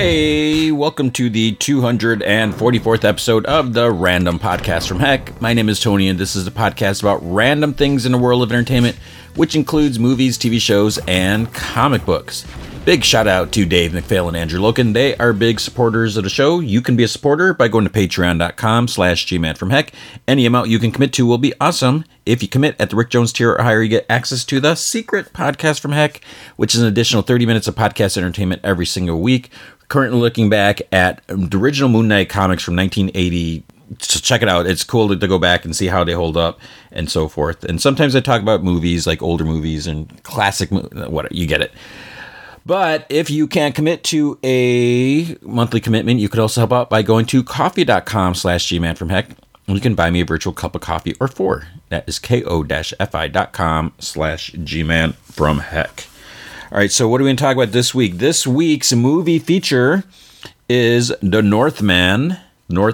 Hey, welcome to the 244th episode of the Random Podcast from Heck. My name is Tony, and this is a podcast about random things in the world of entertainment, which includes movies, TV shows, and comic books. Big shout out to Dave McPhail and Andrew Logan. They are big supporters of the show. You can be a supporter by going to patreon.com/gmanfromheck. Any amount you can commit to will be awesome. If you commit at the Rick Jones tier or higher, you get access to the Secret Podcast from Heck, which is an additional 30 minutes of podcast entertainment every single week. Currently looking back at the original Moon Knight comics from 1980. So check it out. It's cool to go back and see how they hold up and so forth. And sometimes I talk about movies, like older movies and classic whatever. You get it. But if you can't commit to a monthly commitment, you could also help out by going to coffee.com/gmanfromheck. You can buy me a virtual cup of coffee or four. That is ko-fi.com/gmanfromheck. All right, so what are we going to talk about this week? This week's movie feature is The Northman. Yeah,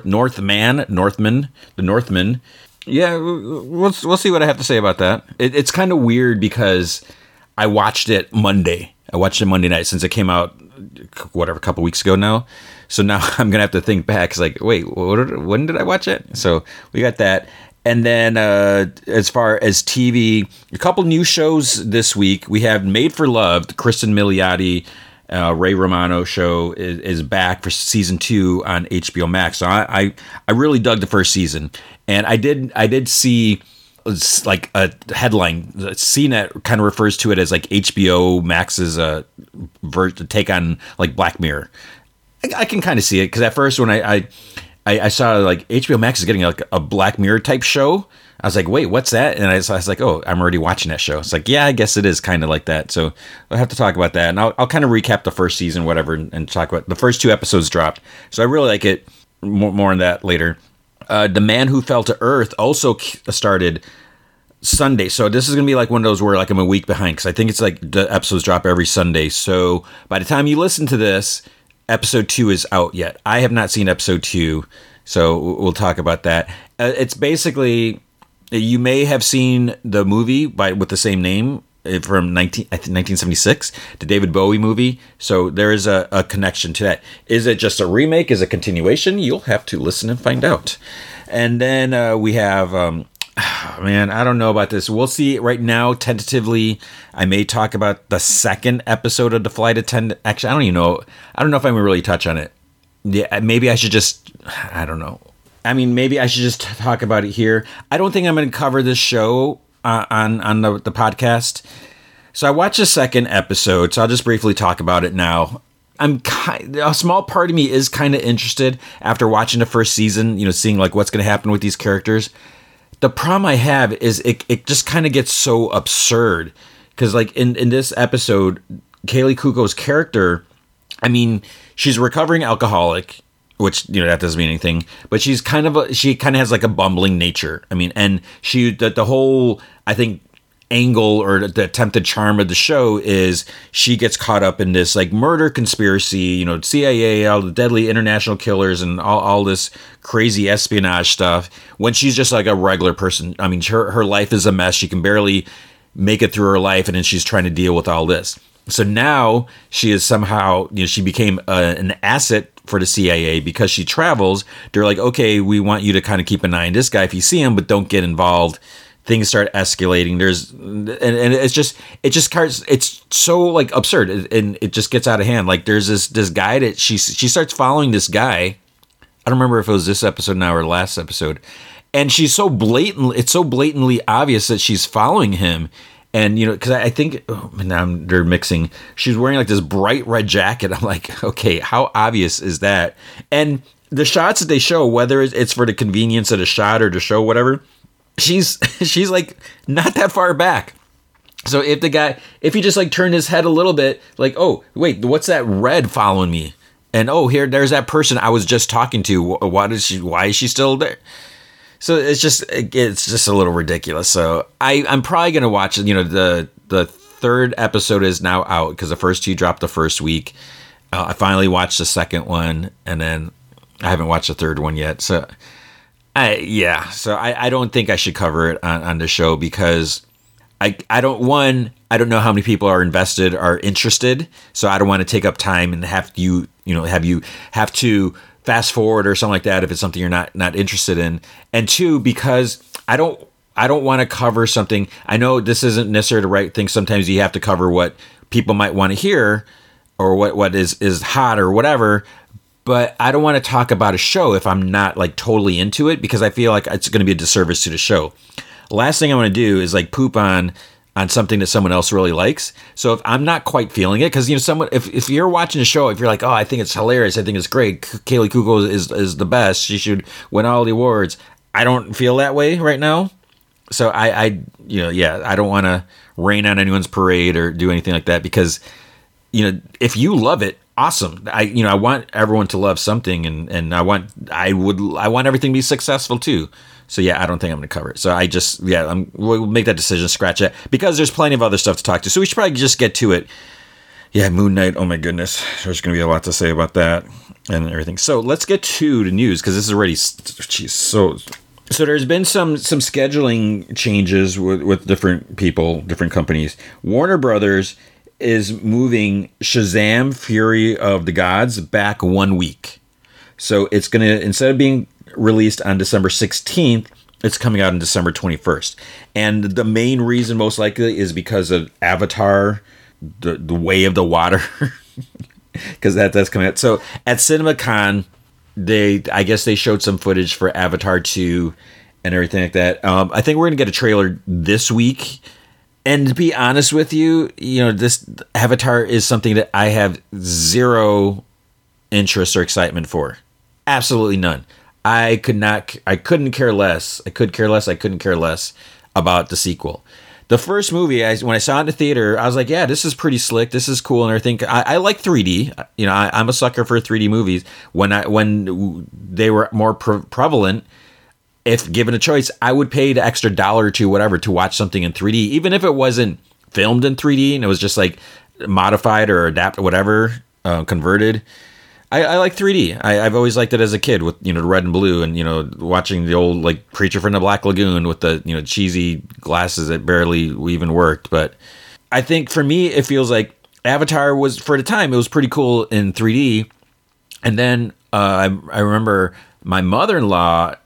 we'll see what I have to say about that. It's kind of weird because I watched it Monday. I watched it Monday night since it came out, a couple weeks ago now. So now I'm going to have to think back. It's like, wait, when did I watch it? So we got that. And then as far as TV, a couple new shows this week. We have Made for Love, the Kristen Milioti, Ray Romano show is back for season 2 on HBO Max. So I really dug the first season. And I did see like a headline. CNET kind of refers to it as like HBO Max's take on like Black Mirror. I can kind of see it because at first when I saw like HBO Max is getting like a Black Mirror type show. I was like, wait, what's that? And I was like, oh, I'm already watching that show. It's like, yeah, I guess it is kind of like that. So I'll have to talk about that. And I'll kind of recap the first season, whatever, and talk about the first 2 episodes dropped. So I really like it. More on that later. The Man Who Fell to Earth also started Sunday. So this is going to be like one of those where like I'm a week behind because I think it's like the episodes drop every Sunday. So by the time you listen to this, Episode 2 is out yet. I have not seen Episode 2, so we'll talk about that. It's basically, you may have seen the movie with the same name from 1976, the David Bowie movie. So there is a connection to that. Is it just a remake? Is it a continuation? You'll have to listen and find out. And then we have... man, I don't know about this. We'll see right now. Tentatively, I may talk about the second episode of The Flight Attendant. Actually, I don't even know. I don't know if I'm going to really touch on it. Yeah, maybe I should just, I don't know. I mean, maybe I should just talk about it here. I don't think I'm going to cover this show on the podcast. So I watched the second episode, so I'll just briefly talk about it now. A small part of me is kind of interested after watching the first season, you know, seeing like what's going to happen with these characters. The problem I have is it just kind of gets so absurd because like in this episode, Kaley Cuoco's character, I mean, she's a recovering alcoholic, which, you know, that doesn't mean anything, but she's kind of has like a bumbling nature. I mean, and she, the whole, I think, angle or the attempted charm of the show is she gets caught up in this like murder conspiracy, you know, CIA, all the deadly international killers and all this crazy espionage stuff when she's just like a regular person. I mean, her life is a mess. She can barely make it through her life. And then she's trying to deal with all this. So now she is somehow, you know, she became an asset for the CIA because she travels. They're like, okay, we want you to kind of keep an eye on this guy if you see him, but don't get involved. Things start escalating. And it's so like absurd, and it just gets out of hand. Like there's this guy that she starts following this guy. I don't remember if it was this episode now or last episode, and it's so blatantly obvious that she's following him. And, you know, because I think they're mixing. She's wearing like this bright red jacket. I'm like, okay, how obvious is that? And the shots that they show, whether it's for the convenience of the shot or to show whatever, she's like not that far back. So if he just like turned his head a little bit, like, oh wait, what's that red following me? And oh, there's that person I was just talking to. Why is she still there? So it's just a little ridiculous. So I'm probably gonna watch, you know, the third episode is now out because the first 2 dropped the first week. I finally watched the second one, and then I haven't watched the third one yet. So. I don't think I should cover it on the show because I don't know how many people are invested, are interested. So I don't want to take up time and have you you know, have you have to fast forward or something like that if it's something you're not interested in. And two, because I don't want to cover something. I know this isn't necessarily the right thing. Sometimes you have to cover what people might want to hear or what is hot or whatever. But I don't want to talk about a show if I'm not like totally into it, because I feel like it's going to be a disservice to the show. Last thing I want to do is like poop on something that someone else really likes. So if I'm not quite feeling it, because, you know, someone, if you're watching a show, if you're like, oh, I think it's hilarious, I think it's great, Kaley Cuoco is the best, she should win all the awards. I don't feel that way right now. So I don't want to rain on anyone's parade or do anything like that, because, you know, if you love it, awesome. I want everyone to love something, and I want everything to be successful too. So yeah, I don't think I'm going to cover it. So we'll make that decision, scratch it, because there's plenty of other stuff to talk to. So we should probably just get to it. Yeah, Moon Knight. Oh my goodness, there's going to be a lot to say about that and everything. So let's get to the news, because this is already So there's been some scheduling changes with different people, different companies. Warner Brothers is moving Shazam! Fury of the Gods back 1 week. So it's going to, instead of being released on December 16th, it's coming out on December 21st. And the main reason, most likely, is because of Avatar, the Way of the Water, because that's coming out. So at CinemaCon, I guess they showed some footage for Avatar 2 and everything like that. I think we're going to get a trailer this week. And to be honest with you, you know, this Avatar is something that I have zero interest or excitement for. Absolutely none. I couldn't care less about the sequel. The first movie, when I saw it in the theater, I was like, yeah, this is pretty slick. This is cool and everything. I like 3D. You know, I'm a sucker for 3D movies. When they were more prevalent, if given a choice, I would pay the extra dollar to whatever to watch something in 3D, even if it wasn't filmed in 3D and it was just like modified or adapted, whatever, converted. I like 3D. I've always liked it as a kid with, you know, the red and blue and, you know, watching the old like Creature from the Black Lagoon with the, you know, cheesy glasses that barely even worked. But I think for me, it feels like Avatar was, for the time, it was pretty cool in 3D. And then I remember my mother-in-law,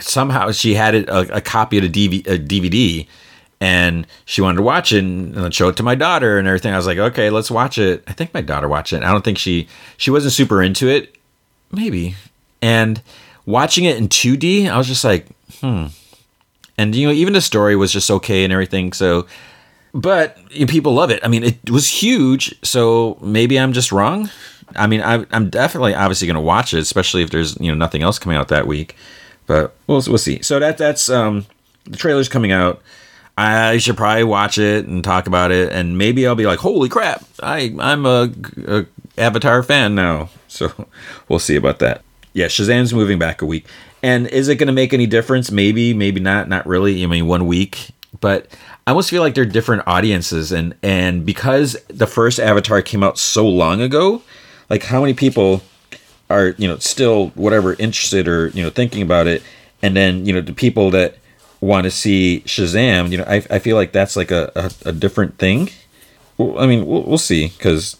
somehow she had a copy of a DVD and she wanted to watch it and show it to my daughter and everything. I was like, okay, let's watch it. I think my daughter watched it. I don't think she wasn't super into it, maybe. And watching it in 2D, I was just like, And, you know, even the story was just okay and everything. So, but you know, people love it. I mean, it was huge. So maybe I'm just wrong. I mean, I'm definitely obviously going to watch it, especially if there's, you know, nothing else coming out that week. But we'll see. So that's the trailer's coming out. I should probably watch it and talk about it, and maybe I'll be like, "Holy crap! I'm a Avatar fan now." So we'll see about that. Yeah, Shazam's moving back a week, and is it going to make any difference? Maybe, maybe not. Not really. I mean, 1 week, but I almost feel like they're different audiences, and because the first Avatar came out so long ago, like how many people are, you know, still whatever interested or, you know, thinking about it, and then, you know, the people that want to see Shazam, you know, I feel like that's like a different thing. Well, I mean, we'll see, because,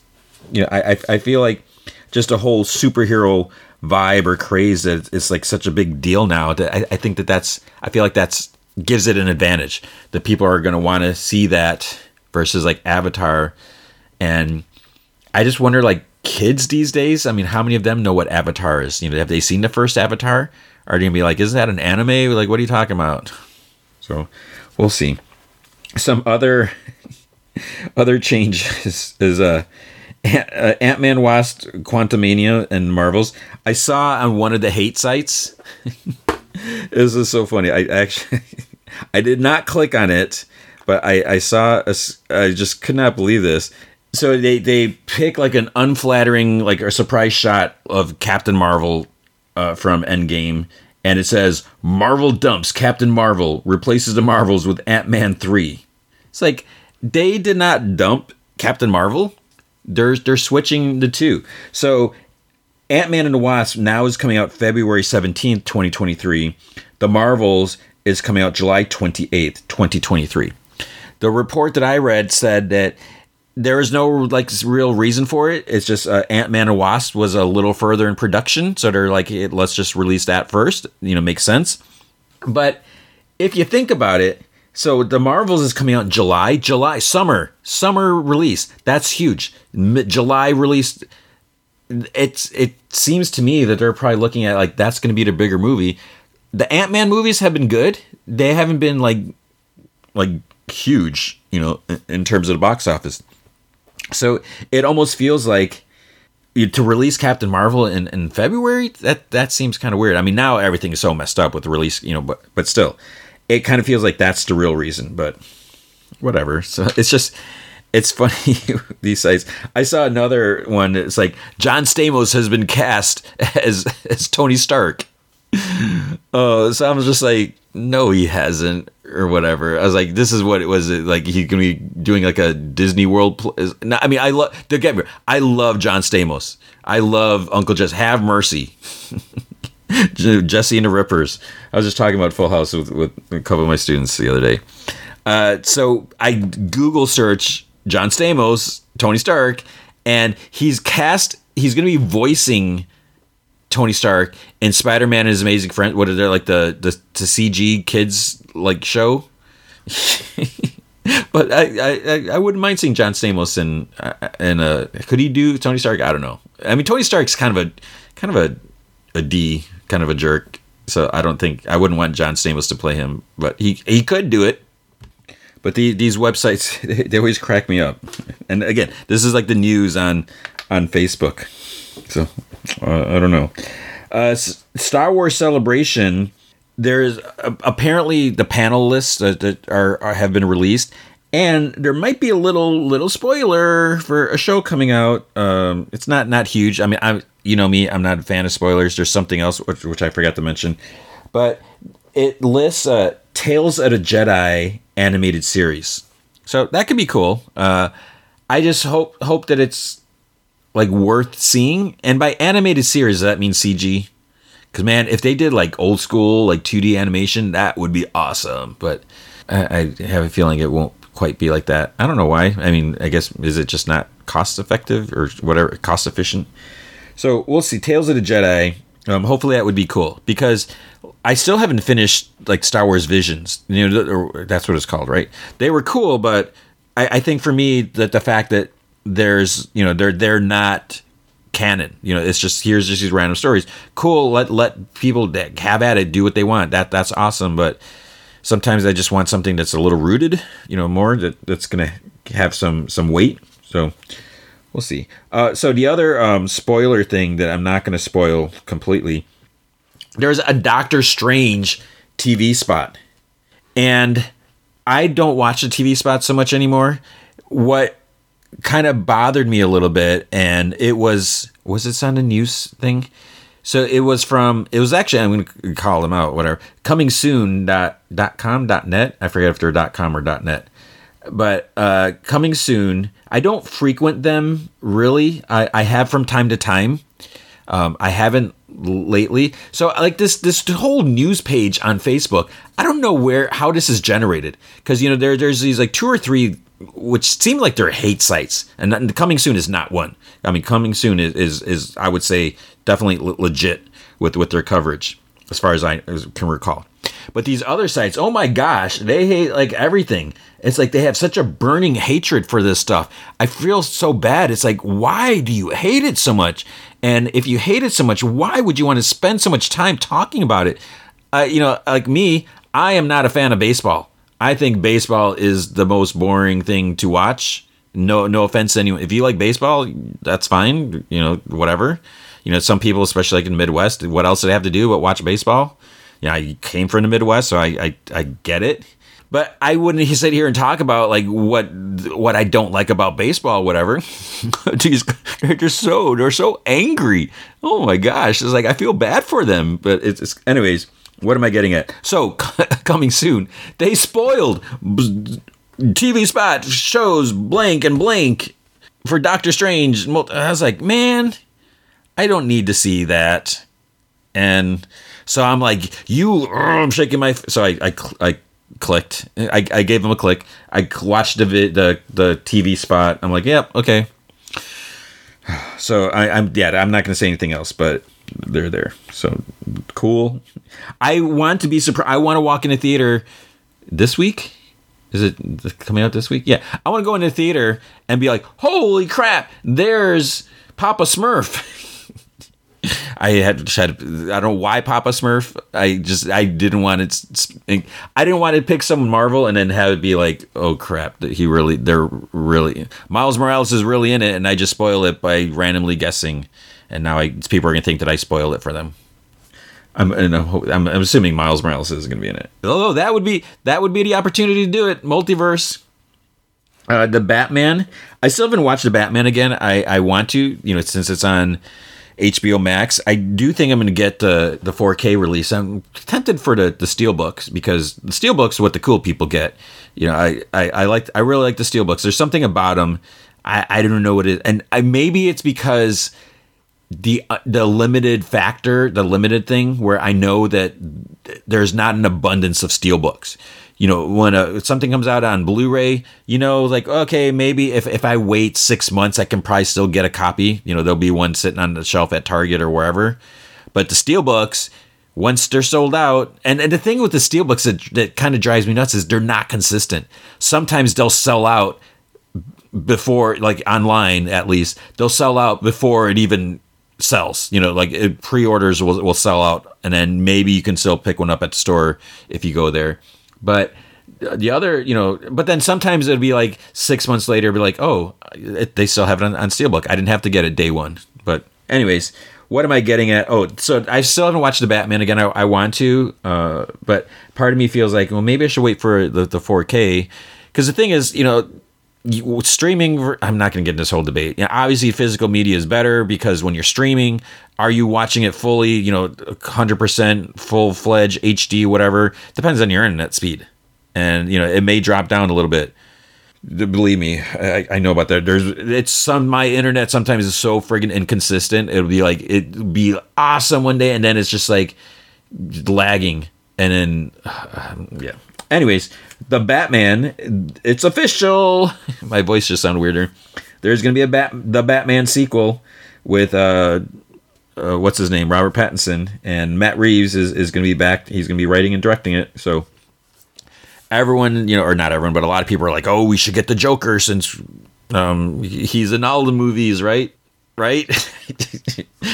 you know, I feel like just a whole superhero vibe or craze that it's like such a big deal now that I think that gives it an advantage, that people are going to want to see that versus like Avatar. And I just wonder, like, kids these days, I mean, how many of them know what Avatar is? You know, have they seen the first Avatar? Are they gonna be like, isn't that an anime? Like, what are you talking about? So we'll see. Some other changes is Ant-Man Wasp, Quantumania, and Marvels. I saw on one of the hate sites. This is so funny. I actually I did not click on it, but I saw I just could not believe this. So they pick like an unflattering, like a surprise shot of Captain Marvel from Endgame, and it says, Marvel dumps Captain Marvel, replaces the Marvels with Ant-Man 3. It's like, they did not dump Captain Marvel. They're switching the two. So Ant-Man and the Wasp now is coming out February 17th, 2023. The Marvels is coming out July 28th, 2023. The report that I read said that There is no like real reason for it. It's just Ant-Man and Wasp was a little further in production, so they're like, hey, let's just release that first. You know, makes sense. But if you think about it, so the Marvels is coming out in July, summer release. That's huge. July release. It seems to me that they're probably looking at like that's going to be the bigger movie. The Ant-Man movies have been good. They haven't been like huge, you know, in terms of the box office. So it almost feels like to release Captain Marvel in February, that seems kind of weird. I mean, now everything is so messed up with the release, you know, but still, it kind of feels like that's the real reason, but whatever. So it's just, it's funny, these sites. I saw another one. It's like, John Stamos has been cast as Tony Stark. So I was just like, no, he hasn't, or whatever. I was like, this is what it was. Like, he's going to be doing like a Disney World. I mean, I love John Stamos. I love Uncle Jess. Have mercy. Jesse and the Rippers. I was just talking about Full House with a couple of my students the other day. So I Google search John Stamos, Tony Stark, and he's going to be voicing Tony Stark and Spider-Man and His Amazing Friends. What are they, like the CG kids like show? But I wouldn't mind seeing John Stamos in could he do Tony Stark? I don't know. I mean, Tony Stark's kind of a D, kind of a jerk. So I wouldn't want John Stamos to play him, but he could do it. But these websites, they always crack me up. And again, this is like the news on Facebook. So I don't know. Star Wars Celebration. There is apparently the panel lists that have been released, and there might be a little spoiler for a show coming out. It's not huge. I mean, you know me, I'm not a fan of spoilers. There's something else which I forgot to mention, but it lists Tales of the Jedi animated series, so that could be cool. I just hope that it's like worth seeing. And by animated series, that means CG. Because, man, if they did like old school, like 2D animation, that would be awesome. But I have a feeling it won't quite be like that. I don't know why. I mean, I guess, is it just not cost effective or whatever, cost efficient? So we'll see. Tales of the Jedi. Hopefully that would be cool, because I still haven't finished like Star Wars Visions. You know, that's what it's called, right? They were cool, but I think for me that the fact that there's, you know, they're not canon, you know, it's just, here's just these random stories. Cool. Let people that have at it, do what they want. That's awesome. But sometimes I just want something that's a little rooted, you know, more that's going to have some weight. So we'll see. So the other spoiler thing that I'm not going to spoil completely, there's a Doctor Strange TV spot, and I don't watch the TV spot so much anymore. What kind of bothered me a little bit, and it was this on a news thing? So it was actually, I'm going to call them out, whatever, coming soon .com.net. I forget if they're .com or .net, but coming soon. I don't frequent them really. I have from time to time. I haven't lately. So like this whole news page on Facebook, I don't know how this is generated, because, you know, there's these like two or three which seem like they're hate sites, and Coming Soon is not one. I mean, Coming Soon is I would say definitely legit with their coverage as far as I can recall. But these other sites, oh my gosh, they hate like everything. It's like they have such a burning hatred for this stuff. I feel so bad. It's like, why do you hate it so much? And if you hate it so much, why would you want to spend so much time talking about it? You know, like me, I am not a fan of baseball. I think baseball is the most boring thing to watch. No offense to anyone. If you like baseball, that's fine. You know, whatever. You know, some people, especially like in the Midwest, what else do they have to do but watch baseball? Yeah, I came from the Midwest, so I get it. But I wouldn't sit here and talk about like what I don't like about baseball, whatever. Jeez, they're so angry. Oh my gosh, it's like I feel bad for them. But it's anyways. What am I getting at? So, Coming Soon, they spoiled TV spot shows blank and blank for Doctor Strange. I was like, man, I don't need to see that. And so I'm like, I'm shaking my... So I clicked. I gave him a click. I watched the TV spot. I'm like, yep, yeah, okay. So I'm not going to say anything else, but they're there. So cool. I want to be surprised. I want to walk into theater this week. Is it coming out this week? Yeah. I want to go into the theater and be like, holy crap, there's Papa Smurf. I don't know why Papa Smurf. I didn't want to pick someone Marvel and then have it be like, oh crap, Miles Morales is really in it, and I just spoil it by randomly guessing, and now people are going to think that I spoil it for them. I'm assuming Miles Morales is going to be in it. Although that would be the opportunity to do it. Multiverse. The Batman. I still haven't watched The Batman again. I want to, since it's on HBO Max. I do think I'm going to get the 4K release. I'm tempted for the Steelbooks, because the Steelbooks are what the cool people get. I really like the Steelbooks. There's something about them. I don't know what it is. And maybe it's because the limited factor, the limited thing, where I know that there's not an abundance of steelbooks. When something comes out on Blu-ray, okay, maybe if I wait 6 months, I can probably still get a copy. There'll be one sitting on the shelf at Target or wherever. But the steelbooks, once they're sold out, and the thing with the steelbooks that kind of drives me nuts is they're not consistent. Sometimes they'll sell out before, like online at least, they'll sell out before it even sells, pre-orders will sell out, and then maybe you can still pick one up at the store if you go there. But the other, but then sometimes it'd be like 6 months later, it'd be like, oh, they still have it on Steelbook. I didn't have to get it day one. But anyways, what am I getting at? Oh, so I still haven't watched The Batman again. I want to, but part of me feels like, well, maybe I should wait for the 4K. Because the thing is, streaming, I'm not going to get in this whole debate. Obviously, physical media is better, because when you're streaming, are you watching it fully, 100% full-fledged HD, whatever? Depends on your internet speed. And, it may drop down a little bit. Believe me, I know about that. My internet sometimes is so friggin' inconsistent. It'd be awesome one day, and then it's just like lagging. And then, yeah. Anyways, The Batman, it's official. My voice just sounded weirder. There's going to be the Batman sequel with, what's his name, Robert Pattinson. And Matt Reeves is going to be back. He's going to be writing and directing it. So everyone, or not everyone, but a lot of people are like, oh, we should get the Joker, since he's in all the movies, right? Right?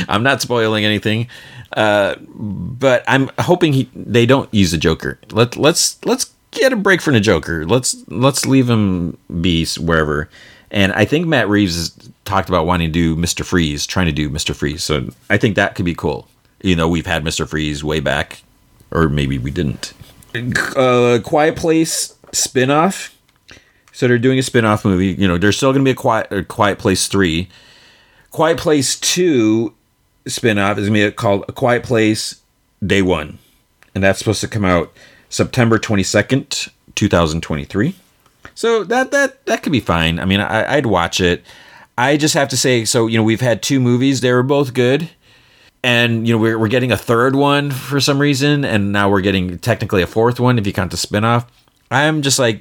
I'm not spoiling anything. But I'm hoping they don't use the Joker. Let's get a break from the Joker. Let's leave him be wherever. And I think Matt Reeves has talked about wanting to do Mr. Freeze, trying to do Mr. Freeze. So I think that could be cool. We've had Mr. Freeze way back, or maybe we didn't. Quiet Place spinoff. So they're doing a spinoff movie. There's still going to be a Quiet Place 3. Quiet Place 2 spinoff is going to be called A Quiet Place Day One, and that's supposed to come out September 22nd, 2023. So that could be fine. I mean, I'd watch it. I just have to say, so we've had two movies; they were both good, and we're getting a third one for some reason, and now we're getting technically a fourth one if you count the spinoff. I'm just like,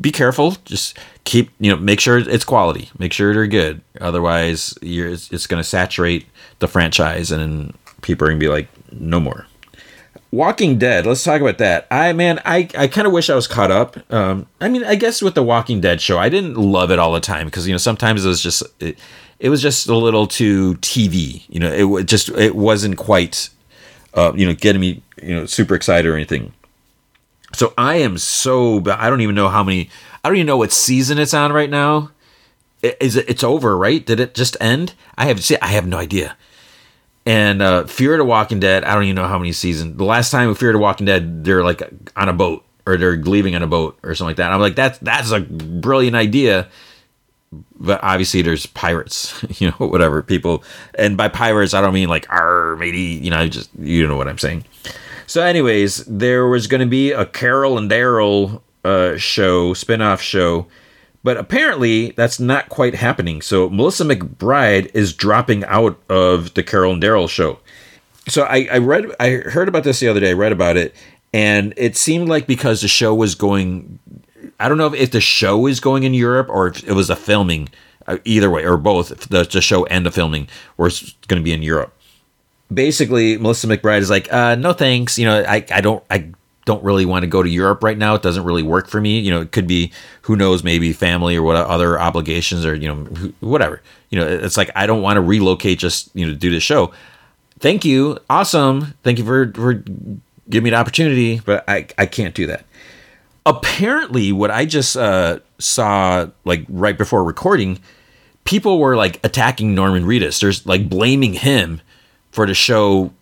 be careful. Just keep, make sure it's quality. Make sure they're good. Otherwise, it's going to saturate the franchise, and people are going to be like, no more. Walking Dead. Let's talk about that. I kind of wish I was caught up. I guess with the Walking Dead show, I didn't love it all the time, because sometimes it was just a little too TV. It wasn't quite getting me super excited or anything. So I don't even know what season it's on right now. It's over, right? Did it just end? I have no idea. And Fear the Walking Dead, I don't even know how many seasons. The last time with Fear the Walking Dead, they're like on a boat, or they're leaving on a boat or something like that. And I'm like, that's a brilliant idea. But obviously there's pirates, whatever, people. And by pirates, I don't mean like, arr, matey, you know what I'm saying. So anyways, there was going to be a Carol and Daryl spinoff show, but apparently that's not quite happening. So Melissa McBride is dropping out of the Carol and Daryl show. So I heard about this the other day, read about it, And it seemed like because the show was going, I don't know if the show is going in Europe or if it was a filming, either way, or both, the show and the filming were going to be in Europe. Basically, Melissa McBride is like, no thanks. You know, I don't really want to go to Europe right now. It doesn't really work for me. You know, it could be, who knows, maybe family or what other obligations or, you know, whatever. You know, it's like, I don't want to relocate just, you know, to do this show. Thank you. Awesome. Thank you for giving me the opportunity, but I can't do that. Apparently, what I just saw, like, right before recording, people were, like, attacking Norman Reedus. There's, like, blaming him for the show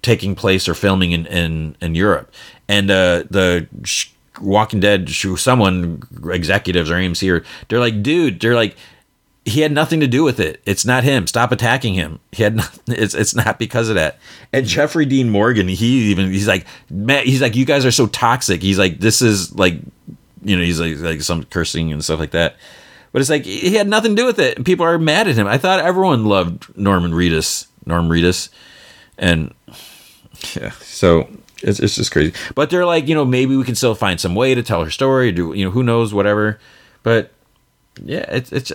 taking place or filming in Europe. And the Walking Dead, someone, executives or AMC, or, they're like, dude, they're like, he had nothing to do with it. It's not him. Stop attacking him. He had nothing. It's not because of that. And Jeffrey Dean Morgan, he's like, Matt, he's like, you guys are so toxic. He's like, this is like, you know, he's like some cursing and stuff like that. But it's like, he had nothing to do with it. And people are mad at him. I thought everyone loved Norm Reedus. And yeah, so it's just crazy. But they're like, you know, maybe we can still find some way to tell her story. Do, you know, who knows, whatever. But yeah, it's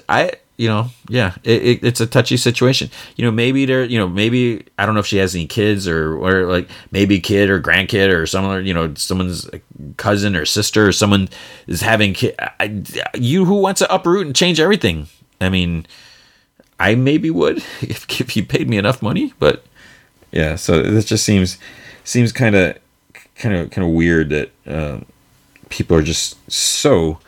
you know, yeah, it's a touchy situation. You know, maybe there, you know, maybe I don't know if she has any kids or like maybe kid or grandkid or someone, you know, someone's cousin or sister or someone is having kid. Who wants to uproot and change everything? I mean, I maybe would if you paid me enough money, but yeah. So this just seems kind of weird that people are just so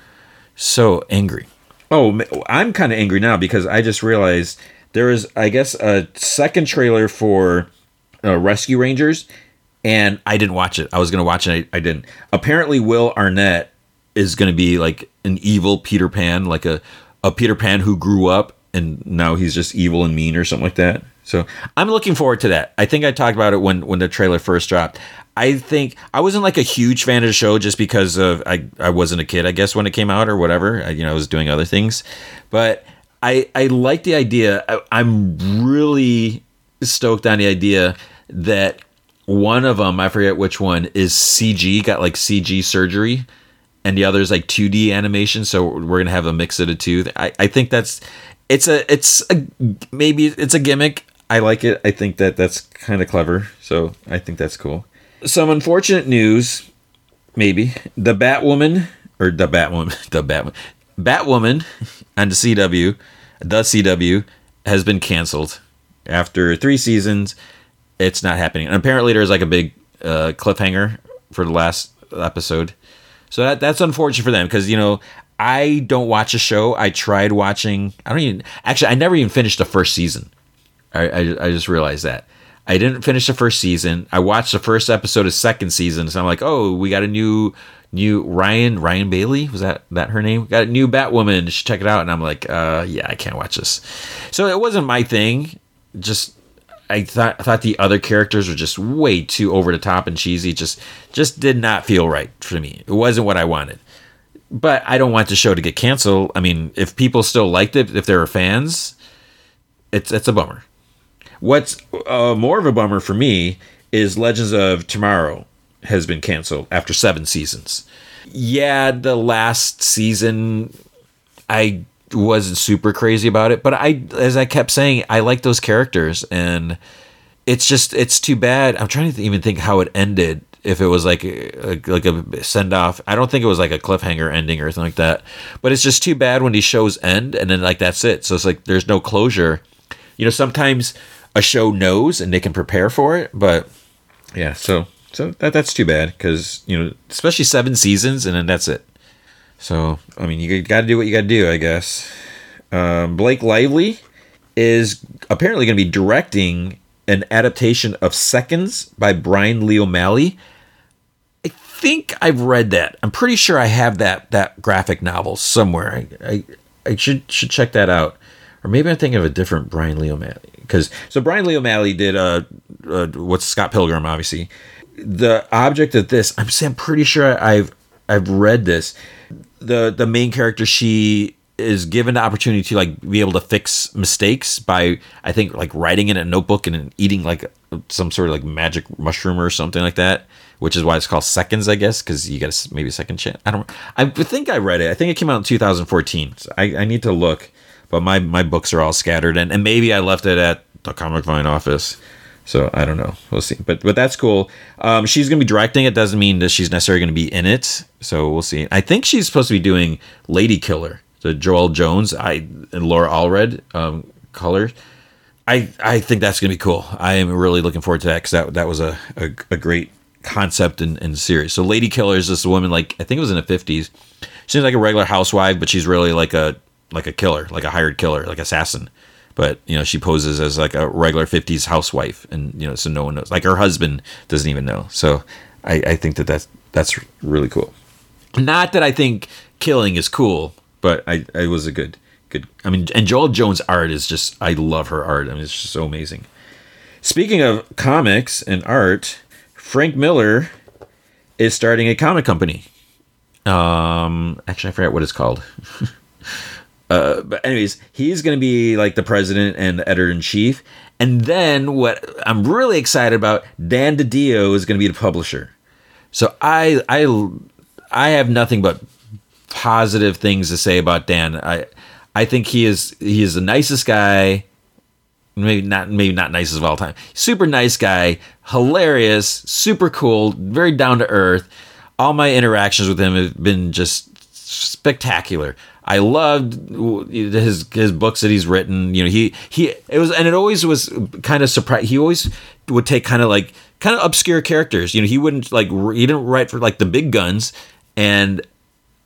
angry. Oh, I'm kind of angry now because I just realized there is, I guess, a second trailer for Rescue Rangers, and I didn't watch it. I was going to watch it, I didn't. Apparently, Will Arnett is going to be like an evil Peter Pan, like a Peter Pan who grew up, and now he's just evil and mean or something like that. So I'm looking forward to that. I think I talked about it when the trailer first dropped. I think I wasn't like a huge fan of the show just because of I wasn't a kid, I guess, when it came out or whatever. I was doing other things, but I like the idea. I'm really stoked on the idea that one of them, I forget which one, is CG, got like CG surgery, and the other is like 2D animation. So we're gonna have a mix of the two. I think that's maybe it's a gimmick. I like it. I think that's kind of clever. So I think that's cool. Some unfortunate news, maybe. Batwoman on the CW has been canceled after 3 seasons. It's not happening. And apparently there's like a big cliffhanger for the last episode. So that's unfortunate for them because, you know, I don't watch a show. I tried watching. I never even finished the first season. I just realized that. I didn't finish the first season. I watched the first episode of second season. So I'm like, oh, we got a new Ryan Bailey. Was that her name? We got a new Batwoman. You should check it out. And I'm like, yeah, I can't watch this. So it wasn't my thing. Just I thought the other characters were just way too over the top and cheesy. Just did not feel right for me. It wasn't what I wanted. But I don't want the show to get canceled. I mean, if people still liked it, if there are fans, it's a bummer. What's more of a bummer for me is Legends of Tomorrow has been canceled after 7 seasons. Yeah, the last season, I wasn't super crazy about it, but as I kept saying, I like those characters, and it's too bad. I'm trying to even think how it ended, if it was like a send-off. I don't think it was like a cliffhanger ending or anything like that, but it's just too bad when these shows end, and then like that's it. So it's like there's no closure. You know, sometimes a show knows and they can prepare for it, but yeah, so that's too bad because, you know, especially 7 seasons and then that's it. So, I mean, you got to do what you got to do, I guess. Blake Lively is apparently going to be directing an adaptation of Seconds by Brian Lee O'Malley. I think I've read that. I'm pretty sure I have that graphic novel somewhere. I should check that out. Or maybe I'm thinking of a different Brian Lee O'Malley. So Brian Lee O'Malley did what's Scott Pilgrim, obviously. The object of this, I'm pretty sure I've read this. The main character, she is given the opportunity to like be able to fix mistakes by, I think, like writing in a notebook and eating like some sort of like magic mushroom or something like that, which is why it's called Seconds, I guess, because you got maybe a second chance. I think I read it. I think it came out in 2014. So I need to look, but my books are all scattered, and maybe I left it at the Comic Vine office. So I don't know. We'll see. But that's cool. She's going to be directing. It doesn't mean that she's necessarily going to be in it. So we'll see. I think she's supposed to be doing Lady Killer, the Joel Jones and Laura Allred color. I think that's going to be cool. I am really looking forward to that because that was a great concept and series. So Lady Killer is this woman, like I think it was in the 50s. She's like a regular housewife, but she's really like a killer, like a hired killer, like assassin. But, you know, she poses as like a regular 50s housewife. And, you know, so no one knows. Like her husband doesn't even know. So I think that's really cool. Not that I think killing is cool, but I was a good. I mean, and Joel Jones' art is just, I love her art. I mean, it's just so amazing. Speaking of comics and art, Frank Miller is starting a comic company. Actually, I forgot what it's called. But anyways, he's going to be like the president and the editor-in-chief. And then what I'm really excited about, Dan DiDio is going to be the publisher. So I have nothing but positive things to say about Dan. I think he is the nicest guy. Maybe not nicest of all time. Super nice guy, hilarious, super cool, very down to earth. All my interactions with him have been just spectacular. I loved his books that he's written. You know, it always was kind of surprised. He always would take kind of obscure characters. You know, he didn't write for like the big guns, and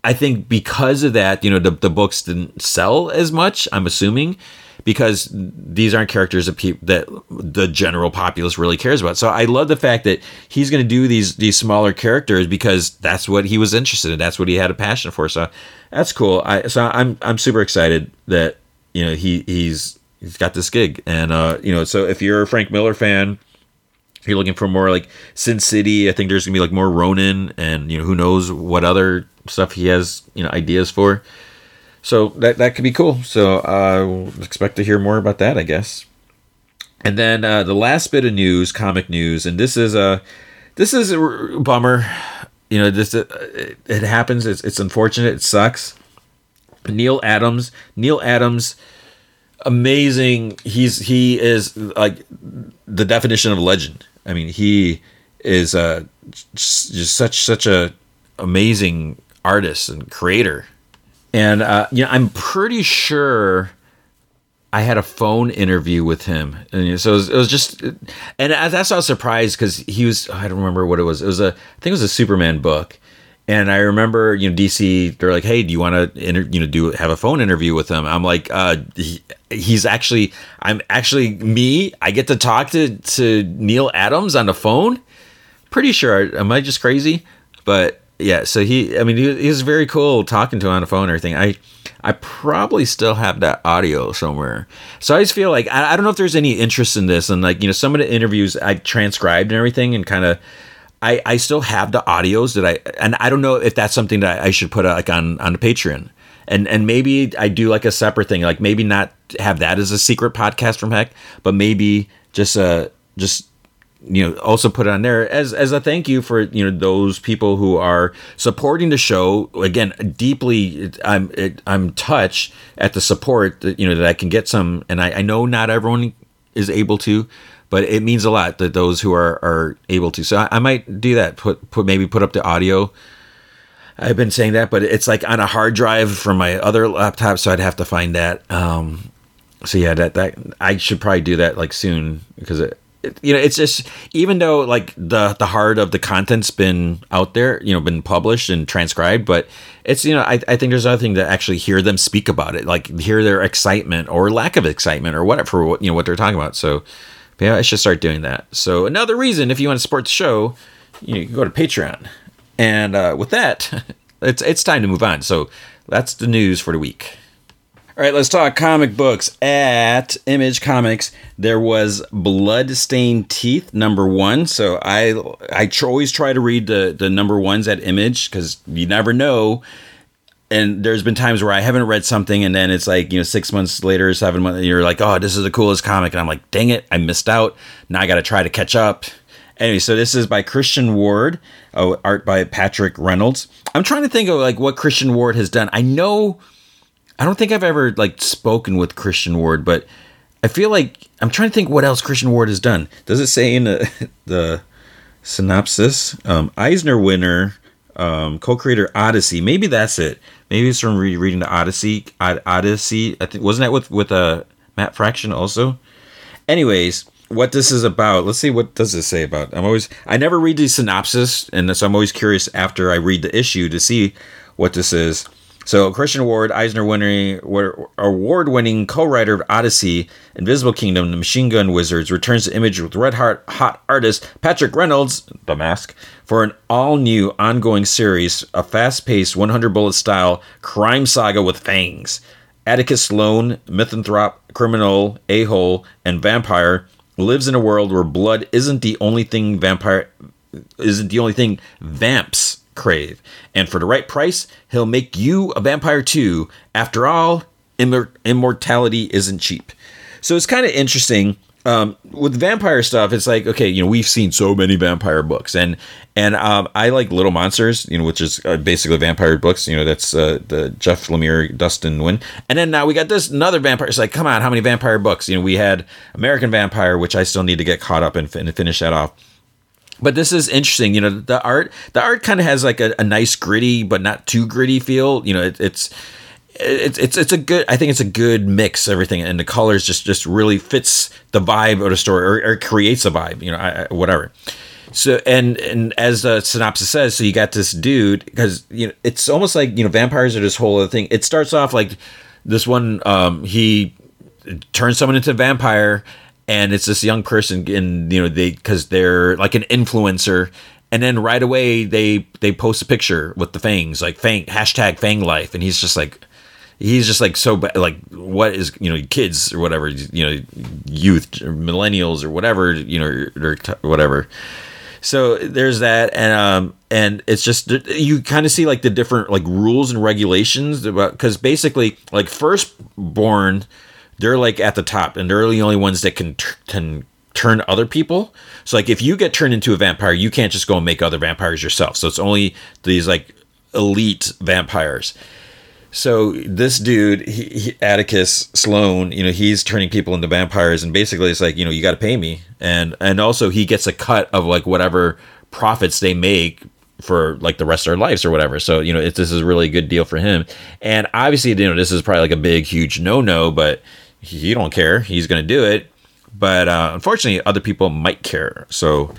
I think because of that, you know, the books didn't sell as much. I'm assuming because these aren't characters that the general populace really cares about. So I love the fact that he's going to do these smaller characters because that's what he was interested in. That's what he had a passion for. So that's cool. I'm super excited that, you know, he's got this gig. And, you know, so if you're a Frank Miller fan, you're looking for more like Sin City. I think there's going to be like more Ronin and, you know, who knows what other stuff he has, you know, ideas for. So that could be cool. So I expect to hear more about that, I guess. And then the last bit of news, comic news, and this is a bummer. You know, it happens. It's unfortunate. It sucks. Neil Adams, amazing. He is like the definition of legend. I mean, he is just such a amazing artist and creator. And, you know, I'm pretty sure I had a phone interview with him. And so it was just, and that's how I was surprised because he was, I don't remember what it was. It was I think it was a Superman book. And I remember, you know, DC, they're like, hey, do you want to, have a phone interview with him? I'm like, I get to talk to Neil Adams on the phone. Pretty sure. Am I just crazy? But yeah, so he was very cool talking to him on the phone and everything. I probably still have that audio somewhere. So I just feel like, I don't know if there's any interest in this. And like, you know, some of the interviews I transcribed and everything and kind of, I still have the audios and I don't know if that's something that I should put like on the Patreon. And maybe I do like a separate thing, like maybe not have that as a secret podcast from Heck, but maybe just you know, also put it on there as a thank you for, you know, those people who are supporting the show. Again, deeply, I'm touched at the support that, you know, that I can get some. And I know not everyone is able to, but it means a lot that those who are able to. So I might do that. Put up the audio. I've been saying that, but it's like on a hard drive from my other laptop. So I'd have to find that. So yeah, that I should probably do that like soon because you know, it's just, even though like the heart of the content's been out there, you know, been published and transcribed, but it's, you know, I think there's another thing to actually hear them speak about it, like hear their excitement or lack of excitement or whatever, you know, what they're talking about. So yeah, I should start doing that. So another reason, if you want to support the show, you know, you can go to Patreon. And with that, it's time to move on. So that's the news for the week. All right, let's talk comic books. At Image Comics, there was Bloodstained Teeth #1. So I always try to read the #1s at Image because you never know. And there's been times where I haven't read something, and then it's like, you know, 6 months later, 7 months, and you're like, oh, this is the coolest comic. And I'm like, dang it, I missed out. Now I got to try to catch up. Anyway, so this is by Christian Ward, art by Patrick Reynolds. I'm trying to think of like what Christian Ward has done. I know, I don't think I've ever like spoken with Christian Ward, but I feel like I'm trying to think what else Christian Ward has done. Does it say in the synopsis? Eisner winner, co-creator Odyssey. Maybe that's it. Maybe it's from reading the Odyssey. Odyssey, I think, wasn't that with Matt Fraction also? Anyways, what this is about. Let's see, what does this say about? I never read the synopsis, and so I'm always curious after I read the issue to see what this is. So Christian Ward, award-winning co-writer of Odyssey, Invisible Kingdom, The Machine Gun Wizards, returns to Image with red-hot artist Patrick Reynolds, The Mask, for an all-new ongoing series, a fast-paced 100-bullet style crime saga with fangs. Atticus Sloan, misanthrope, criminal, a-hole, and vampire, lives in a world where blood isn't the only thing vamps crave, and for the right price he'll make you a vampire too. After all, immortality isn't cheap. So it's kind of interesting with vampire stuff. It's like, okay, you know, we've seen so many vampire books, and I like Little Monsters, you know, which is basically vampire books, you know, that's the Jeff Lemire, Dustin Nguyen, and then now we got this another vampire. It's like, come on, how many vampire books? You know, we had American Vampire, which I still need to get caught up and finish that off. But this is interesting, you know, the art kind of has like a nice gritty, but not too gritty feel. You know, it's a good mix, everything. And the colors just really fits the vibe of the story, or creates a vibe, you know, whatever. So, and as the synopsis says, so you got this dude, because, you know, it's almost like, you know, vampires are this whole other thing. It starts off like this one, he turns someone into a vampire. And it's this young person, and you know, because they're like an influencer, and then right away they post a picture with the fangs, like fang #FangLife, and he's just like so bad, like what is, you know, kids or whatever, you know, youth or millennials or whatever, you know, or whatever. So there's that, and it's just, you kind of see like the different like rules and regulations about, because basically like firstborn, they're like at the top, and they're the only ones that can turn other people. So like if you get turned into a vampire, you can't just go and make other vampires yourself. So it's only these like elite vampires. So this dude, Atticus Sloan, you know, he's turning people into vampires, and basically it's like, you know, you got to pay me, and also he gets a cut of like whatever profits they make for like the rest of their lives or whatever. So, you know, this is a really good deal for him. And obviously, you know, this is probably like a big, huge no-no, but he don't care. He's going to do it. But unfortunately, other people might care. So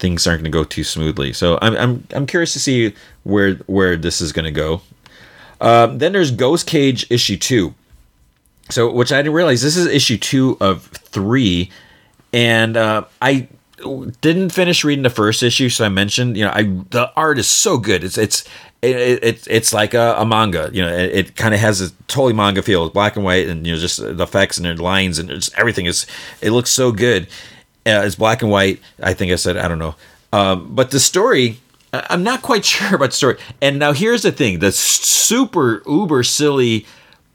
things aren't going to go too smoothly. So I'm curious to see where this is going to go. Then there's Ghost Cage issue 2. So, which I didn't realize, this is issue 2 of 3. And I didn't finish reading the first issue, so I mentioned, you know, the art is so good. It's like a manga, you know. It kind of has a totally manga feel. It's black and white, and you know, just the effects and the lines and just everything is. It looks so good. It's black and white. I think I said, I don't know, but the story, I'm not quite sure about the story. And now here's the thing: the super uber silly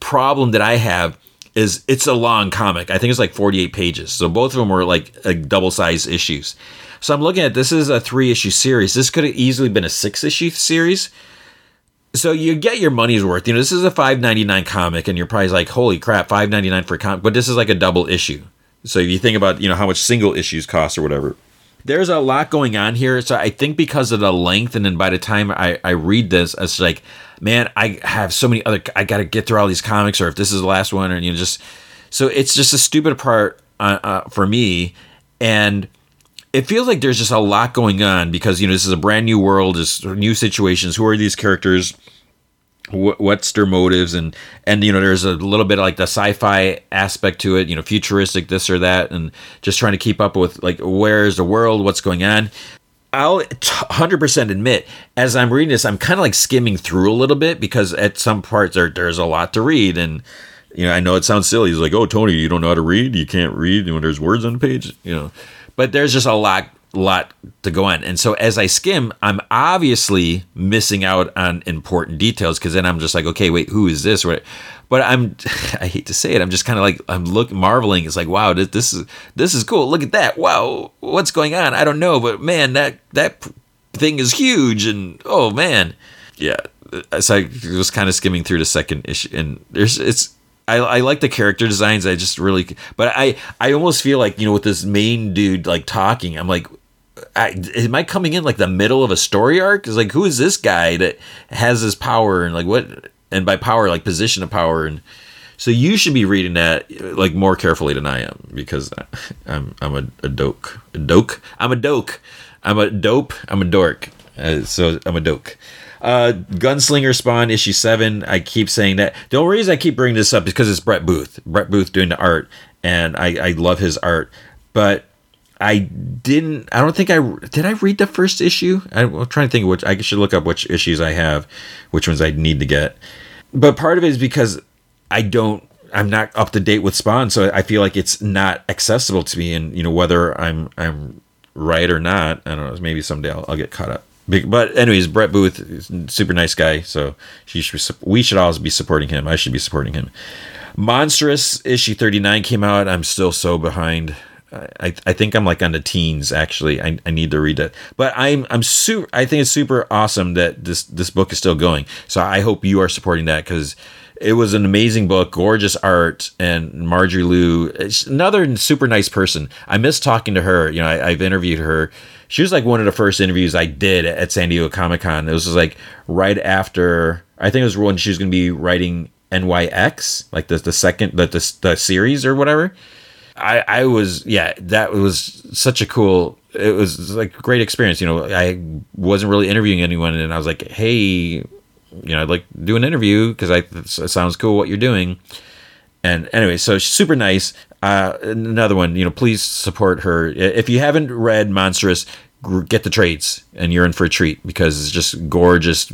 problem that I have is it's a long comic. I think it's like 48 pages. So both of them were like double-sized issues. So I'm looking at, this is a 3-issue series. This could have easily been a 6-issue series. So you get your money's worth. You know, this is a $5.99 comic, and you're probably like, holy crap, $5.99 for a comic. But this is like a double issue. So if you think about, you know, how much single issues cost or whatever. There's a lot going on here. So I think because of the length, and then by the time I read this, it's like, man, I have so many other, I got to get through all these comics, or if this is the last one, or, you know, just, so it's just a stupid part for me. And it feels like there's just a lot going on because, you know, this is a brand new world, it's new situations. Who are these characters? What's their motives? And, you know, there's a little bit of like the sci-fi aspect to it, you know, futuristic, this or that, and just trying to keep up with like, where's the world? What's going on? I'll 100% admit, as I'm reading this, I'm kind of like skimming through a little bit because at some parts there's a lot to read. And, you know, I know it sounds silly. It's like, oh, Tony, you don't know how to read. You can't read when there's words on the page, you know, but there's just a lot lot to go on. And so as I skim, I'm obviously missing out on important details, because then I'm just like, okay, wait, who is this? But I hate to say it, I'm just kind of like, marveling. It's like, wow, this is cool. Look at that. Wow, what's going on? I don't know, but man, that thing is huge. And oh man, yeah. So I was kind of skimming through the second issue, and I like the character designs. I just really, but I almost feel like, with this main dude like talking, I'm like, am I coming in like the middle of a story arc? It's like, who is this guy that has this power, and like what? And by power, like position of power, and so you should be reading that like more carefully than I am, because I'm a dork. Gunslinger Spawn issue 7. I keep saying that. The only reason I keep bringing this up is because it's Brett Booth doing the art, and I love his art, but I don't think I read the first issue. I'm trying to think which. I should look up which issues I have, which ones I need to get, but part of it is because I'm not up to date with Spawn, so I feel like it's not accessible to me, and whether I'm right or not, I don't know, maybe someday I'll get caught up. But anyways, Brett Booth, super nice guy, so we should always be supporting him. I should be supporting him. Monstrous issue 39 came out. I'm still so behind. I think I'm like on the teens actually. I need to read that. But I'm super. I think it's super awesome that this book is still going. So I hope you are supporting that, because it was an amazing book, gorgeous art, and Marjorie Liu, another super nice person. I miss talking to her. I've interviewed her. She was like one of the first interviews I did at San Diego Comic-Con. It was just like right after, I think it was when she was going to be writing NYX, like the second, the series or whatever. That was such a cool, it was like a great experience. I wasn't really interviewing anyone, and I was like, hey, I'd like to do an interview because it sounds cool what you're doing. And anyway, so she's super nice. Another one, please support her. If you haven't read Monstrous, get the trades, and you're in for a treat, because it's just gorgeous,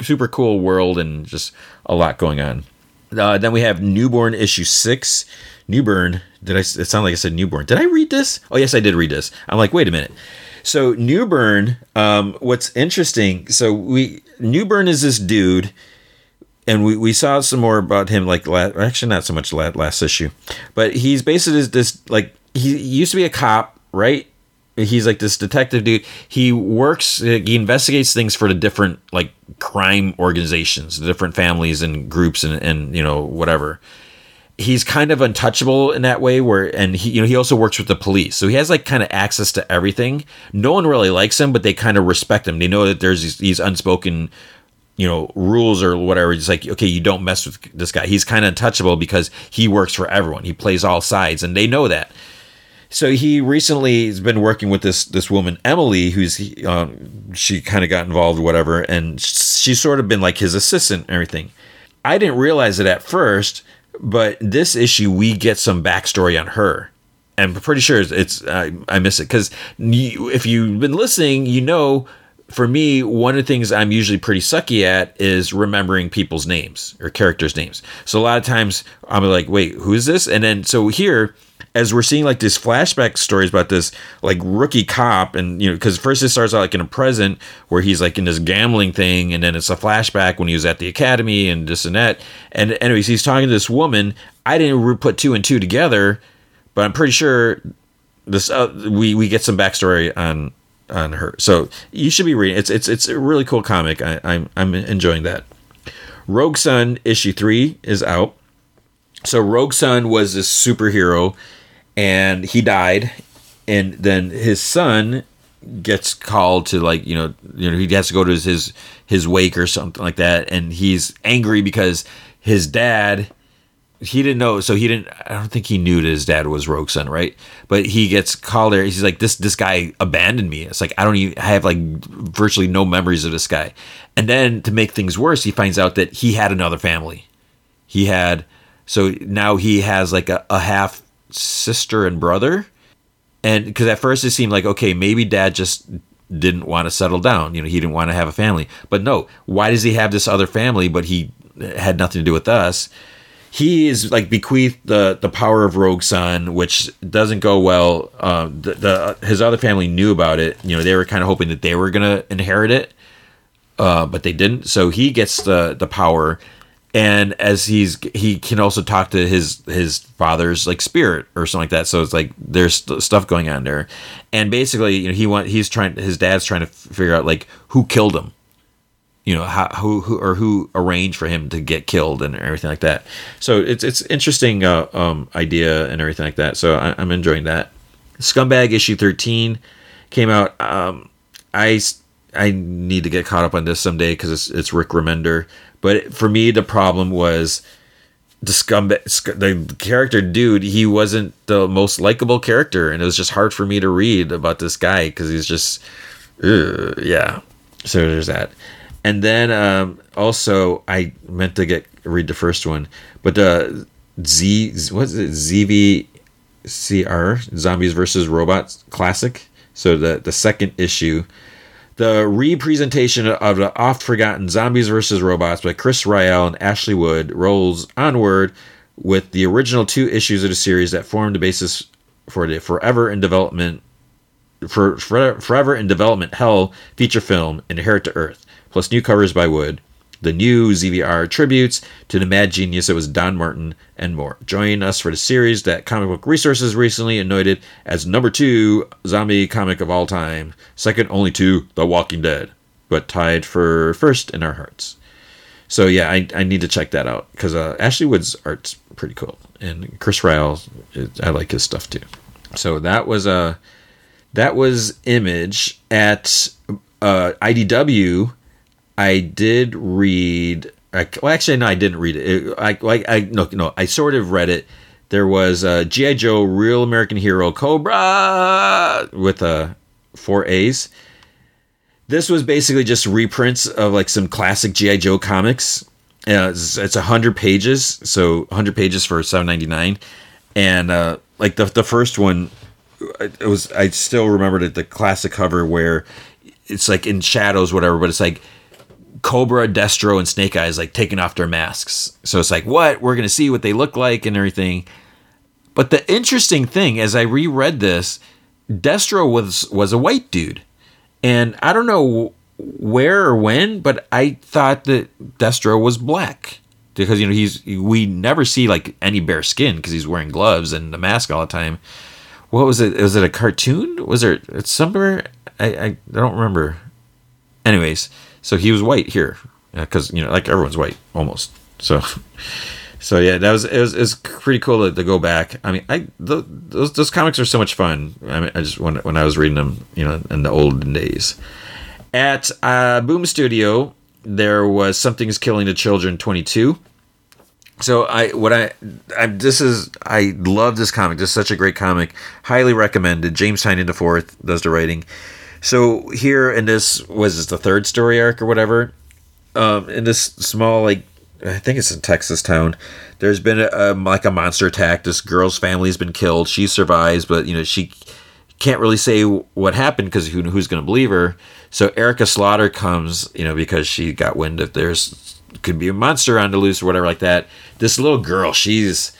super cool world, and just a lot going on. Then we have Newborn issue 6. Newborn. It sounded like I said Newborn. Did I read this? Oh, yes, I did read this. I'm like, wait a minute. So Newborn, what's interesting, Newborn is this dude, and we saw some more about him, like actually not so much last issue, but he's basically this like, he used to be a cop, right? He's like this detective dude. He works, he investigates things for the different like crime organizations, the different families and groups and whatever. He's kind of untouchable in that way, and he, he also works with the police. So he has like kind of access to everything. No one really likes him, but they kind of respect him. They know that there's these unspoken, rules or whatever. It's like, okay, you don't mess with this guy. He's kind of untouchable because he works for everyone. He plays all sides, and they know that. So he recently has been working with this woman, Emily, who's she kind of got involved, whatever. And she's sort of been like his assistant and everything. I didn't realize it at first, but this issue, we get some backstory on her. I'm pretty sure I miss it. Because if you've been listening, for me, one of the things I'm usually pretty sucky at is remembering people's names or characters' names. So a lot of times I'm like, wait, who is this? And then so here, as we're seeing like these flashback stories about this like rookie cop, and because first it starts out like in a present where he's like in this gambling thing, and then it's a flashback when he was at the academy and this and that. And anyways, he's talking to this woman. I didn't put 2 and 2 together, but I'm pretty sure this we get some backstory on her. So you should be reading. It's a really cool comic. I'm enjoying that. Rogue Son issue 3 is out. So Rogue Son was this superhero, and he died, and then his son gets called to like he has to go to his wake or something like that, and he's angry because his dad, he didn't know, so he didn't. I don't think he knew that his dad was Rogue Son, right? But he gets called there. He's like, this guy abandoned me. It's like I have like virtually no memories of this guy. And then to make things worse, he finds out that he had another family. So now he has like a half sister and brother. And because at first it seemed like, okay, maybe dad just didn't want to settle down. He didn't want to have a family. But no, why does he have this other family? But he had nothing to do with us. he is like bequeathed the power of Rogue Son, which doesn't go well. His other family knew about it. You know, they were kind of hoping that they were going to inherit it, but they didn't. So he gets the power, and as he can also talk to his father's like spirit or something like that. So it's like there's stuff going on there, and basically, you know, his dad's trying to figure out like who killed him. You know, who arranged for him to get killed and everything like that. So it's interesting idea and everything like that. So I'm enjoying that. Scumbag issue 13 came out. I need to get caught up on this someday because it's Rick Remender. But for me, the problem was the scumbag, the character dude. He wasn't the most likable character, and it was just hard for me to read about this guy because he's just yeah. So there's that. And then also, I meant to read the first one, but the ZVCR Zombies vs. Robots Classic. So the second issue, the representation of the oft forgotten Zombies vs. Robots by Chris Rael and Ashley Wood rolls onward with the original two issues of the series that formed the basis for the Forever in Development Hell feature film Inherit to Earth, plus new covers by Wood, the new ZVR tributes to the mad genius that was Don Martin, and more. Join us for the series that Comic Book Resources recently anointed as #2 zombie comic of all time, second only to The Walking Dead, but tied for first in our hearts. So yeah, I need to check that out, because Ashley Wood's art's pretty cool, and Chris Rael, I like his stuff too. So that was Image. At IDW, I did read. Well, actually, no, I didn't read it. I sort of read it. There was G.I. Joe, Real American Hero, Cobra with 4 A's. This was basically just reprints of like some classic G.I. Joe comics. It's 100 pages, so 100 pages for $7.99, and like the first one, it was. I still remembered it. The classic cover where it's like in shadows, whatever, but it's like Cobra, Destro, and Snake Eyes like taking off their masks. So it's like, what? We're going to see what they look like and everything. But the interesting thing, as I reread this, Destro was a white dude. And I don't know where or when, but I thought that Destro was black, because, you know, we never see like any bare skin because he's wearing gloves and the mask all the time. What was it? Was it a cartoon? Was there, it's somewhere? I don't remember. Anyways, so he was white here, because, you know, like everyone's white almost. So yeah, it was pretty cool to go back. I mean, those comics are so much fun. I mean, I just when I was reading them, you know, in the olden days. At Boom Studio, there was Something's Killing the Children 22. So I love this comic. This is such a great comic. Highly recommended. James Tynion IV does the writing. So here in this, was this the third story arc or whatever? In this small, like, I think it's in Texas town, there's been a monster attack. This girl's family's been killed. She survives, but, you know, she can't really say what happened because who's going to believe her? So Erica Slaughter comes, you know, because she got wind that there's could be a monster on the loose or whatever like that. This little girl, she has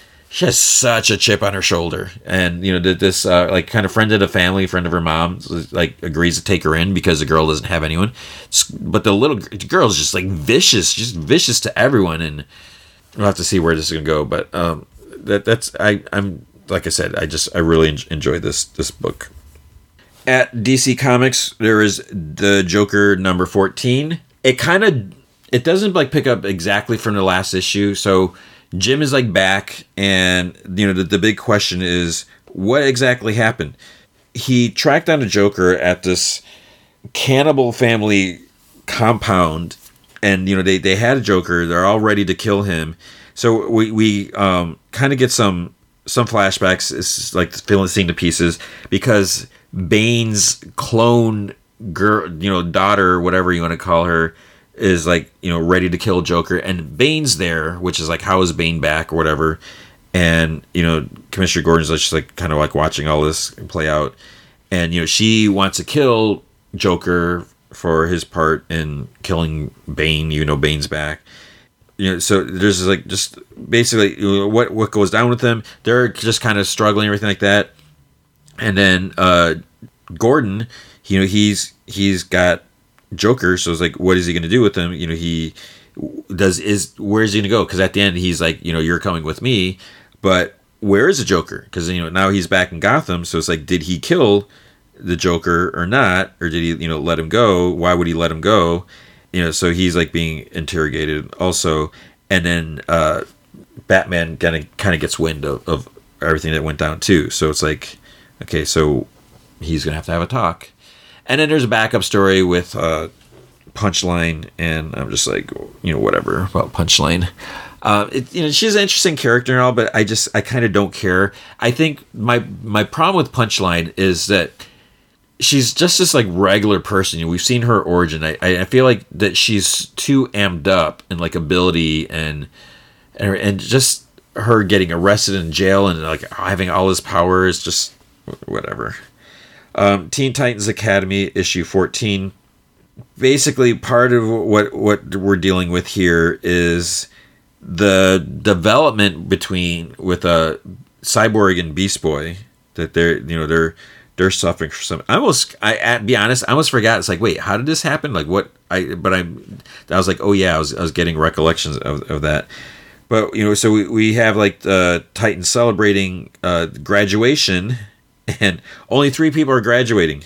such a chip on her shoulder, and, you know, did this like kind of friend of the family, friend of her mom, like agrees to take her in because the girl doesn't have anyone. But the little girl's just like vicious, just vicious to everyone, and we'll have to see where this is gonna go. But I'm like I said, I really enjoy this book. At DC Comics, there is the Joker number 14. It doesn't like pick up exactly from the last issue, so Jim is like back, and, you know, the big question is what exactly happened. He tracked down a Joker at this cannibal family compound, and, you know, they had a Joker. They're all ready to kill him. So we kind of get some flashbacks. It's like seeing the pieces, because Bane's clone girl, you know, daughter, whatever you want to call her, is like, you know, ready to kill Joker, and Bane's there, which is like, how is Bane back or whatever? And, you know, Commissioner Gordon's just like kind of like watching all this play out, and, you know, she wants to kill Joker for his part in killing Bane. You know, Bane's back, you know, so there's like just basically what goes down with them. They're just kind of struggling, everything like that. And then Gordon, you know, he's got Joker, so it's like, what is he going to do with him? You know, he does where's he going to go? Because at the end, he's like, you know, you're coming with me, but where is the Joker? Because you know now he's back in Gotham, so it's like, did he kill the Joker or not, or did he, you know, let him go? Why would he let him go? You know, so he's like being interrogated also, and then Batman kind of gets wind of everything that went down too. So it's like, okay, so he's gonna have to have a talk. And then there's a backup story with Punchline, and I'm just like, you know, whatever about Punchline. You know, she's an interesting character and all, but I kind of don't care. I think my problem with Punchline is that she's just this like regular person. You know, we've seen her origin. I feel like that she's too amped up in like ability and just her getting arrested in jail and like having all his power is just whatever. Teen Titans Academy issue 14. Basically, part of what we're dealing with here is the development with Cyborg and Beast Boy, that they're suffering from some. I almost forgot. It's like, wait, how did this happen? Like what? I was like, oh yeah, I was getting recollections of that. But you know, so we have like Titans celebrating graduation. And only 3 people are graduating.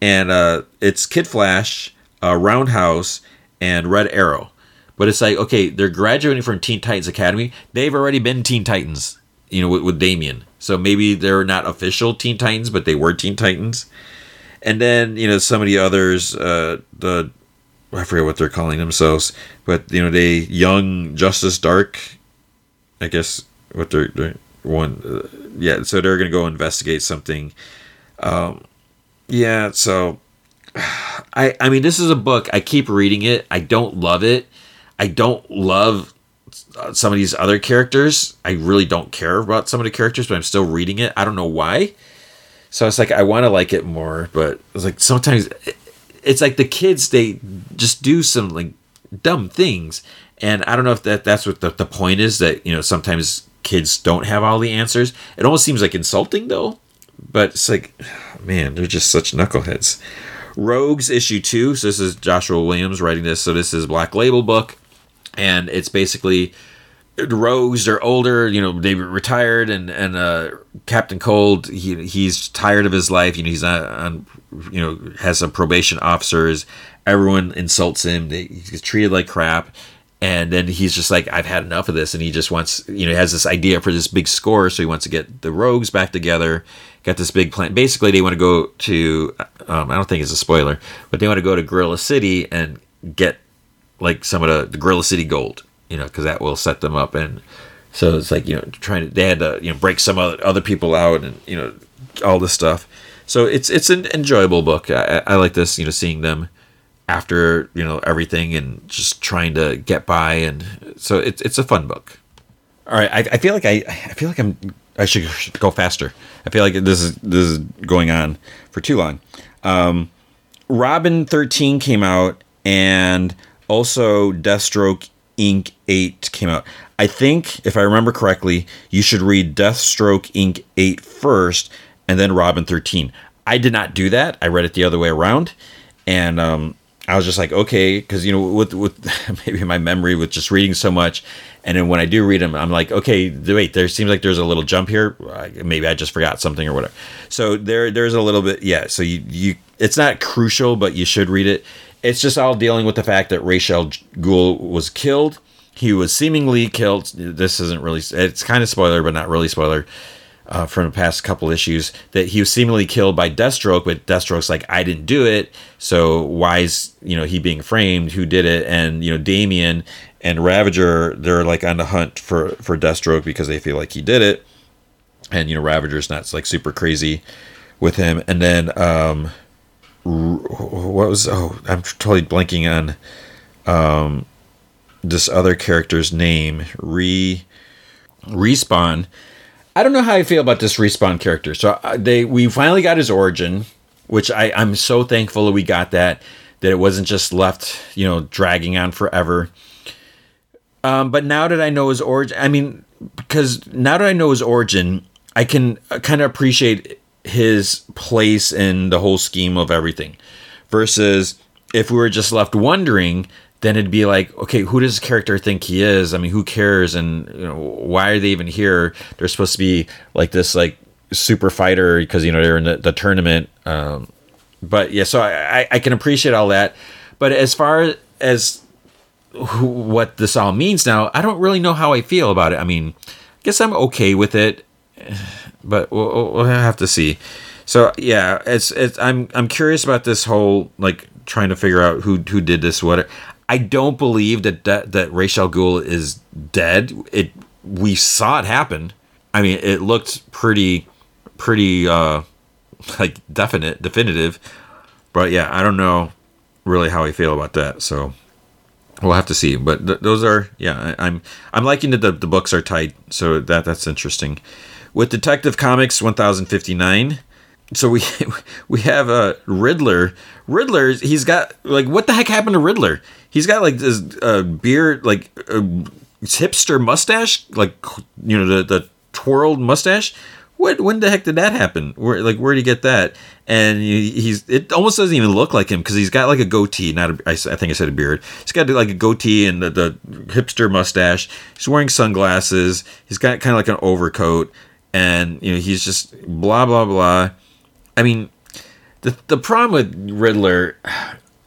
And it's Kid Flash, Roundhouse, and Red Arrow. But it's like, okay, they're graduating from Teen Titans Academy. They've already been Teen Titans, you know, with Damian. So maybe they're not official Teen Titans, but they were Teen Titans. And then, you know, some of the others, I forget what they're calling themselves. But, you know, they Young Justice Dark, I guess what they're doing. So they're gonna go investigate something. So I mean, this is a book, I keep reading it, I don't love it, I don't love some of these other characters, I really don't care about some of the characters, but I'm still reading it. I don't know why. So it's like, I want to like it more, but it's like sometimes it's like the kids, they just do some like dumb things, and I don't know if that's what the point is, that you know, sometimes kids don't have all the answers. It almost seems like insulting though, but it's like, man, they're just such knuckleheads. Rogues issue 2. So this is Joshua Williams writing this. So this is Black Label book, and it's basically the Rogues. They're older, you know, they retired, and Captain Cold, he's tired of his life. You know, he's not on, you know, has some probation officers. Everyone insults him. He's treated like crap. And then he's just like, I've had enough of this. And he just wants, you know, he has this idea for this big score. So he wants to get the Rogues back together. Got this big plan. Basically, they want to go to, I don't think it's a spoiler, but they want to go to Gorilla City and get like some of the Gorilla City gold, you know, because that will set them up. And so it's like, you know, they had to, you know, break some other people out and, you know, all this stuff. So it's an enjoyable book. I like this, you know, seeing them after, you know, everything and just trying to get by, and so it's a fun book. All right, I feel like I should go faster. I feel like this is going on for too long. Robin 13 came out, and also Deathstroke Inc. 8 came out. I think if I remember correctly, you should read Deathstroke Inc. 8 first, and then Robin 13. I did not do that. I read it the other way around, and I was just like, okay, because, you know, with maybe my memory with just reading so much, and then when I do read them, I'm like, okay, wait, there seems like there's a little jump here. Maybe I just forgot something or whatever. So there's a little bit, yeah. So you it's not crucial, but you should read it. It's just all dealing with the fact that Ra's al Ghul was killed. He was seemingly killed. This isn't really, it's kind of spoiler, but not really spoiler. From the past couple issues, that he was seemingly killed by Deathstroke, but Deathstroke's like, I didn't do it, so why is, you know, he being framed? Who did it? And, you know, Damian and Ravager, they're like on the hunt for Deathstroke because they feel like he did it, and, you know, Ravager's not like super crazy with him. And then I'm totally blanking on this other character's name. Respawn. I don't know how I feel about this Respawn character. So we finally got his origin, which I'm so thankful that we got that it wasn't just left, you know, dragging on forever. But now that I know his origin, I mean, because now that I know his origin, I can kind of appreciate his place in the whole scheme of everything. Versus if we were just left wondering, then it'd be like, okay, who does this character think he is? I mean, who cares? And, you know, why are they even here? They're supposed to be like this, like, super fighter because, you know, they're in the tournament. But yeah, so I can appreciate all that. But as far as what this all means now, I don't really know how I feel about it. I mean, I guess I'm okay with it, but we'll have to see. So yeah, I'm curious about this whole, like, trying to figure out who did this, what. I don't believe that Ra's al Ghul is dead. We saw it happen. I mean, it looked pretty like definitive. But yeah, I don't know really how I feel about that. So we'll have to see. But those are, yeah, I'm liking that the books are tight. So that's interesting. With Detective Comics 1059, so we have a Riddler. Riddler's, he's got, like, what the heck happened to Riddler? He's got, like, this beard, like, hipster mustache, like, you know, the twirled mustache. When the heck did that happen? Where did he get that? And it almost doesn't even look like him because he's got, like, a goatee. I think I said a beard. He's got, like, a goatee and the hipster mustache. He's wearing sunglasses. He's got kind of like an overcoat, and, you know, he's just blah blah blah. I mean, the problem with Riddler,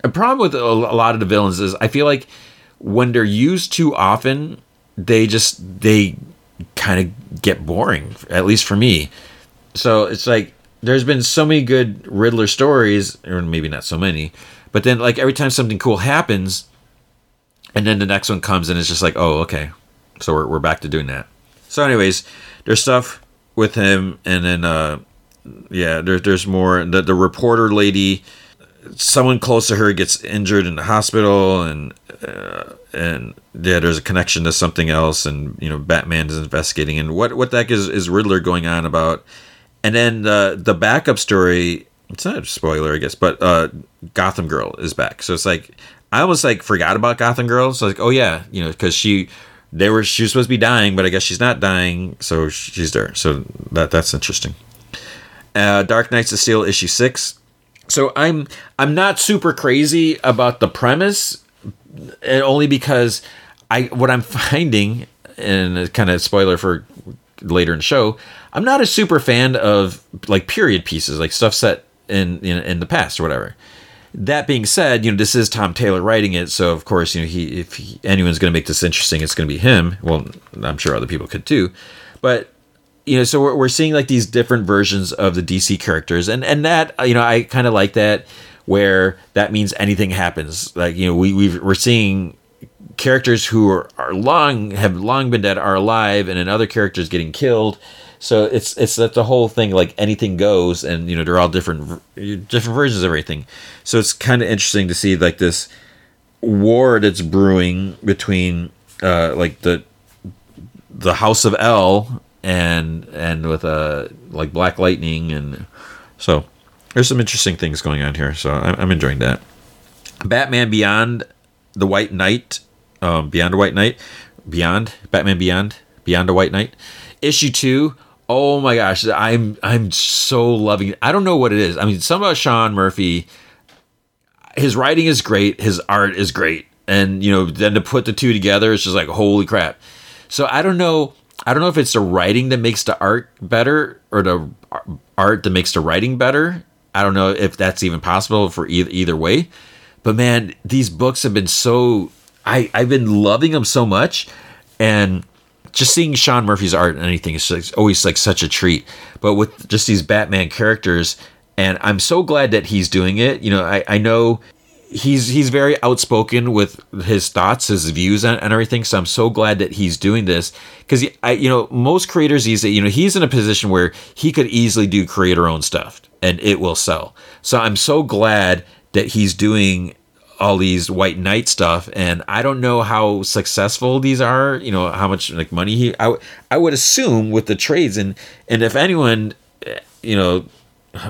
the problem with a lot of the villains is I feel like when they're used too often, they kind of get boring, at least for me. So it's like there's been so many good Riddler stories, or maybe not so many, but then, like, every time something cool happens, and then the next one comes, and it's just like, oh, okay, so we're back to doing that. So anyways, there's stuff with him, and then yeah, there's more. The reporter lady, someone close to her gets injured in the hospital, and yeah, there's a connection to something else, and, you know, Batman is investigating, and what the heck is Riddler going on about? And then the backup story, it's not a spoiler, I guess, but Gotham Girl is back. So it's like I almost, like, forgot about Gotham Girl. So like, oh yeah, you know, because she was supposed to be dying, but I guess she's not dying, so she's there. So that's interesting. Dark Knights of Steel issue 6. So I'm not super crazy about the premise, only because what I'm finding, and a kind of spoiler for later in the show, I'm not a super fan of, like, period pieces, like stuff set in the past or whatever. That being said, you know, this is Tom Taylor writing it, so of course, you know, if anyone's going to make this interesting, it's going to be him. Well, I'm sure other people could too, but. You know, so we're seeing, like, these different versions of the DC characters, and that, you know, I kind of like that, where that means anything happens. Like, you know, we're seeing characters who have long been dead are alive, and then other characters getting killed. So it's that the whole thing, like, anything goes, and, you know, they're all different versions of everything. So it's kind of interesting to see, like, this war that's brewing between like the House of L. And with like Black Lightning, and so there's some interesting things going on here. So I'm enjoying that. Batman Beyond the White Knight, issue 2. Oh my gosh, I'm so loving it. I don't know what it is. I mean, somehow Sean Murphy, his writing is great, his art is great, and, you know, then to put the two together, it's just like, holy crap. So I don't know if it's the writing that makes the art better, or the art that makes the writing better. I don't know if that's even possible for either way. But man, these books have been so... I've been loving them so much. And just seeing Sean Murphy's art and anything is, like, always, like, such a treat. But with just these Batman characters, and I'm so glad that he's doing it. You know, I know... He's very outspoken with his thoughts, his views, and everything. So I'm so glad that he's doing this, because you know, most creators, he's in a position where he could easily do creator-owned stuff and it will sell. So I'm so glad that he's doing all these White Knight stuff, and I don't know how successful these are. You know, how much, like, money I would assume with the trades, and if anyone, you know,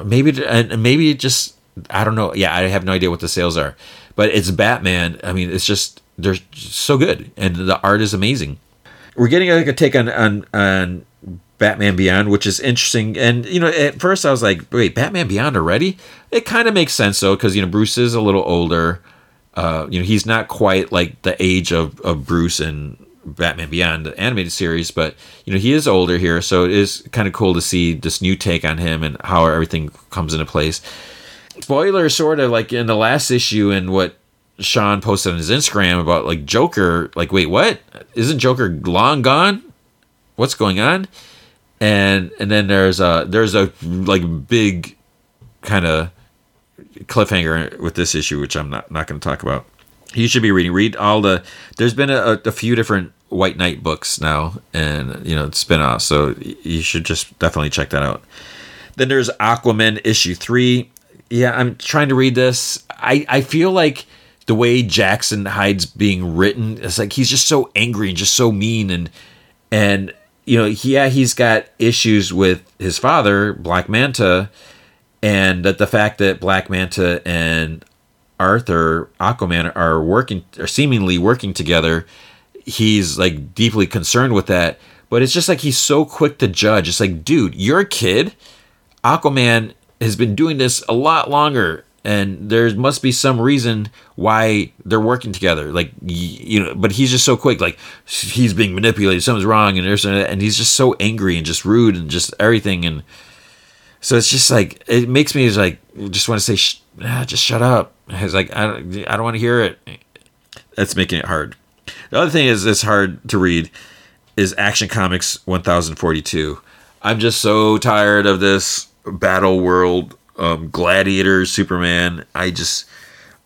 maybe just. I don't know. Yeah, I have no idea what the sales are, but it's Batman. I mean, it's just they're so good, and the art is amazing. We're getting like a take on Batman Beyond, which is interesting. And you know, at first I was like, wait, Batman Beyond already? It kind of makes sense though, because you know, Bruce is a little older. You know, he's not quite like the age of Bruce in Batman Beyond, the animated series, but you know, he is older here, so it is kind of cool to see this new take on him and how everything comes into place. Spoiler, sort of like in the last issue and what Sean posted on his Instagram about like Joker, like, wait, what? Isn't Joker long gone? What's going on? And then there's a like big kind of cliffhanger with this issue, which I'm not going to talk about. You should be reading. Read all the. There's been a few different White Knight books now, and you know, spinoffs. So you should just definitely check that out. Then there's Aquaman issue 3. Yeah, I'm trying to read this. I feel like the way Jackson Hyde's being written, it's like he's just so angry and just so mean, and you know, yeah, he's got issues with his father, Black Manta, and that the fact that Black Manta and Arthur Aquaman are seemingly working together, he's like deeply concerned with that. But it's just like he's so quick to judge. It's like, dude, you're a kid. Aquaman has been doing this a lot longer, and there must be some reason why they're working together. Like, you know, but he's just so quick. Like, he's being manipulated. Something's wrong, and he's just so angry and just rude and just everything. And so it's just like, it makes me just want to say, just shut up. It's like, I don't want to hear it. That's making it hard. The other thing that's hard to read is Action Comics 1042. I'm just so tired of this Battle World, Gladiator, Superman. I just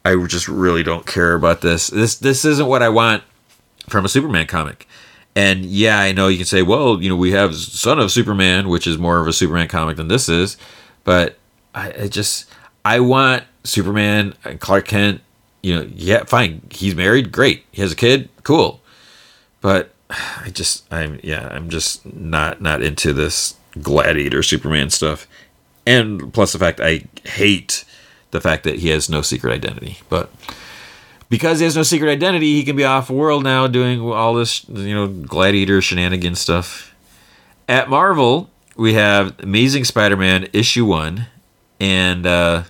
really don't care about this. This isn't what I want from a Superman comic. And yeah, I know you can say, well, you know, we have Son of Superman, which is more of a Superman comic than this is, but I want Superman and Clark Kent. You know, yeah, fine. He's married, great. He has a kid, cool. But I'm just not into this Gladiator Superman stuff. And plus the fact I hate the fact that he has no secret identity. But because he has no secret identity, he can be off world now doing all this, you know, Gladiator shenanigan stuff. At Marvel, we have Amazing Spider-Man issue 1, and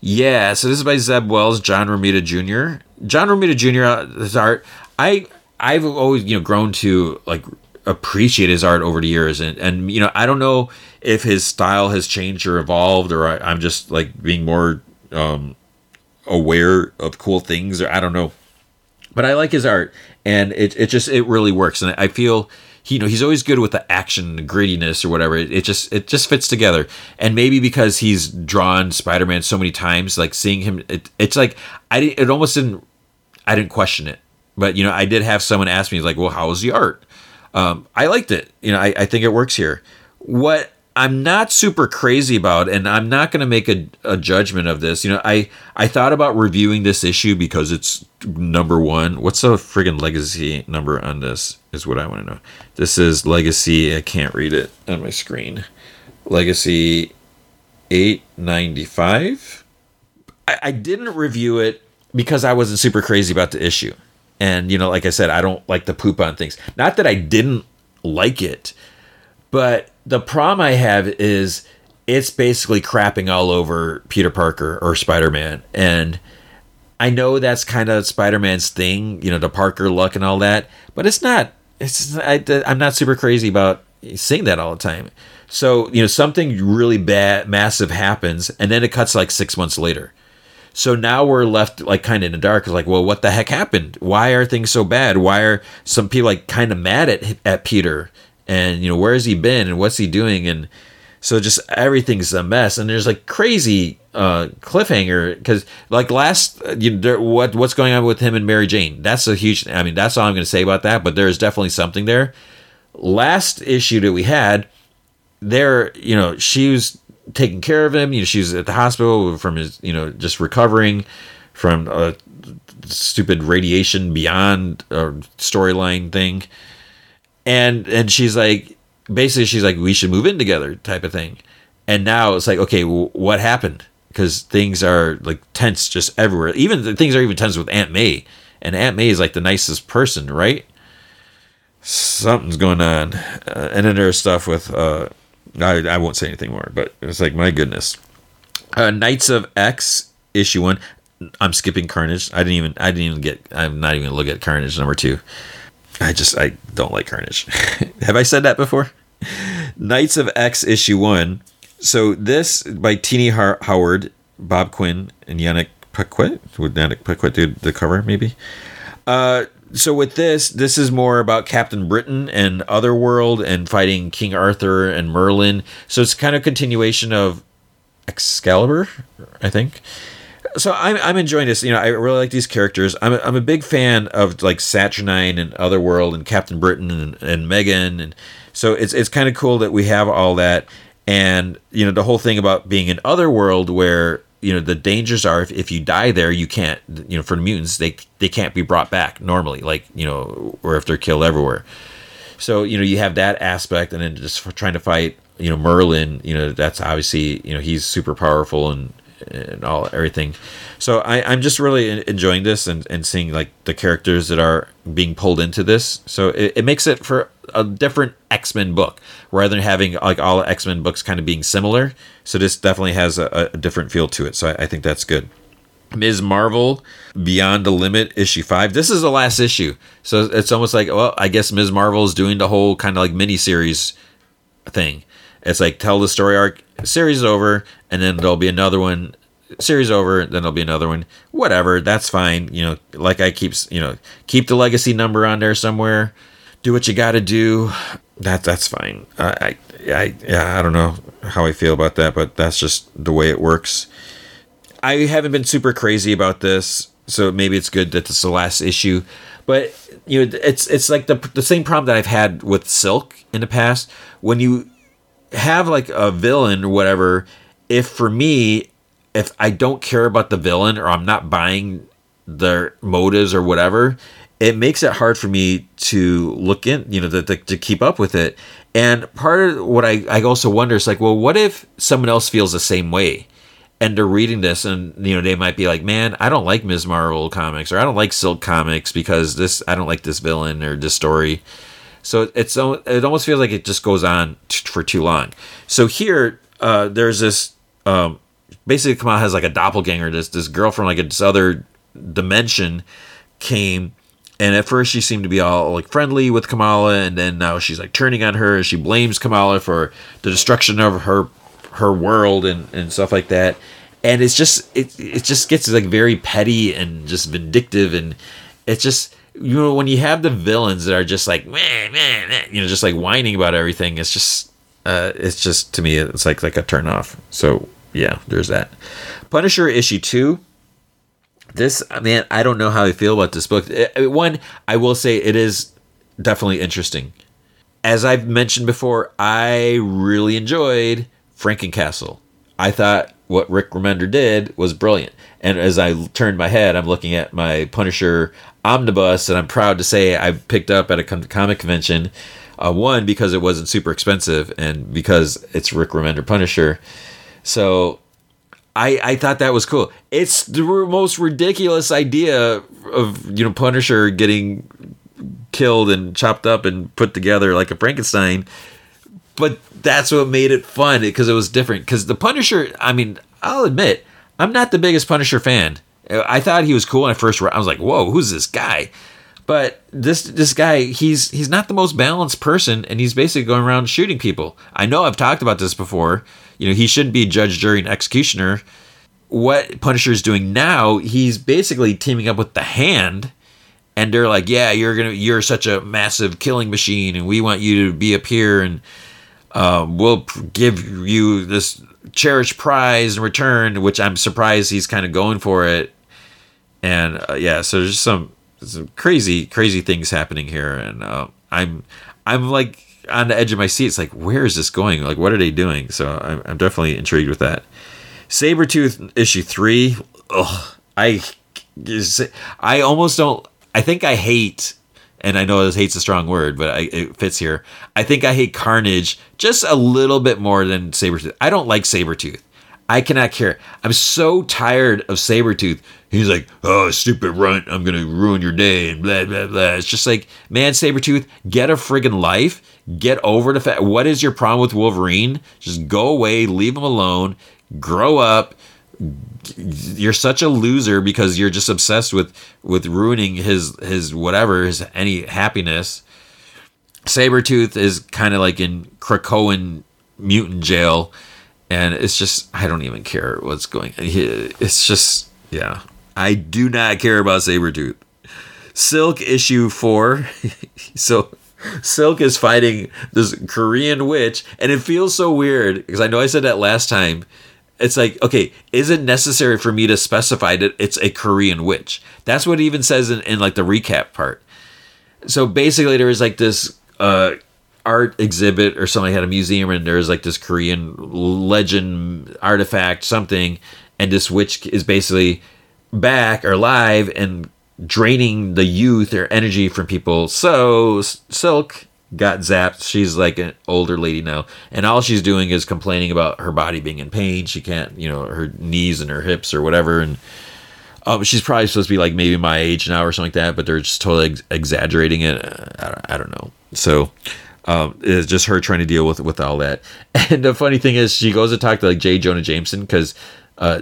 yeah, so this is by Zeb Wells, John Romita Jr. John Romita Jr., his art, I've always, you know, grown to like appreciate his art over the years, and you know, I don't know if his style has changed or evolved, or I'm just like being more aware of cool things, or I don't know, but I like his art, and it really works, and I feel, you know, he's always good with the action, the grittiness or whatever. It just fits together. And maybe because he's drawn Spider-Man so many times, like seeing him, it's like, I didn't question it, but you know, I did have someone ask me like, well, how was the art? I liked it. You know, I think it works here. What I'm not super crazy about, and I'm not going to make a judgment of this. You know, I thought about reviewing this issue because it's number 1. What's the friggin' legacy number on this is what I want to know. This is legacy. I can't read it on my screen. Legacy 895. I didn't review it because I wasn't super crazy about the issue. And, you know, like I said, I don't like to poop on things. Not that I didn't like it, but the problem I have is it's basically crapping all over Peter Parker or Spider-Man. And I know that's kind of Spider-Man's thing, you know, the Parker luck and all that, but it's not. I'm not super crazy about seeing that all the time. So, you know, something really bad, massive happens, and then it cuts like 6 months later. So now we're left like kind of in the dark. It's like, well, what the heck happened? Why are things so bad? Why are some people like kind of mad at Peter? And, you know, where has he been and what's he doing? And so just everything's a mess. And there's like crazy cliffhanger because like last, what's going on with him and Mary Jane? That's a huge, I mean, that's all I'm going to say about that. But there is definitely something there. Last issue that we had there, you know, she was taking care of him. You know, she was at the hospital from his, you know, just recovering from a stupid radiation beyond storyline thing. And she's like, basically she's like, we should move in together type of thing. And now it's like, okay, well, what happened? Because things are like tense just everywhere. Even things are even tense with Aunt May and Aunt May is like the nicest person, right? Something's going on. And then there's stuff with I won't say anything more, but it's like, my goodness. Knights of X issue 1. I'm skipping Carnage. I didn't even get. I'm not even gonna look at Carnage number 2. I don't like Carnage. Have I said that before? Knights of X issue 1. So this by Tini Howard, Bob Quinn, and Yannick Paquette. Would Yannick Paquette do the cover maybe? So with this is more about Captain Britain and Otherworld and fighting King Arthur and Merlin. So it's kind of a continuation of Excalibur, I think. So I'm enjoying this. You know, I really like these characters. I'm a big fan of like Saturnine and Otherworld and Captain Britain and Megan, and so it's kind of cool that we have all that. And you know, the whole thing about being in Otherworld, where you know the dangers are if you die there, you can't. You know, for the mutants, they can't be brought back normally, like you know, or if they're killed everywhere. So you know, you have that aspect, and then just trying to fight. You know, Merlin. You know, that's obviously, you know, he's super powerful and all everything. So I'm just really enjoying this and seeing like the characters that are being pulled into this. So it makes it for a different X-Men book rather than having like all X-Men books kind of being similar. So this definitely has a different feel to it. So I think that's good. Ms. Marvel Beyond the Limit issue 5. This is the last issue. So it's almost like, well, I guess Ms. Marvel is doing the whole kind of like miniseries thing. It's like, tell the story arc, series over, and then there'll be another one, series over, then there'll be another one. Whatever, that's fine. You know, like I keep, you know, keep the legacy number on there somewhere. Do what you got to do. That's fine. I don't know how I feel about that, but that's just the way it works. I haven't been super crazy about this, so maybe it's good that it's the last issue. But you know, it's like the same problem that I've had with Silk in the past. When you have like a villain or whatever, if I don't care about the villain or I'm not buying their motives or whatever, it makes it hard for me to look in, you know, to keep up with it. And part of what I also wonder is like, well, what if someone else feels the same way and they're reading this and, you know, they might be like, man, I don't like Ms. Marvel comics, or I don't like Silk comics because I don't like this villain or this story. So it almost feels like it just goes on for too long. So here, there's this, basically Kamala has like a doppelganger. This girl from like this other dimension came, and at first she seemed to be all like friendly with Kamala, and then now she's like turning on her. She blames Kamala for the destruction of her world and stuff like that. And it's just it just gets like very petty and just vindictive, and it's just, you know, when you have the villains that are just like, meh, meh, meh, you know, just like whining about everything, it's just to me, it's like a turn off. So yeah, there's that. Punisher issue 2. This, man, I don't know how I feel about this book. One, I will say it is definitely interesting. As I've mentioned before, I really enjoyed Frankencastle. I thought what Rick Remender did was brilliant. And as I turned my head, I'm looking at my Punisher omnibus, and I'm proud to say I picked up at a comic convention, one, because it wasn't super expensive, and because it's Rick Remender Punisher. So I thought that was cool. It's the most ridiculous idea of, you know, Punisher getting killed and chopped up and put together like a Frankenstein, but that's what made it fun, because it was different. Because the Punisher, I mean, I'll admit, I'm not the biggest Punisher fan. I thought he was cool when I first read. I was like, "Whoa, who's this guy?" But this guy, he's not the most balanced person, and he's basically going around shooting people. I know I've talked about this before. You know, he shouldn't be judge, jury, and executioner. What Punisher is doing now, he's basically teaming up with the Hand, and they're like, "Yeah, you're such a massive killing machine, and we want you to be up here, and we'll give you this cherished prize in return," which I'm surprised he's kind of going for it. And yeah, so there's some crazy things happening here, and I'm like on the edge of my seat. It's like, where is this going? Like, what are they doing? So I'm definitely intrigued with that. Sabretooth issue 3. Ugh, I almost don't. I think I hate, and I know this hate's a strong word, but it fits here. I think I hate Carnage just a little bit more than Sabretooth. I don't like Sabretooth. I cannot care. I'm so tired of Sabretooth. He's like, oh, stupid runt, I'm going to ruin your day and blah, blah, blah. It's just like, man, Sabretooth, get a friggin' life. Get over the fact. What is your problem with Wolverine? Just go away. Leave him alone. Grow up. You're such a loser because you're just obsessed with ruining his whatever, his any happiness. Sabretooth is kind of like in Krakoan mutant jail. And it's just, I don't even care what's going on. It's just, yeah. I do not care about Sabretooth. Silk issue 4. So Silk is fighting this Korean witch. And it feels so weird because I know I said that last time. It's like, okay, is it necessary for me to specify that it's a Korean witch? That's what it even says in like the recap part. So basically there is like this... art exhibit or something had a museum and there's like this Korean legend artifact something, and this witch is basically back or alive and draining the youth or energy from people. So Silk got zapped. She's like an older lady now, and all she's doing is complaining about her body being in pain. She can't, you know, her knees and her hips or whatever, and she's probably supposed to be like maybe my age now or something like that, but they're just totally exaggerating it. I don't know. So it's just her trying to deal with all that. And the funny thing is she goes to talk to like J. Jonah Jameson because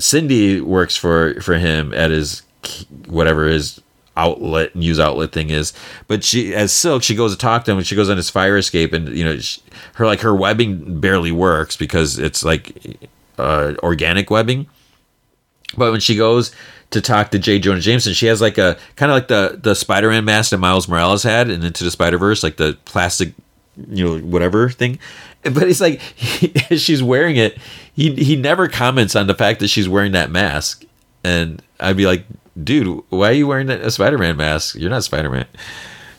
Cindy works for him at his whatever his outlet, news outlet thing is. But she, as Silk, she goes to talk to him and she goes on his fire escape, and you know, she, her webbing barely works because it's like organic webbing. But when she goes to talk to J. Jonah Jameson, she has like a kind of like the Spider-Man mask that Miles Morales had in Into the Spider-Verse, like the plastic, you know, whatever thing. But it's like she's wearing it. He never comments on the fact that she's wearing that mask. And I'd be like, dude, why are you wearing a Spider-Man mask? You're not Spider-Man.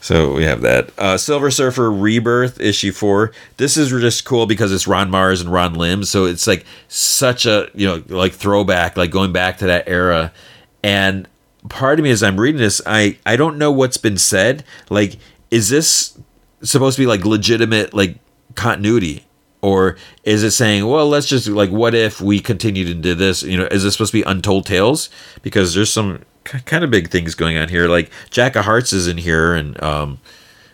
So we have that. Silver Surfer Rebirth issue 4. This is just cool because it's Ron Mars and Ron Lim. So it's like such a, you know, like throwback, like going back to that era. And part of me as I'm reading this, I don't know what's been said. Like, is this supposed to be like legitimate like continuity, or is it saying, well, let's just like, what if we continued and did this, you know? Is this supposed to be Untold Tales? Because there's some kind of big things going on here, like Jack of Hearts is in here, and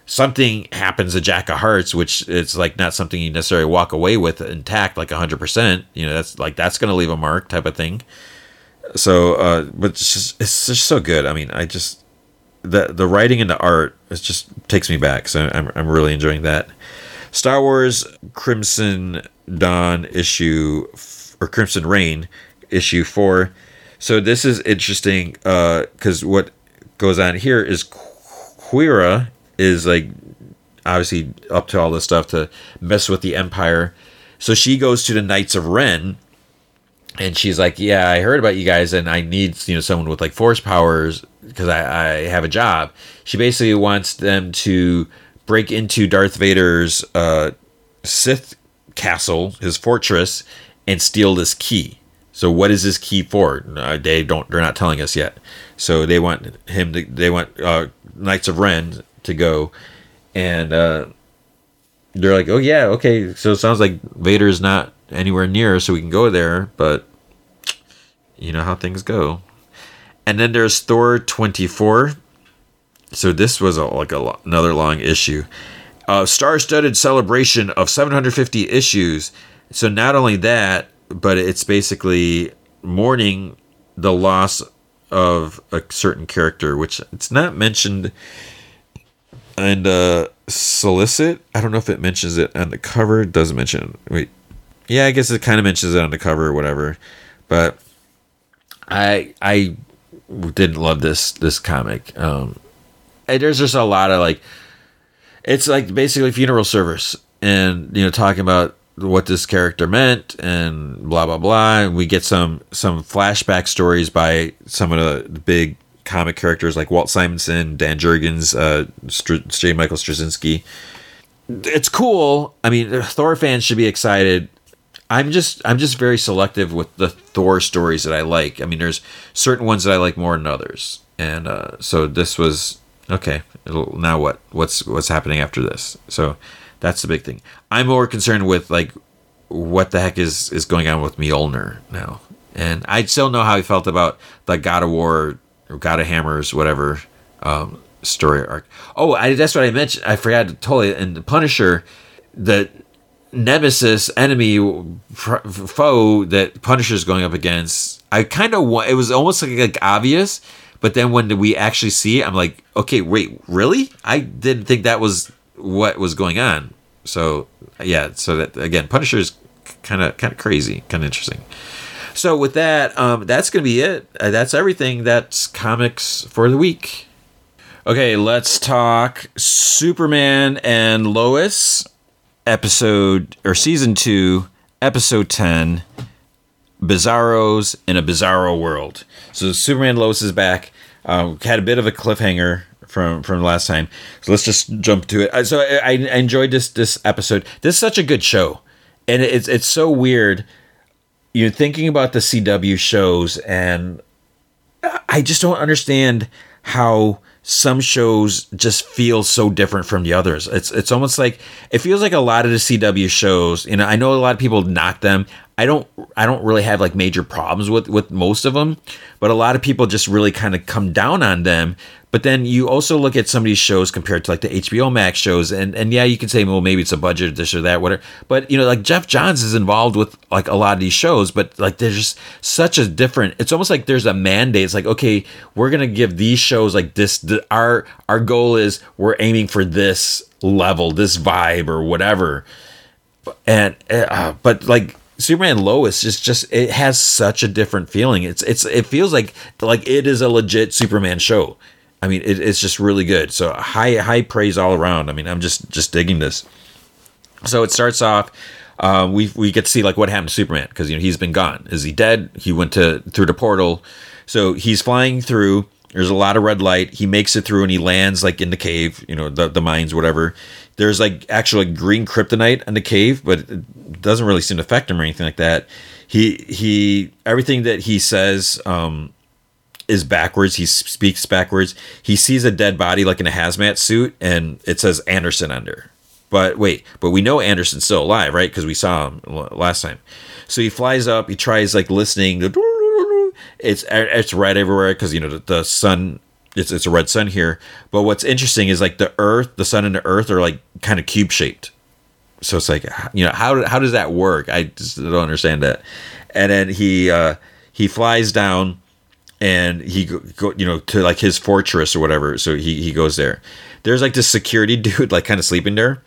something happens to Jack of Hearts, which it's like not something you necessarily walk away with intact like 100%, you know, that's like, that's gonna leave a mark type of thing. So but it's just so good. I mean, I just, The writing and the art, it just takes me back. So I'm really enjoying that. Star Wars Crimson Dawn Crimson Reign issue 4. So this is interesting because what goes on here is Quira is like obviously up to all this stuff to mess with the Empire. So she goes to the Knights of Ren. And she's like, yeah, I heard about you guys, and I need, you know, someone with like force powers because I have a job. She basically wants them to break into Darth Vader's Sith castle, his fortress, and steal this key. So what is this key for? No, they're not telling us yet. So they want Knights of Ren to go, and they're like, oh yeah, okay. So it sounds like Vader's not anywhere near, so we can go there, but you know how things go. And then there's Thor 24. So this was another long issue. Star-studded celebration of 750 issues. So not only that, but it's basically mourning the loss of a certain character, which it's not mentioned. And Solicit, I don't know if it mentions it on the cover. It doesn't mention it. Wait. Yeah, I guess it kind of mentions it on the cover or whatever, but I didn't love this comic. There's just a lot of like, it's like basically funeral service, and you know, talking about what this character meant and blah blah blah. And we get some flashback stories by some of the big comic characters like Walt Simonson, Dan Jurgens, J. Michael Straczynski. It's cool. I mean, Thor fans should be excited. I'm just very selective with the Thor stories that I like. I mean, there's certain ones that I like more than others, and so this was okay. Now what's happening after this? So that's the big thing. I'm more concerned with like what the heck is going on with Mjolnir now? And I still know how I felt about the God of War or God of Hammers, whatever story arc. Oh, that's what I mentioned. I forgot totally. And the Punisher, the nemesis, enemy, foe that Punisher's going up against, I kind of it was almost like obvious. But then when we actually see it, I'm like, okay, wait, really? I didn't think that was what was going on. So yeah, so that again, Punisher is kind of crazy, kind of interesting. So with that, that's gonna be it. That's everything. That's comics for the week. Okay, let's talk Superman and Lois, season 2, episode 10. Bizarros in a Bizarro World. So Superman Lois is back. Had a bit of a cliffhanger from last time, so let's just jump to it. So I enjoyed this episode. This is such a good show, and it's so weird. You're thinking about the CW shows, and I just don't understand how some shows just feel so different from the others. It's almost like it feels like a lot of the CW shows. You know, I know a lot of people knock them. I don't really have like major problems with most of them, but a lot of people just really kind of come down on them. But then you also look at some of these shows compared to like the HBO Max shows, and yeah, you can say, well, maybe it's a budget, this or that, whatever. But you know, like Jeff Johns is involved with like a lot of these shows, but like there's just such a different. It's almost like there's a mandate. It's like, okay, we're gonna give these shows like this. Our goal is we're aiming for this level, this vibe, or whatever. And but like. Superman Lois is just it has such a different feeling. It feels like it is a legit Superman show. I mean, it's just really good. So high praise all around. I mean, I'm just digging this. So it starts off. We get to see like what happened to Superman, because you know he's been gone. Is he dead? He went through the portal. So he's flying through. There's a lot of red light. He makes it through and he lands like in the cave, you know, the mines, whatever. There's like actual like, green kryptonite in the cave, but it doesn't really seem to affect him or anything like that. He everything that he says is backwards. He speaks backwards. He sees a dead body like in a hazmat suit, and it says Anderson under. But we know Anderson's still alive, right? Because we saw him last time. So he flies up. He tries like listening. It's red everywhere because you know the sun. It's a red sun here, but what's interesting is like the sun and the earth are like kind of cube shaped, so it's like you know how does that work? I just don't understand that. And then he flies down, and he go you know to like his fortress or whatever. So he goes there. There's like this security dude like kind of sleeping there,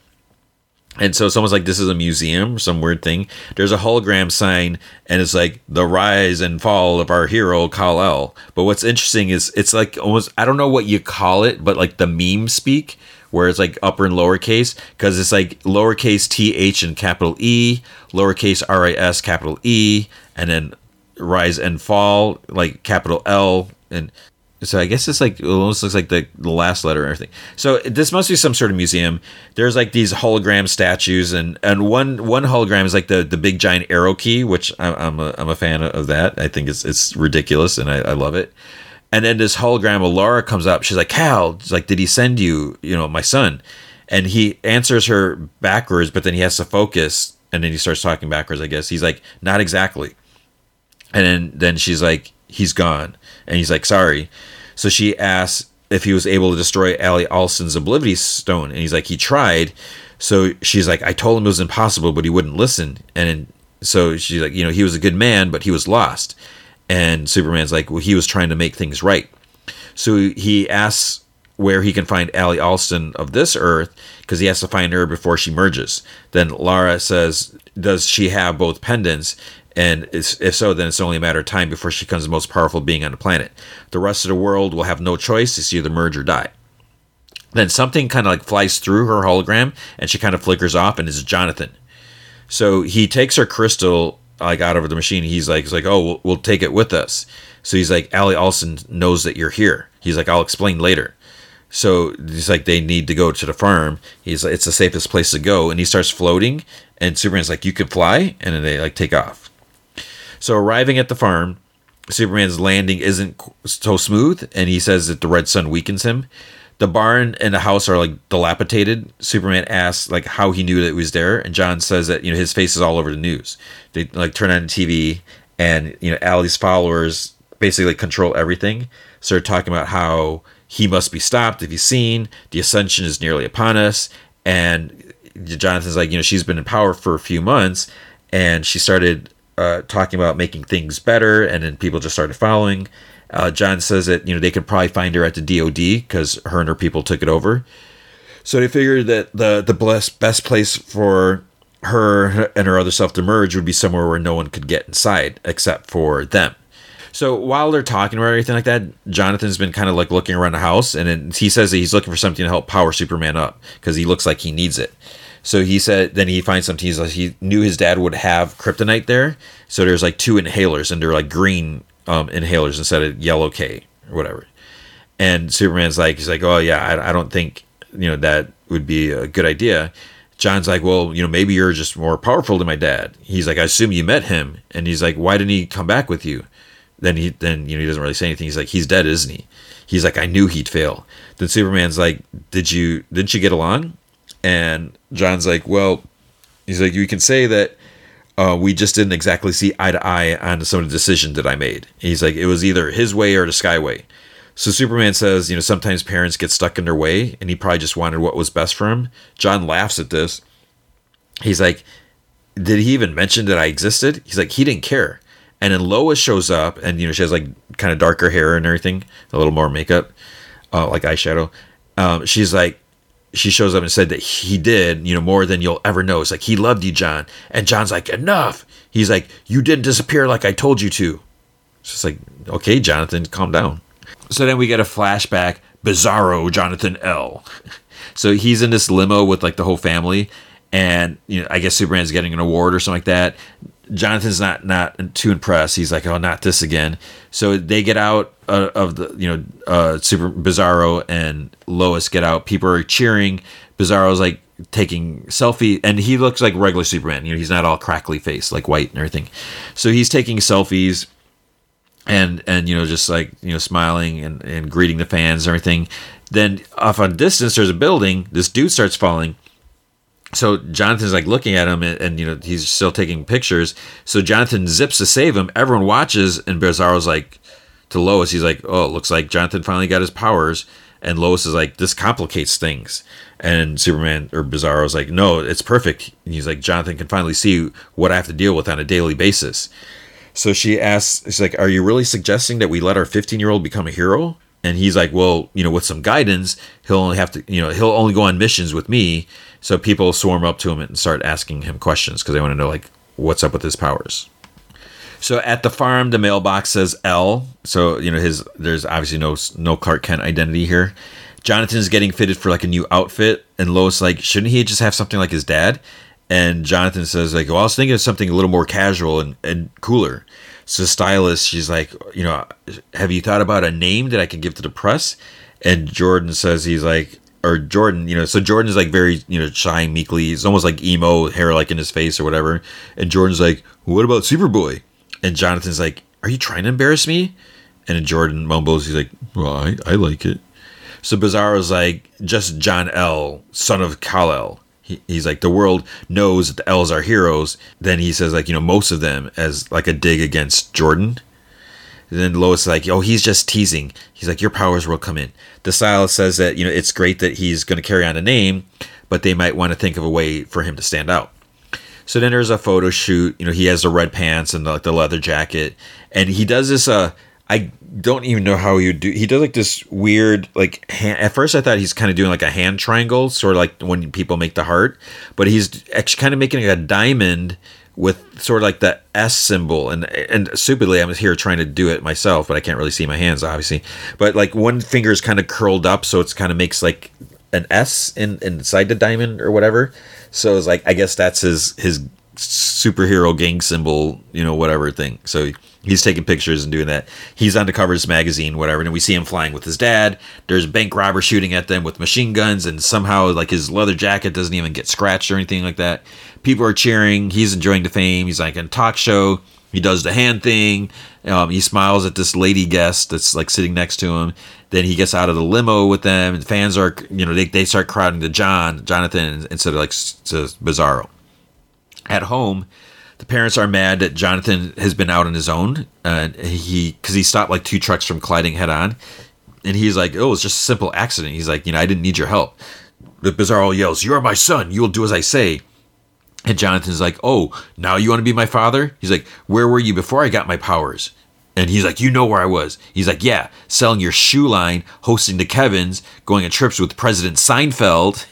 and so it's almost like this is a museum, some weird thing. There's a hologram sign, and it's like the rise and fall of our hero Kal-El. But what's interesting is it's like almost I don't know what you call it, but like the meme speak, where it's like upper and lowercase, because it's like lowercase th and capital E, lowercase ris capital E, and then rise and fall like capital L. And so I guess it's like it almost looks like the last letter and everything. So this must be some sort of museum. There's like these hologram statues, and one hologram is like the big giant arrow key, which I'm a fan of that. I think it's ridiculous, and I love it. And then this hologram of Laura comes up. She's like, Cal, she's like, did he send you, you know, my son? And he answers her backwards, but then he has to focus, and then he starts talking backwards, I guess. He's like, not exactly. And then she's like, he's gone. And he's like, sorry. So she asks if he was able to destroy Allie Alston's Oblivion Stone. And he's like, he tried. So she's like, I told him it was impossible, but he wouldn't listen. And so she's like, you know, he was a good man, but he was lost. And Superman's like, well, he was trying to make things right. So he asks where he can find Allie Alston of this Earth, because he has to find her before she merges. Then Lara says, does she have both pendants? And if so, then it's only a matter of time before she becomes the most powerful being on the planet. The rest of the world will have no choice. It's either merge or die. Then something kind of like flies through her hologram, and she kind of flickers off, and it's Jonathan. So he takes her crystal like out of the machine. He's like, oh, we'll take it with us. So he's like, Allie Alston knows that you're here. He's like, I'll explain later. So he's like, they need to go to the farm. He's like, it's the safest place to go. And he starts floating, and Superman's like, you can fly, and then they like take off. So arriving at the farm, Superman's landing isn't so smooth, and he says that the red sun weakens him. The barn and the house are like dilapidated. Superman asks like how he knew that it was there, and John says that, you know, his face is all over the news. They like turn on the TV, and, you know, Allie's followers basically control everything. So they're talking about how he must be stopped if he's seen. The ascension is nearly upon us, and Jonathan's like, you know, she's been in power for a few months, and she started talking about making things better, and then people just started following. John says that, you know, they could probably find her at the DOD because her and her people took it over. So they figured that the best place for her and her other self to merge would be somewhere where no one could get inside except for them. So while they're talking about everything like that, Jonathan's been kind of like looking around the house, and then he says that he's looking for something to help power Superman up because he looks like he needs it. So he said, then he finds something. He's like, he knew his dad would have kryptonite there. So there's like two inhalers, and they're like green inhalers instead of yellow K or whatever. And Superman's like, he's like, oh yeah, I don't think, you know, that would be a good idea. John's like, well, you know, maybe you're just more powerful than my dad. He's like, I assume you met him. And he's like, why didn't he come back with you? Then you know, he doesn't really say anything. He's like, he's dead, isn't he? He's like, I knew he'd fail. Then Superman's like, didn't you get along? And John's like, well, he's like, you can say that we just didn't exactly see eye to eye on some of the decisions that I made. He's like, it was either his way or the skyway. So Superman says, you know, sometimes parents get stuck in their way, and he probably just wanted what was best for him. John laughs at this. He's like, did he even mention that I existed? He's like, he didn't care. And then Lois shows up, and, you know, she has like kind of darker hair and everything, a little more makeup, like eyeshadow. She shows up and said that he did, you know, more than you'll ever know. It's like, he loved you, John. And John's like, enough. He's like, you didn't disappear like I told you to. It's just like, okay, Jonathan, calm down. So then we get a flashback, Bizarro Jonathan L. So he's in this limo with like the whole family, and, you know, I guess Superman's getting an award or something like that. Jonathan's not too impressed. He's like, oh, not this again. So they get out of the, you know, Super Bizarro and Lois get out. People are cheering. Bizarro's like taking selfie, and he looks like regular Superman. You know, he's not all crackly faced, like white and everything. So he's taking selfies and, you know, just like, you know, smiling and greeting the fans and everything. Then off on distance, there's a building. This dude starts falling. So Jonathan's like looking at him, and you know, he's still taking pictures. So Jonathan zips to save him. Everyone watches, and Bizarro's like to Lois, he's like, oh, it looks like Jonathan finally got his powers. And Lois is like, this complicates things. And Superman or Bizarro's like, no, it's perfect. And he's like, Jonathan can finally see what I have to deal with on a daily basis. So she asks, she's like, are you really suggesting that we let our 15-year-old become a hero? And he's like, well, you know, with some guidance, he'll only go on missions with me. So people swarm up to him and start asking him questions because they want to know, like, what's up with his powers. So at the farm, the mailbox says L. So, you know, there's obviously no Clark Kent identity here. Jonathan's getting fitted for like a new outfit, and Lois like, shouldn't he just have something like his dad? And Jonathan says like, well, I was thinking of something a little more casual and cooler. So stylist, she's like, you know, have you thought about a name that I can give to the press? And Jordan says Jordan's like very, you know, shy, meekly. He's almost like emo, hair like in his face or whatever. And Jordan's like, what about Superboy? And Jonathan's like, are you trying to embarrass me? And Jordan mumbles, he's like, well, I like it. So Bizarro's like, just John L, son of Kal-El. He's like, the world knows that the L's are heroes. Then he says like, you know, most of them, as like a dig against Jordan. And then Lois is like, oh, he's just teasing. He's like, your powers will come in. The stylist says that, you know, it's great that he's going to carry on a name, but they might want to think of a way for him to stand out. So then there's a photo shoot. You know, he has the red pants and the leather jacket, and he does this. I don't even know how he would do. He does like this weird, like hand, at first I thought he's kind of doing like a hand triangle, sort of like when people make the heart, but he's actually kind of making like a diamond with sort of like the S symbol. And stupidly, I'm here trying to do it myself, but I can't really see my hands, obviously. But like one finger is kind of curled up, so it's kind of makes like an S inside the diamond or whatever. So it's like, I guess that's his superhero gang symbol, you know, whatever thing. So he's taking pictures and doing that. He's on the cover of this magazine, whatever. And we see him flying with his dad. There's bank robbers shooting at them with machine guns, and somehow like his leather jacket doesn't even get scratched or anything like that. People are cheering. He's enjoying the fame. He's like in a talk show. He does the hand thing. He smiles at this lady guest that's like sitting next to him. Then he gets out of the limo with them, and fans are, you know, they start crowding to Jonathan instead of like to Bizarro. At home, the parents are mad that Jonathan has been out on his own, and because he stopped like 2 trucks from colliding head on, and he's like, "Oh, it's just a simple accident." He's like, "You know, I didn't need your help." But Bizarro yells, "You are my son. You will do as I say." And Jonathan's like, "Oh, now you want to be my father?" He's like, "Where were you before I got my powers?" And he's like, "You know where I was." He's like, "Yeah, selling your shoe line, hosting the Kevins, going on trips with President Seinfeld."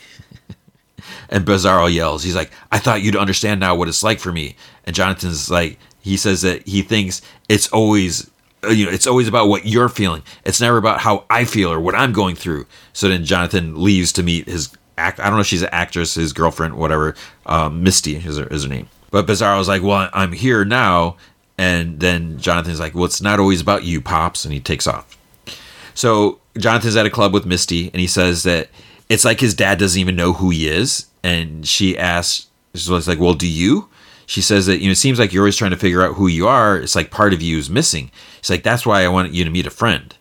And Bizarro yells, he's like, "I thought you'd understand now what it's like for me." And Jonathan's like, he says that he thinks it's always, you know, it's always about what you're feeling. It's never about how I feel or what I'm going through. So then Jonathan leaves to meet I don't know if she's an actress, his girlfriend, whatever. Misty is her name. But Bizarro's like, "Well, I'm here now." And then Jonathan's like, "Well, it's not always about you, Pops." And he takes off. So Jonathan's at a club with Misty, and he says that it's like his dad doesn't even know who he is. And she asks, so it's like, "Well, do you?" She says that, you know, "It seems like you're always trying to figure out who you are. It's like part of you is missing." She's like, "That's why I want you to meet a friend."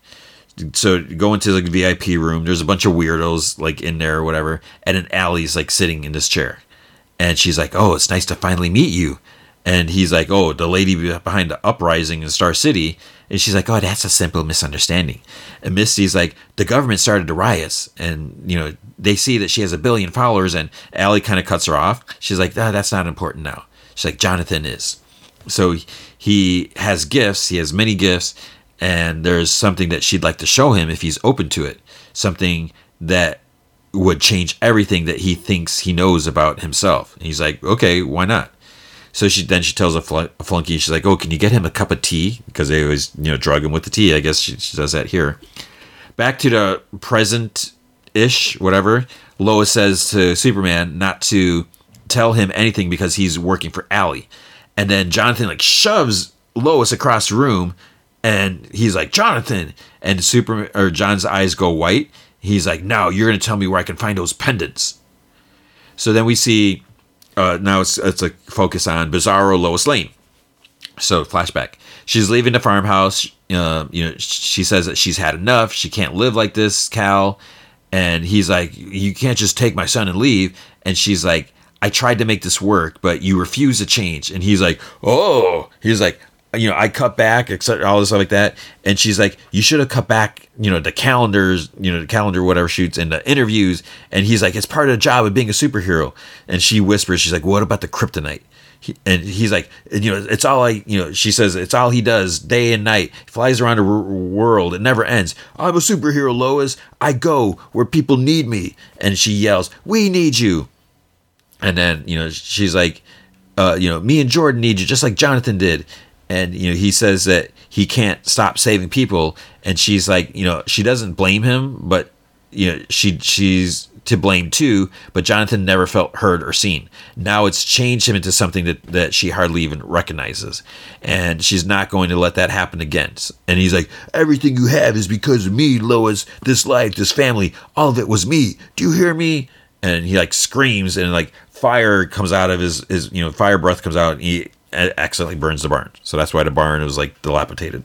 So go into like the VIP room. There's a bunch of weirdos like in there or whatever. And then Allie's like sitting in this chair. And she's like, "Oh, it's nice to finally meet you." And he's like, "Oh, the lady behind the uprising in Star City." And she's like, "Oh, that's a simple misunderstanding." And Misty's like, "The government started the riots. And, you know, they see that she has 1 billion followers." And Allie kind of cuts her off. She's like, "That's not important now." She's like, "Jonathan is." So he has gifts. He has many gifts. And there's something that she'd like to show him if he's open to it. Something that would change everything that he thinks he knows about himself. And he's like, "Okay, why not?" So she tells a flunky, she's like, "Oh, can you get him a cup of tea?" Because they always, you know, drug him with the tea. I guess she does that here. Back to the present-ish, whatever. Lois says to Superman not to tell him anything because he's working for Allie. And then Jonathan like shoves Lois across the room, and he's like, "Jonathan!" And Superman or John's eyes go white. He's like, "Now you're going to tell me where I can find those pendants." So then we see. Now it's a focus on Bizarro Lois Lane. So flashback. She's leaving the farmhouse. You know, she says that she's had enough. She can't live like this, Cal. And he's like, "You can't just take my son and leave." And she's like, "I tried to make this work, but you refuse to change." And he's like, "Oh," he's like, "You know, I cut back," etc., all this stuff like that. And she's like, "You should have cut back, you know, the calendar, whatever shoots and the interviews." And he's like, "It's part of the job of being a superhero." And she whispers, she's like, "What about the kryptonite?" And he's like, "You know, it's all I, you know," she says, "It's all he does day and night. He flies around the world. It never ends. I'm a superhero, Lois. I go where people need me." And she yells, "We need you." And then, you know, she's like, "You know, me and Jordan need you just like Jonathan did." And, you know, he says that he can't stop saving people. And she's like, you know, she doesn't blame him, but, you know, she's to blame too. But Jonathan never felt heard or seen. Now it's changed him into something that she hardly even recognizes. And she's not going to let that happen again. And he's like, "Everything you have is because of me, Lois. This life, this family, all of it was me. Do you hear me?" And he like screams, and like fire comes out of his you know, fire breath comes out, and he accidentally burns the barn. So that's why the barn was like dilapidated.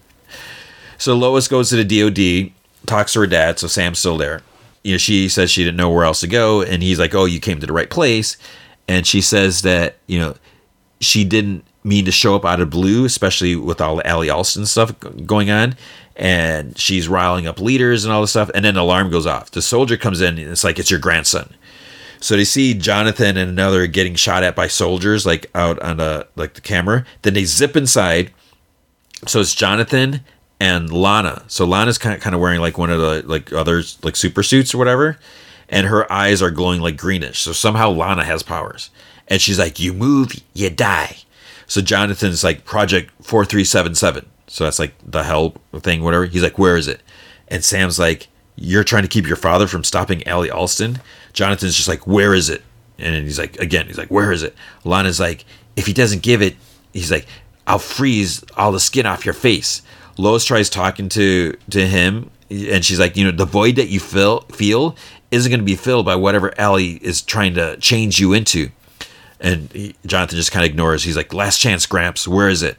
So Lois goes to the DOD, talks to her dad. So Sam's still there. You know, she says she didn't know where else to go, and he's like, "Oh, you came to the right place." And she says that, you know, she didn't mean to show up out of blue, especially with all the Allie Alston stuff going on, and she's riling up leaders and all this stuff. And then the alarm goes off. The soldier comes in, and it's like, "It's your grandson." So they see Jonathan and another getting shot at by soldiers, like out on the camera. Then they zip inside. So it's Jonathan and Lana. So Lana's kind of wearing like one of the like others like super suits or whatever, and her eyes are glowing like greenish. So somehow Lana has powers, and she's like, "You move, you die." So Jonathan's like, "Project 4377. So that's like the hell thing, whatever. He's like, "Where is it?" And Sam's like, "You're trying to keep your father from stopping Allie Alston." Jonathan's just like, "Where is it?" And he's like, again, he's like, "Where is it?" Lana's like, "If he doesn't give it," he's like, "I'll freeze all the skin off your face." Lois tries talking to him, and she's like, "You know, the void that you feel isn't going to be filled by whatever Allie is trying to change you into." And Jonathan just kind of ignores. He's like, "Last chance, Gramps. Where is it?"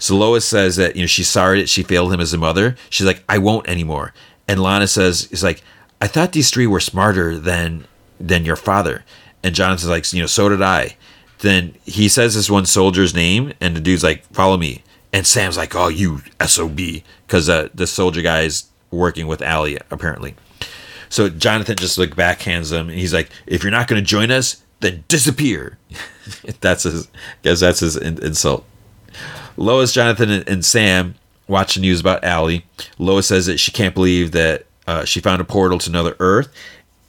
So Lois says that, you know, she's sorry that she failed him as a mother. She's like, I won't anymore. And Lana says, is like, I thought these three were smarter than your father. And Jonathan's like, you know, so did I. Then he says this one soldier's name, and the dude's like, follow me. And Sam's like, oh, you SOB. Because the soldier guy's working with Allie, apparently. So Jonathan just like backhands him, and he's like, if you're not going to join us, then disappear. That's his insult. Lois, Jonathan, and Sam watch the news about Allie. Lois says that she can't believe that she found a portal to another Earth,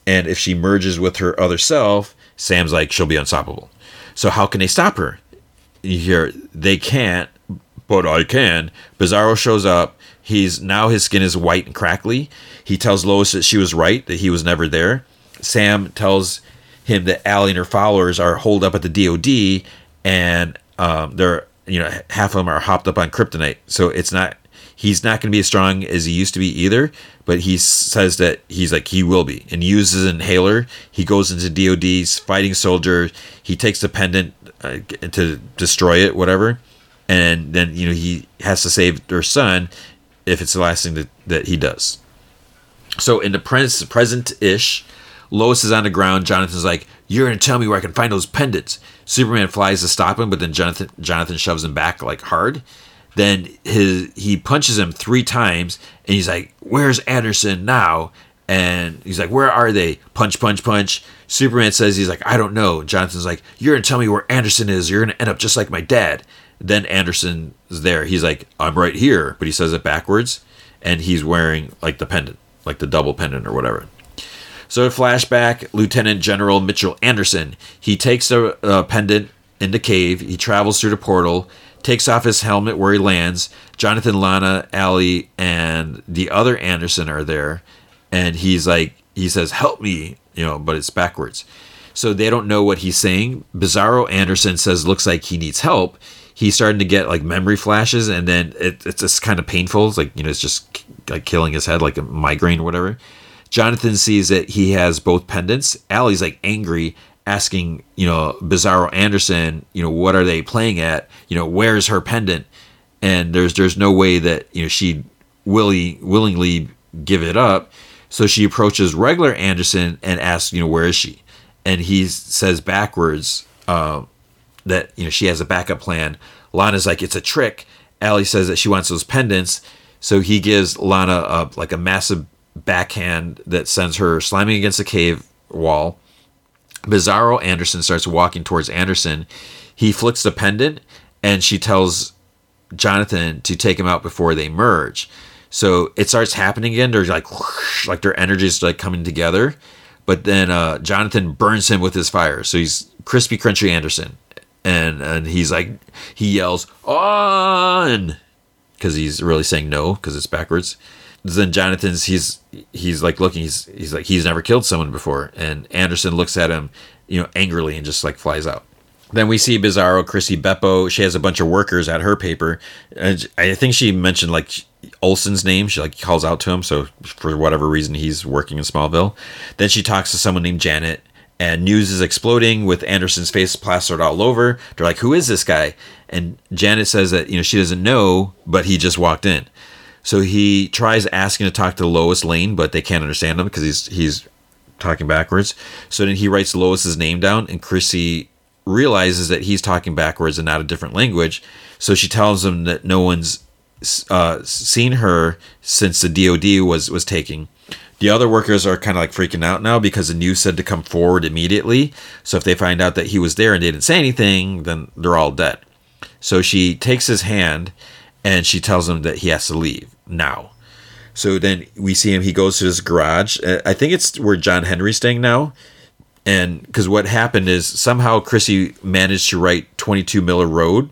and if she merges with her other self, Sam's like, she'll be unstoppable. So how can they stop her? You hear, they can't, but I can. Bizarro shows up. Now his skin is white and crackly. He tells Lois that she was right, that he was never there. Sam tells him that Allie and her followers are holed up at the DOD, and they're, you know, half of them are hopped up on kryptonite. So it's not, he's not going to be as strong as he used to be either, but he says that he's like, he will be, and he uses an inhaler. He goes into DOD's fighting soldier. He takes the pendant to destroy it, whatever. And then, you know, he has to save their son if it's the last thing that he does. So in the present-ish, Lois is on the ground. Jonathan's like, you're going to tell me where I can find those pendants. Superman flies to stop him, but then Jonathan shoves him back, like, hard. Then he punches him 3 times, and he's like, where's Anderson now? And he's like, where are they? Punch, punch, punch. Superman says, he's like, I don't know. Jonathan's like, you're going to tell me where Anderson is. You're going to end up just like my dad. Then Anderson's there. He's like, I'm right here. But he says it backwards, and he's wearing, like, the pendant, like the double pendant or whatever. So a flashback, Lieutenant General Mitchell Anderson. He takes the pendant in the cave. He travels through the portal, takes off his helmet where he lands. Jonathan, Lana, Allie, and the other Anderson are there. And he's like, he says, help me, you know, but it's backwards. So they don't know what he's saying. Bizarro Anderson says, looks like he needs help. He's starting to get, like, memory flashes, and then it's just kind of painful. It's like, you know, it's just like killing his head, like a migraine or whatever. Jonathan sees that he has both pendants. Allie's, like, angry, asking, you know, Bizarro Anderson, you know, what are they playing at? You know, where's her pendant? And there's no way that, you know, she'd willingly give it up. So she approaches regular Anderson and asks, you know, where is she? And he says backwards that, you know, she has a backup plan. Lana's like, it's a trick. Allie says that she wants those pendants. So he gives Lana like a massive backhand that sends her slamming against a cave wall. Bizarro Anderson starts walking towards Anderson. He flicks the pendant, and she tells Jonathan to take him out before they merge. So it starts happening again. They're like, whoosh, like their energy is like coming together. But then Jonathan burns him with his fire. So he's crispy, crunchy Anderson, and he's like, he yells on because he's really saying no because it's backwards. Then Jonathan's he's like looking, he's like, he's never killed someone before, and Anderson looks at him, you know, angrily, and just like flies out. Then we see Bizarro, Chrissy Beppo. She has a bunch of workers at her paper, and I think she mentioned like Olsen's name. She like calls out to him, so for whatever reason he's working in Smallville. Then she talks to someone named Janet, and news is exploding with Anderson's face plastered all over. They're like, who is this guy? And Janet says that, you know, she doesn't know, but he just walked in. So he tries asking to talk to Lois Lane, but they can't understand him because he's talking backwards. So then he writes Lois's name down, and Chrissy realizes that he's talking backwards and not a different language. So she tells him that no one's seen her since the DOD was taking. The other workers are kind of like freaking out now because the news said to come forward immediately. So if they find out that he was there and they didn't say anything, then they're all dead. So she takes his hand, and she tells him that he has to leave now. So then we see him. He goes to his garage. I think it's where John Henry's staying now. And because what happened is somehow Chrissy managed to write 22 Miller Road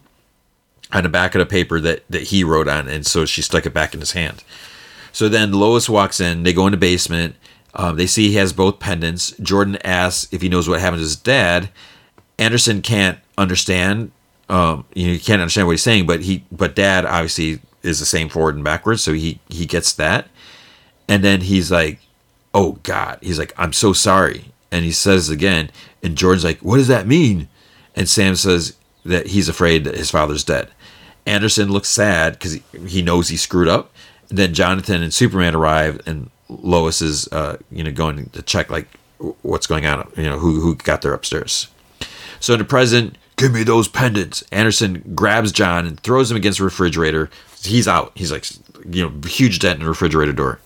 on the back of the paper that he wrote on. And so she stuck it back in his hand. So then Lois walks in. They go in the basement. They see he has both pendants. Jordan asks if he knows what happened to his dad. Anderson can't understand. You know, you can't understand what he's saying, but dad obviously is the same forward and backwards. So he gets that. And then he's like, oh God, he's like, I'm so sorry. And he says again, and Jordan's like, what does that mean? And Sam says that he's afraid that his father's dead. Anderson looks sad because he knows he screwed up. And then Jonathan and Superman arrive, and Lois is going to check like what's going on, who got there upstairs. So in the present, give me those pendants. Anderson grabs John and throws him against the refrigerator. He's out. He's like, huge dent in the refrigerator door.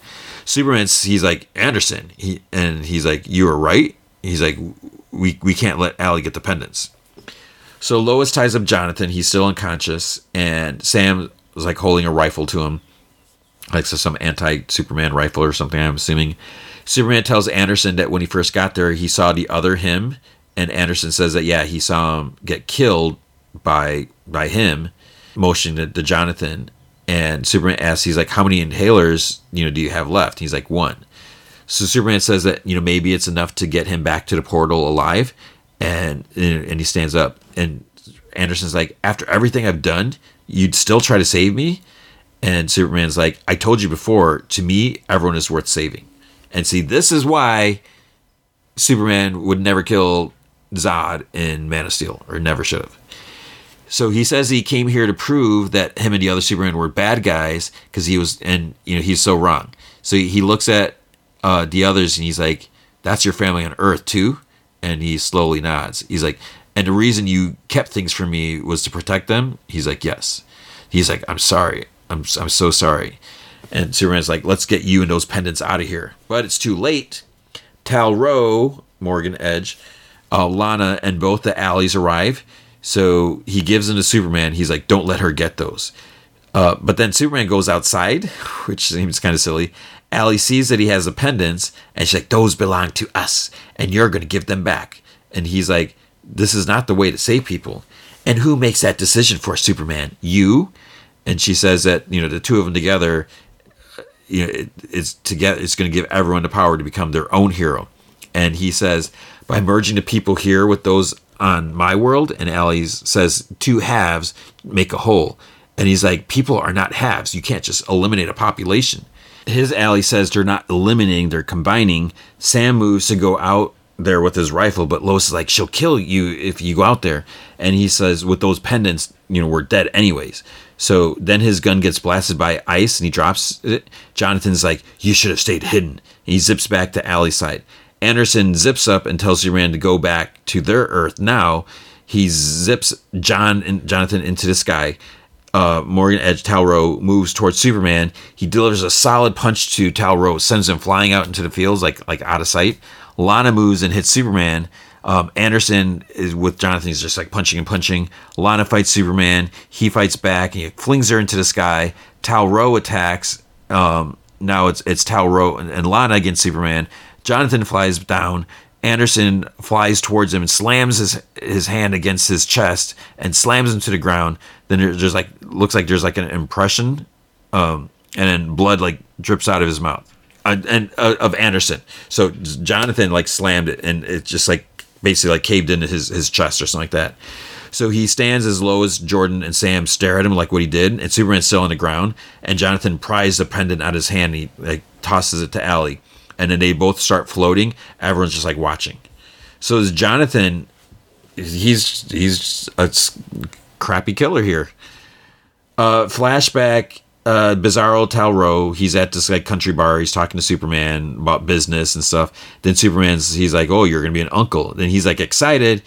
Superman, he's like, Anderson. He's like, you were right. He's like, we can't let Allie get the pendants. So Lois ties up Jonathan. He's still unconscious. And Sam was like holding a rifle to him. Like some anti-Superman rifle or something, I'm assuming. Superman tells Anderson that when he first got there, he saw the other him. And Anderson says that, yeah, he saw him get killed by him, motioning to Jonathan. And Superman asks, he's like, how many inhalers, do you have left? He's like, one. So Superman says that, maybe it's enough to get him back to the portal alive. And he stands up. And Anderson's like, after everything I've done, you'd still try to save me? And Superman's like, I told you before, to me, everyone is worth saving. And see, this is why Superman would never kill Zod in Man of Steel, or never should have. So he says he came here to prove that him and the other Superman were bad guys because he was, and he's so wrong. So he looks at the others and he's like, that's your family on Earth too? And he slowly nods. He's like, and the reason you kept things from me was to protect them? He's like, yes. He's like, I'm sorry. I'm so sorry. And Superman's like, let's get you and those pendants out of here. But it's too late. Tal Rowe, Morgan Edge, Lana, and both the Alleys arrive. So he gives them to Superman. He's like, don't let her get those. But then Superman goes outside, which seems kind of silly. Allie sees that he has the pendants, and she's like, those belong to us, and you're going to give them back. And he's like, this is not the way to save people. And who makes that decision for Superman? You? And she says that, the two of them together... it's going to give everyone the power to become their own hero. And he says, by merging the people here with those on my world, and Allie says, two halves make a whole. And he's like, people are not halves. You can't just eliminate a population. His Allie says they're not eliminating, they're combining. Sam moves to go out there with his rifle, but Lois is like, she'll kill you if you go out there. And he says, with those pendants, we're dead anyways. So then his gun gets blasted by ice and he drops it. Jonathan's like, you should have stayed hidden. He zips back to Allie's side. Anderson zips up and tells Superman to go back to their Earth now. He zips Jonathan into the sky. Morgan Edge, Tal Rowe, moves towards Superman. He delivers a solid punch to Tal Rowe, sends him flying out into the fields, like out of sight. Lana moves and hits Superman. Anderson is with Jonathan. He's just like punching and punching. Lana fights Superman. He fights back. And he flings her into the sky. Tal Rowe attacks. Now it's Tal Rowe and Lana against Superman. Jonathan flies down. Anderson flies towards him and slams his hand against his chest and slams him to the ground. Then there's like, looks like there's like an impression, and then blood like drips out of his mouth and of Anderson. So Jonathan like slammed it and it just like basically like caved into his chest or something like that. So he stands as low as Jordan and Sam stare at him like what he did, and Superman's still on the ground, and Jonathan pries the pendant out of his hand and he like tosses it to Allie, and then they both start floating. Everyone's just like watching. So as Jonathan, he's a crappy killer here. Flashback, Bizarro Tal Rowe, he's at this like country bar, he's talking to Superman about business and stuff. Then he's like, oh, you're gonna be an uncle. Then he's like excited.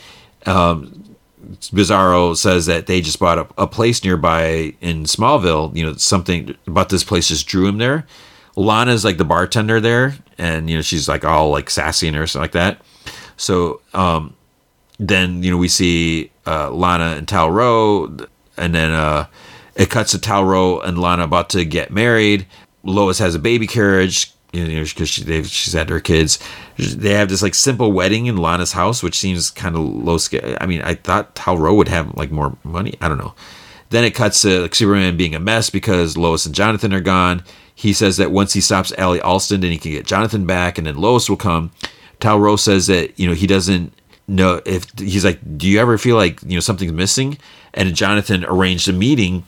Bizarro says that they just bought a place nearby in Smallville, something about this place just drew him there. Lana's like the bartender there, and she's like all like sassy and something like that. So then we see Lana and Tal Rowe, and then it cuts to Tal Rowe and Lana about to get married. Lois has a baby carriage, because she's had her kids. They have this like simple wedding in Lana's house, which seems kind of low scale. I mean, I thought Tal Rowe would have like more money. I don't know. Then it cuts to like Superman being a mess because Lois and Jonathan are gone. He says that once he stops Allie Alston, then he can get Jonathan back, and then Lois will come. Tal Rowe says that he doesn't know if he's like, do you ever feel like something's missing? And Jonathan arranged a meeting.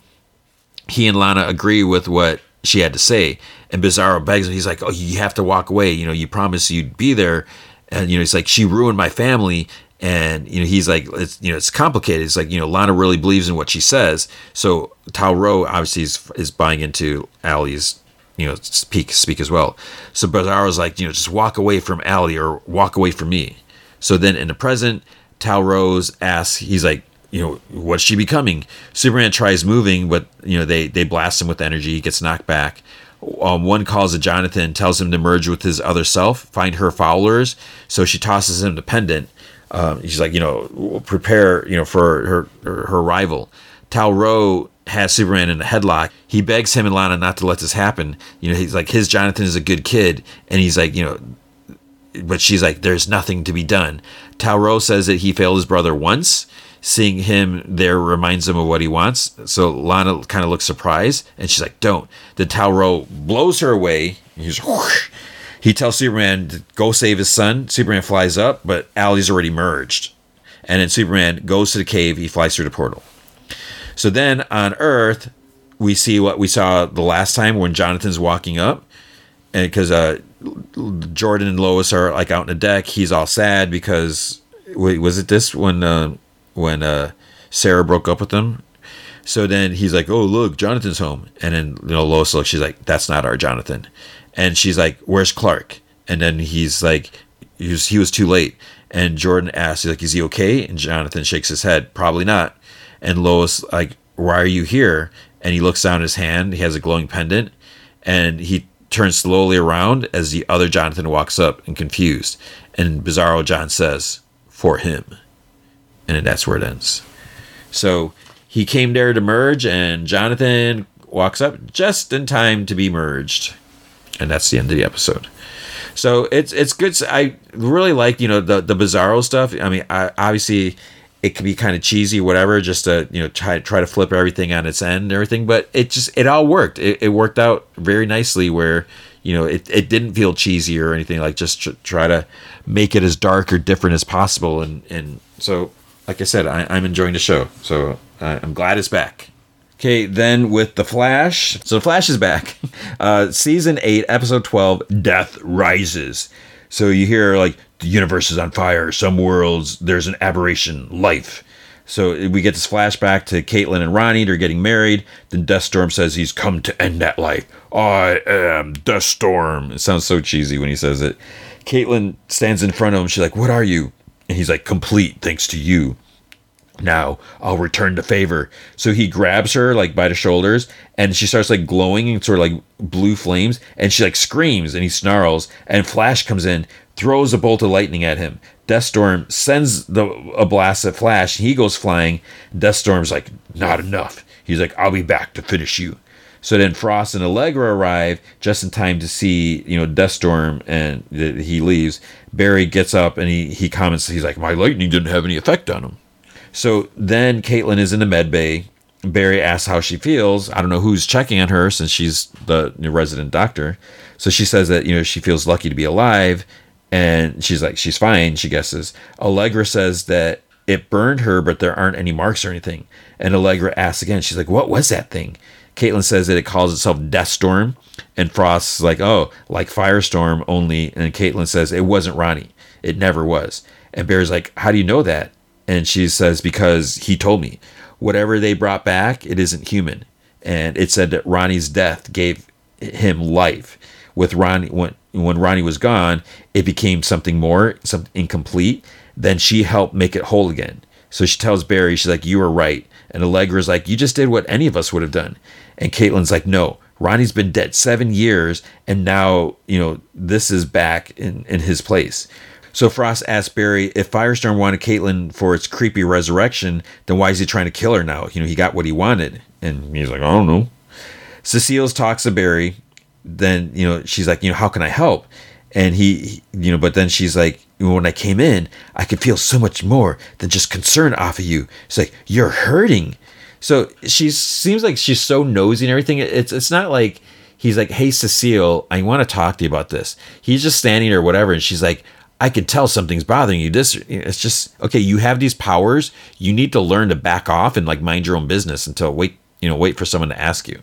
He and Lana agree with what she had to say. And Bizarro begs him. He's like, oh, you have to walk away. You promised you'd be there. And, he's like, she ruined my family. And, you know, he's like, it's, you know, it's complicated. It's like, you know, Lana really believes in what she says. So Talro obviously is buying into Allie's, you know, speak as well. So Bizarro's like, you know, just walk away from Allie or walk away from me. So then in the present, Talro's asks, he's like, you know, what's she becoming? Superman tries moving, but, you know, they blast him with energy. He gets knocked back. One calls to Jonathan, tells him to merge with his other self, find her followers. So she tosses him the pendant. She's like, you know, prepare, you know, for her rival. Talro has Superman in a headlock. He begs him and Lana not to let this happen. You know, he's like, his Jonathan is a good kid. And he's like, you know, but she's like, there's nothing to be done. Talro says that he failed his brother once. Seeing him there reminds him of what he wants. So Lana kind of looks surprised. And she's like, don't. The Talro blows her away. He's whoosh. He tells Superman to go save his son. Superman flies up, but Allie's already merged. And then Superman goes to the cave. He flies through the portal. So then on Earth, we see what we saw the last time when Jonathan's walking up. And because Jordan and Lois are like out on the deck. He's all sad because, wait, was it this when Sarah broke up with him? So then he's like, oh, look, Jonathan's home. And then, you know, Lois looks, she's like, that's not our Jonathan. And she's like, where's Clark? And then he's like, he was too late. And Jordan asks, he's like, is he okay? And Jonathan shakes his head, probably not. And Lois, like, why are you here? And he looks down his hand. He has a glowing pendant. And he turns slowly around as the other Jonathan walks up and confused. And Bizarro John says, for him. And then that's where it ends. So he came there to merge, and Jonathan walks up just in time to be merged. And that's the end of the episode. So it's good. I really like, you know, the Bizarro stuff. I mean, obviously it can be kind of cheesy, whatever, just to, you know, try to flip everything on its end and everything. But it all worked. It worked out very nicely where, you know, it didn't feel cheesy or anything. Like, just try to make it as dark or different as possible. And so, like I said, I'm enjoying the show. So I'm glad it's back. Okay, then with The Flash. So The Flash is back. Season 8, Episode 12, Death Rises. So you hear, like, the universe is on fire. Some worlds, there's an aberration, life. So we get this flashback to Caitlin and Ronnie. They're getting married. Then Deathstorm says he's come to end that life. I am Deathstorm. It sounds so cheesy when he says it. Caitlin stands in front of him. She's like, what are you? And he's like, complete, thanks to you. Now I'll return the favor. So he grabs her like by the shoulders, and she starts like glowing and sort of like blue flames, and she like screams, and he snarls, and Flash comes in, throws a bolt of lightning at him. Deathstorm sends a blast at Flash. He goes flying. Deathstorm's like, not enough. He's like, I'll be back to finish you. So then Frost and Allegra arrive just in time to see, you know, Deathstorm, and he leaves. Barry gets up and he comments, he's like, my lightning didn't have any effect on him. So then Caitlin is in the med bay. Barry asks how she feels. I don't know who's checking on her since she's the resident doctor. So she says that, you know, she feels lucky to be alive. And she's like, she's fine, she guesses. Allegra says that it burned her, but there aren't any marks or anything. And Allegra asks again. She's like, what was that thing? Caitlin says that it calls itself Deathstorm. And Frost's like, oh, like Firestorm only. And Caitlin says, it wasn't Ronnie. It never was. And Barry's like, how do you know that? And she says, because he told me. Whatever they brought back, it isn't human. And it said that Ronnie's death gave him life. With Ronnie, when Ronnie was gone, it became something more, something incomplete. Then she helped make it whole again. So she tells Barry, she's like, you were right. And Allegra's like, you just did what any of us would have done. And Caitlin's like, no, Ronnie's been dead 7 years. And now, you know, this is back in his place. So Frost asks Barry, if Firestorm wanted Caitlin for its creepy resurrection, then why is he trying to kill her now? You know, he got what he wanted. And he's like, I don't know. Cecile talks to Barry. Then, you know, she's like, you know, how can I help? And he, you know, but then she's like, when I came in, I could feel so much more than just concern off of you. It's like, you're hurting. So she seems like she's so nosy and everything. It's not like he's like, hey, Cecile, I want to talk to you about this. He's just standing there or whatever. And she's like, I could tell something's bothering you. This, it's just, okay, you have these powers. You need to learn to back off and like mind your own business until wait for someone to ask you.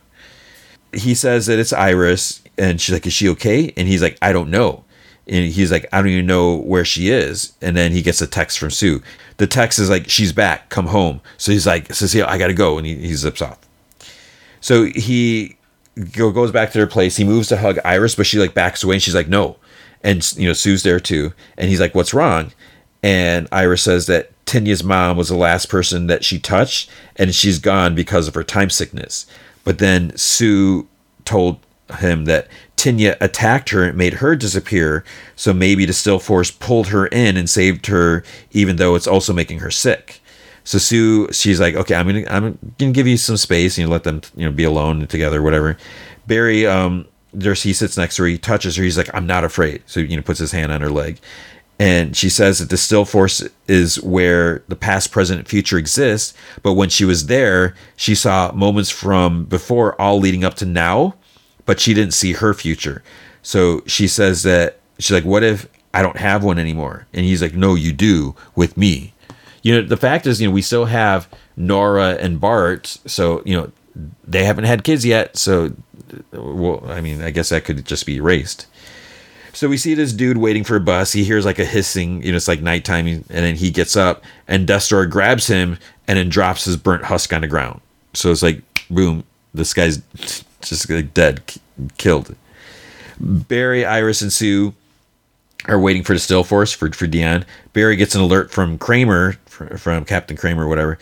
He says that it's Iris, and she's like, is she okay? And he's like, I don't know. And he's like, I don't even know where she is. And then he gets a text from Sue. The text is like, she's back, come home. So he's like, Cecile, I got to go. And he zips off. So he goes back to their place. He moves to hug Iris, but she like backs away and she's like, no. And, you know, Sue's there too. And he's like, what's wrong? And Iris says that Tinia's mom was the last person that she touched and she's gone because of her time sickness. But then Sue told him that Tinia attacked her and made her disappear, so maybe the still force pulled her in and saved her, even though it's also making her sick. So Sue, she's like, okay, I'm gonna give you some space, and you let them, you know, be alone together, whatever. Barry, he sits next to her, he touches her, he's like, I'm not afraid. So, you know, puts his hand on her leg, and she says that the still force is where the past, present, and future exist. But when she was there, she saw moments from before, all leading up to now. But she didn't see her future. So she says that, she's like, what if I don't have one anymore? And he's like, no, you do with me. You know, the fact is, you know, we still have Nora and Bart. So, you know, they haven't had kids yet. So, well, I mean, I guess that could just be erased. So we see this dude waiting for a bus. He hears like a hissing, you know, it's like nighttime. And then he gets up and Dustor grabs him and then drops his burnt husk on the ground. So it's like, boom, this guy's just like dead, killed. Barry, Iris, and Sue are waiting for the still force for Dion. Barry gets an alert from Kramer, from Captain Kramer, whatever.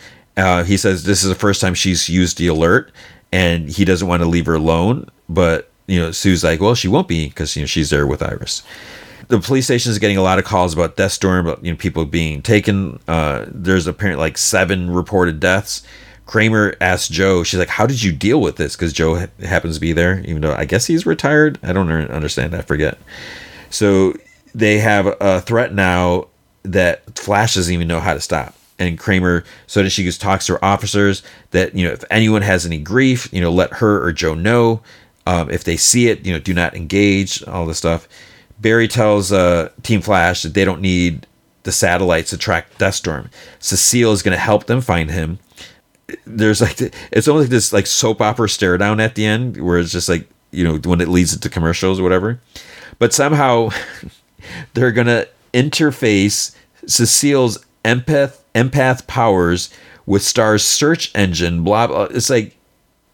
He says this is the first time she's used the alert, and he doesn't want to leave her alone. But, you know, Sue's like, well, she won't be, because, you know, she's there with Iris. The police station is getting a lot of calls about death storm, about, you know, people being taken. There's apparently like 7 reported deaths. Kramer asked Joe, she's like, how did you deal with this? Because Joe happens to be there, even though I guess he's retired. I don't understand. I forget. So they have a threat now that Flash doesn't even know how to stop. And Kramer, so then she just talks to her officers that, you know, if anyone has any grief, you know, let her or Joe know. If they see it, you know, do not engage, all this stuff. Barry tells Team Flash that they don't need the satellites to track Deathstorm. Cecile is going to help them find him. There's like it's almost like this like soap opera stare down at the end where it's just like, you know, when it leads to commercials or whatever, but somehow they're gonna interface Cecile's empath powers with Star's search engine, blah blah. It's like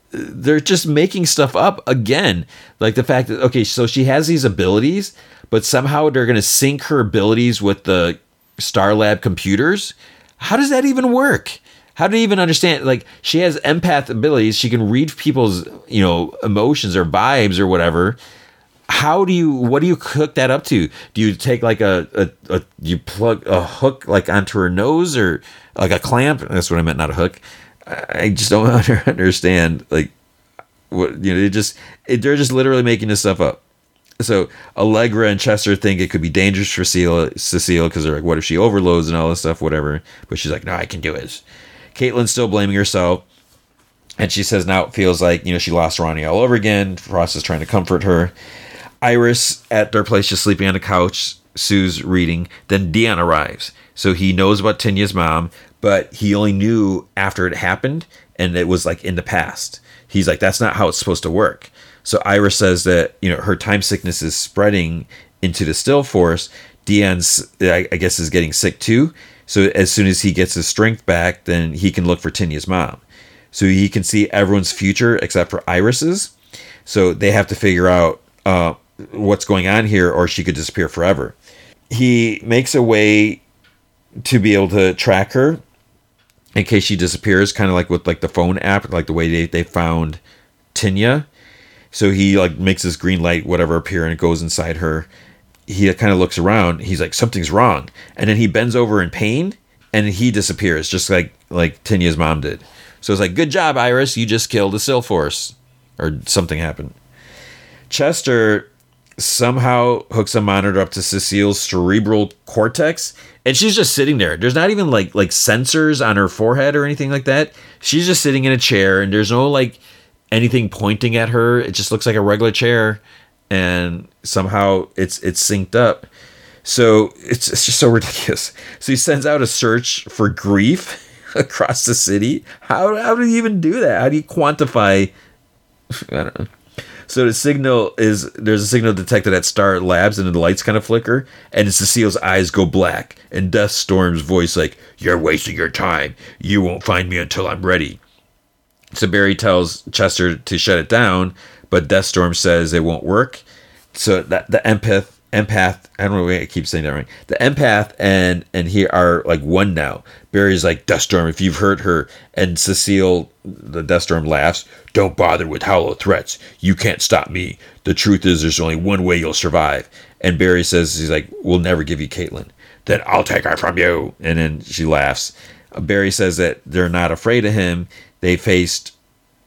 they're just making stuff up again, like the fact that, okay, so she has these abilities, but somehow they're gonna sync her abilities with the Starlab computers. How does that even work? How do you even understand? Like, she has empath abilities. She can read people's, you know, emotions or vibes or whatever. What do you hook that up to? Do you take like you plug a hook like onto her nose or like a clamp? That's what I meant, not a hook. I just don't understand. Like, what, you know, they're just literally making this stuff up. So Allegra and Chester think it could be dangerous for Cecile because they're like, what if she overloads and all this stuff, whatever. But she's like, no, I can do it. Caitlin's still blaming herself, and she says now it feels like, you know, she lost Ronnie all over again. Ross is trying to comfort her. Iris at their place, just sleeping on the couch. Sue's reading. Then Dion arrives. So he knows about Tinia's mom, but he only knew after it happened, and it was like in the past. He's like, that's not how it's supposed to work. So Iris says that, you know, her time sickness is spreading into the still force. Dion's, I guess, is getting sick too. So as soon as he gets his strength back, then he can look for Tinia's mom. So he can see everyone's future except for Iris's. So they have to figure out what's going on here, or she could disappear forever. He makes a way to be able to track her in case she disappears, kind of like with like the phone app, like the way they found Tinia. So he like makes this green light, whatever, appear, and it goes inside her. He kind of looks around. He's like, something's wrong. And then he bends over in pain and he disappears, just like Tinia's mom did. So it's like, good job, Iris. You just killed the Still Force, or something happened. Chester somehow hooks a monitor up to Cecile's cerebral cortex, and she's just sitting there. There's not even like sensors on her forehead or anything like that. She's just sitting in a chair, and there's no like anything pointing at her. It just looks like a regular chair. And somehow it's synced up. So it's just so ridiculous. So he sends out a search for grief across the city. How do you even do that? How do you quantify? I don't know. So the signal is, there's a signal detected at Star Labs, and then the lights kind of flicker, and Cecile's eyes go black, and Death Storm's voice like, "You're wasting your time. You won't find me until I'm ready." So Barry tells Chester to shut it down, but Deathstorm says it won't work. So that the empath, I don't know why I keep saying that right. The empath and he are like one now. Barry's like, "Deathstorm, if you've hurt her," and Cecile, the Deathstorm, laughs. "Don't bother with hollow threats. You can't stop me. The truth is, there's only one way you'll survive." And Barry says, he's like, "We'll never give you Caitlin." "Then I'll take her from you." And then she laughs. Barry says that they're not afraid of him. They faced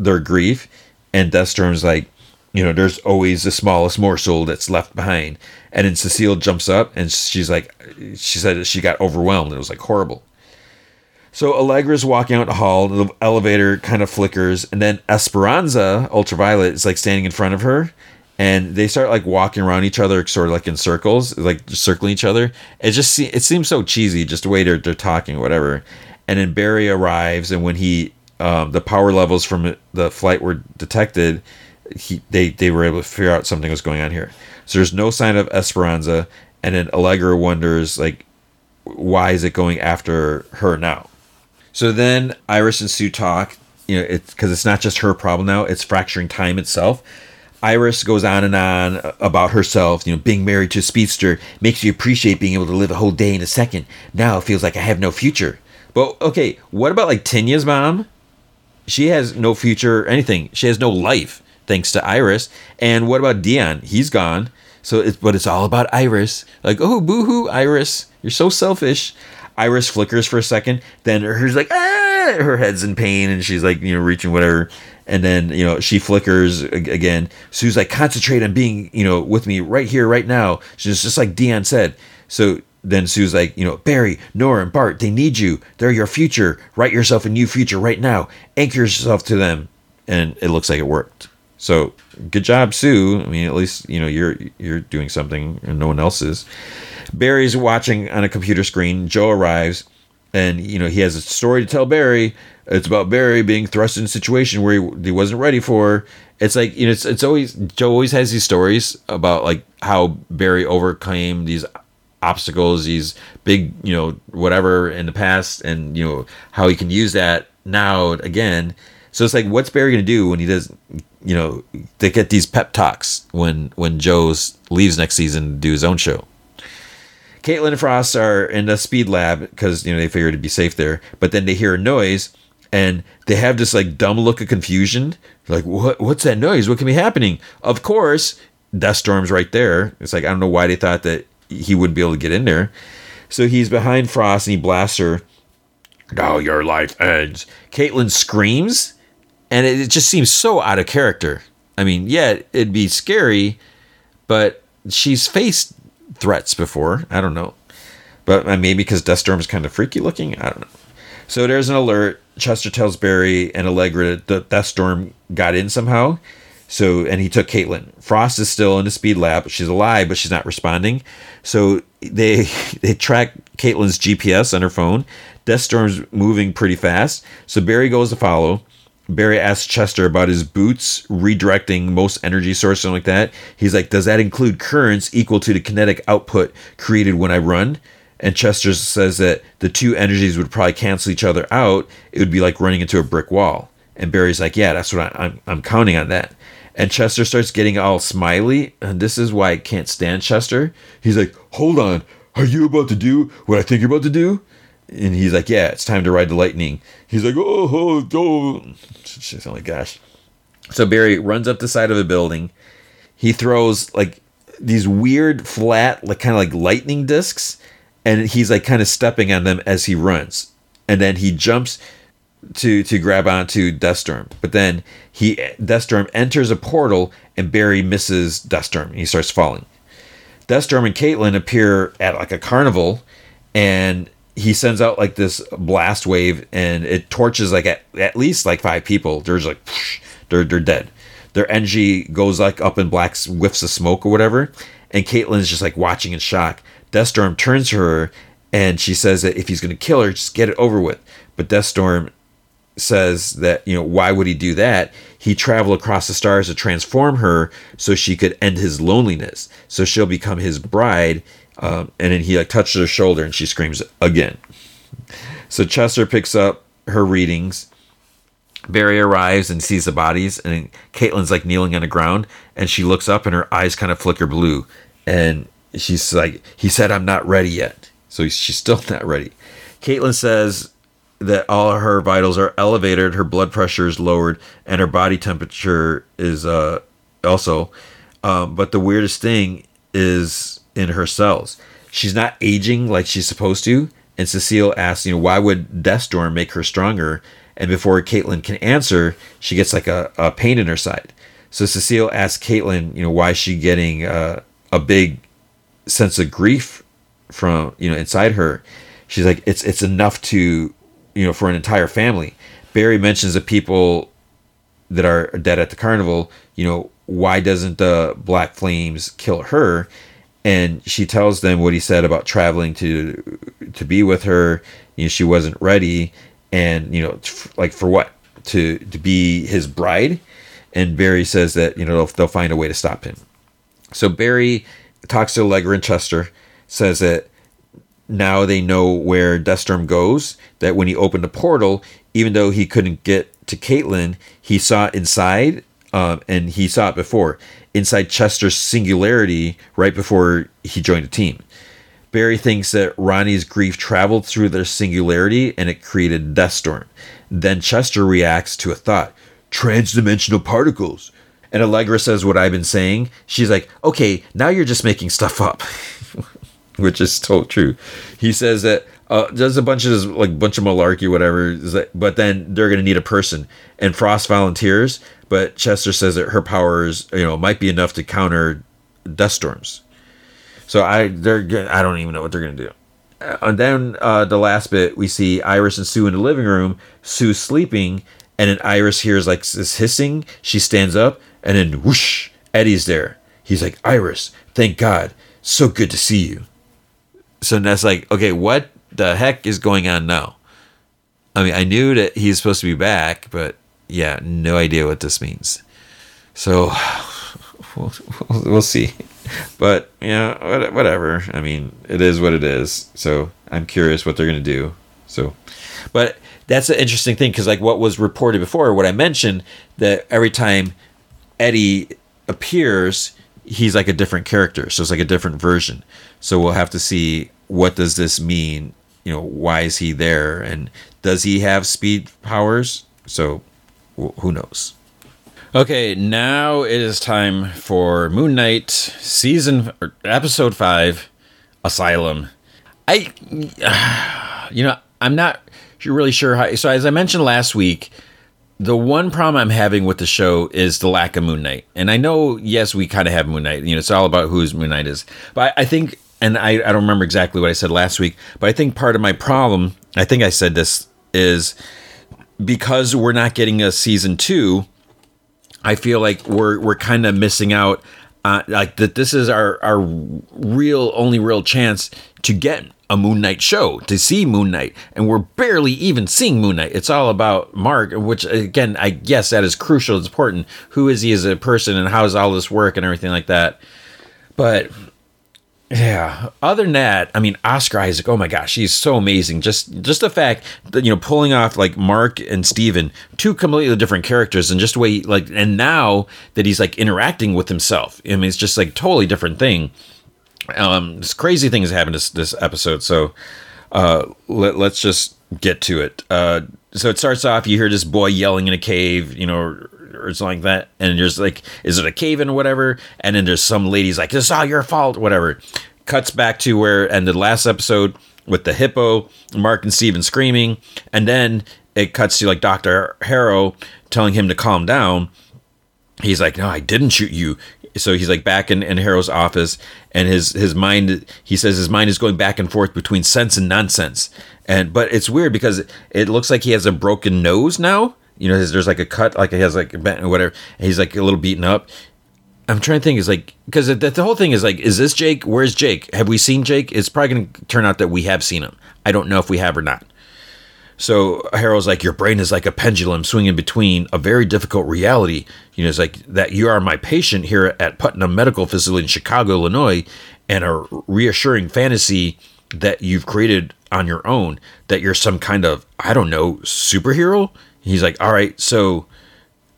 their grief, and Deathstorm's like, "There's always the smallest morsel that's left behind." And then Cecile jumps up, and she's like, she said that she got overwhelmed. It was like horrible. So Allegra's walking out the hall. The elevator kind of flickers, and then Esperanza Ultraviolet is like standing in front of her, and they start like walking around each other, sort of like in circles, like circling each other. It seems so cheesy, just the way they're talking, whatever. And then Barry arrives, and when he the power levels from the flight were detected, they were able to figure out something was going on here. So there's no sign of Esperanza, and then Allegra wonders, like, why is it going after her now? So then Iris and Sue talk, it's because it's not just her problem now, it's fracturing time itself. Iris goes on and on about herself. Being married to a speedster makes you appreciate being able to live a whole day in a second. Now it feels like I have no future. But, okay, what about, like, Tinia's mom? She has no future or anything. She has no life, thanks to Iris. And what about Dion? He's gone. So, it's all about Iris. Like, oh, boo-hoo, Iris. You're so selfish. Iris flickers for a second. Then her's like, ah! Her head's in pain, and she's, like, reaching whatever. And then, she flickers again. Sue's like, concentrate on being, with me right here, right now. She's just like Dion said. So then Sue's like, Barry, Nora, and Bart, they need you. They're your future. Write yourself a new future right now. Anchor yourself to them. And it looks like it worked. So good job, Sue. I mean, at least, you're doing something and no one else is. Barry's watching on a computer screen. Joe arrives, and, he has a story to tell Barry. It's about Barry being thrust in a situation where he wasn't ready for. It's like, it's always, Joe always has these stories about, like, how Barry overcame these obstacles, these big, whatever in the past, and how he can use that now again. So it's like, what's Barry gonna do when he does? They get these pep talks when Joe's leaves next season to do his own show. Caitlin and Frost are in the speed lab because they figure it'd be safe there, but then they hear a noise, and they have this like dumb look of confusion, like, what's that noise? What can be happening? Of course, Deathstorm's right there. It's like, I don't know why they thought that he wouldn't be able to get in there. So he's behind Frost, and he blasts her. Now your life ends. Caitlin screams, and it just seems so out of character. I mean, yeah, it'd be scary, but she's faced threats before. I don't know. But maybe because Deathstorm is kind of freaky looking. I don't know. So there's an alert. Chester tells Barry and Allegra that Deathstorm got in somehow. So, and he took Caitlin. Frost is still in the speed lab. She's alive, but she's not responding. So they track Caitlin's GPS on her phone. Deathstorm's moving pretty fast. So Barry goes to follow. Barry asks Chester about his boots redirecting most energy source, something like that. He's like, does that include currents equal to the kinetic output created when I run? And Chester says that the two energies would probably cancel each other out. It would be like running into a brick wall. And Barry's like, yeah, that's what I'm counting on that. And Chester starts getting all smiley. And this is why I can't stand Chester. He's like, hold on. Are you about to do what I think you're about to do? And he's like, yeah, it's time to ride the lightning. He's like, oh. She's like, gosh. So Barry runs up the side of a building. He throws like these weird flat, like kind of like lightning discs. And he's like kind of stepping on them as he runs. And then he jumps to grab onto Deathstorm, but then Deathstorm enters a portal, and Barry misses Deathstorm, and he starts falling. Deathstorm and Caitlin appear at like a carnival, and he sends out like this blast wave, and it torches like at least like five people. There's like psh, they're dead. Their energy goes like up in black whiffs of smoke or whatever, and Caitlin's just like watching in shock. Deathstorm turns to her, and she says that if he's gonna kill her, just get it over with. But Deathstorm says that, you know, why would he do that? He traveled across the stars to transform her so she could end his loneliness. So she'll become his bride. And then he like touches her shoulder and she screams again. So Chester picks up her readings. Barry arrives and sees the bodies, and Caitlin's like kneeling on the ground, and she looks up and her eyes kind of flicker blue. And she's like, he said, I'm not ready yet. So she's still not ready. Caitlin says that all her vitals are elevated, her blood pressure is lowered, and her body temperature is also. But the weirdest thing is in her cells. She's not aging like she's supposed to. And Cecile asks, you know, why would Deathstorm make her stronger? And before Caitlin can answer, she gets like a pain in her side. So Cecile asks Caitlin, you know, why is she getting a big sense of grief from, you know, inside her? She's like, it's enough to, you know, for an entire family. Barry mentions the people that are dead at the carnival, you know, why doesn't the Black Flames kill her? And she tells them what he said about traveling to be with her. You know, she wasn't ready. And, you know, like for what? To be his bride? And Barry says that, you know, they'll find a way to stop him. So Barry talks to Allegra and Chester, says that now they know where Deathstorm goes, that when he opened the portal, even though he couldn't get to Caitlin, he saw inside, and he saw it before, inside Chester's singularity right before he joined the team. Barry thinks that Ronnie's grief traveled through their singularity and it created Deathstorm. Then Chester reacts to a thought, transdimensional particles. And Allegra says what I've been saying. She's like, okay, now you're just making stuff up, which is so true. He says that there's a bunch of this, like bunch of malarkey, whatever, but then they're going to need a person. And Frost volunteers, but Chester says that her powers, you know, might be enough to counter Deathstorms. So I don't even know what they're going to do. And then the last bit, we see Iris and Sue in the living room. Sue's sleeping, and then Iris hears like this hissing. She stands up, and then whoosh, Eddie's there. He's like, Iris, thank God. So good to see you. So that's like, okay, what the heck is going on now? I mean, I knew that he's supposed to be back, but yeah, no idea what this means. So we'll see. But, you know, whatever. I mean, it is what it is. So I'm curious what they're going to do. So, but that's an interesting thing because, like, what was reported before, what I mentioned, that every time Eddie appears, he's like a different character. So it's like a different version. So we'll have to see, what does this mean? You know, why is he there? And does he have speed powers? So who knows? Okay, now it is time for Moon Knight season or episode 5, Asylum. I'm not really sure how. So as I mentioned last week, the one problem I'm having with the show is the lack of Moon Knight. And I know, yes, we kind of have Moon Knight. You know, it's all about who Moon Knight is. But I think, and I don't remember exactly what I said last week, but I think part of my problem, I think I said this, is because we're not getting a season 2. I feel like we're kind of missing out, like that. This is our only real chance to get a Moon Knight show, to see Moon Knight, and we're barely even seeing Moon Knight. It's all about Mark, which again, I guess that is crucial. It's important. Who is he as a person, and how does all this work, and everything like that. But yeah, other than that, I mean, Oscar Isaac, oh my gosh, he's so amazing. Just the fact that, you know, pulling off like Mark and Steven, two completely different characters, and just the way he, like, and now that he's like interacting with himself, I mean, it's just like totally different thing. This crazy thing has happened this episode, so let's just get to it. So it starts off, you hear this boy yelling in a cave, you know, or it's like that, and there's like, is it a cave in or whatever, and then there's some ladies like, it's all your fault, whatever. Cuts back to where it ended last episode with the hippo, Mark and Steven screaming, and then it cuts to like Dr. Harrow telling him to calm down. He's like, no, I didn't shoot you. So he's like back in Harrow's office, and his mind, he says his mind is going back and forth between sense and nonsense. And but it's weird because it looks like he has a broken nose now. You know, there's like a cut, like he has like a bent or whatever. And he's like a little beaten up. I'm trying to think. It's like, because the whole thing is like, is this Jake? Where's Jake? Have we seen Jake? It's probably going to turn out that we have seen him. I don't know if we have or not. So Harold's like, your brain is like a pendulum swinging between a very difficult reality. You know, it's like that you are my patient here at Putnam Medical Facility in Chicago, Illinois, and a reassuring fantasy that you've created on your own, that you're some kind of, I don't know, superhero. He's like, all right, so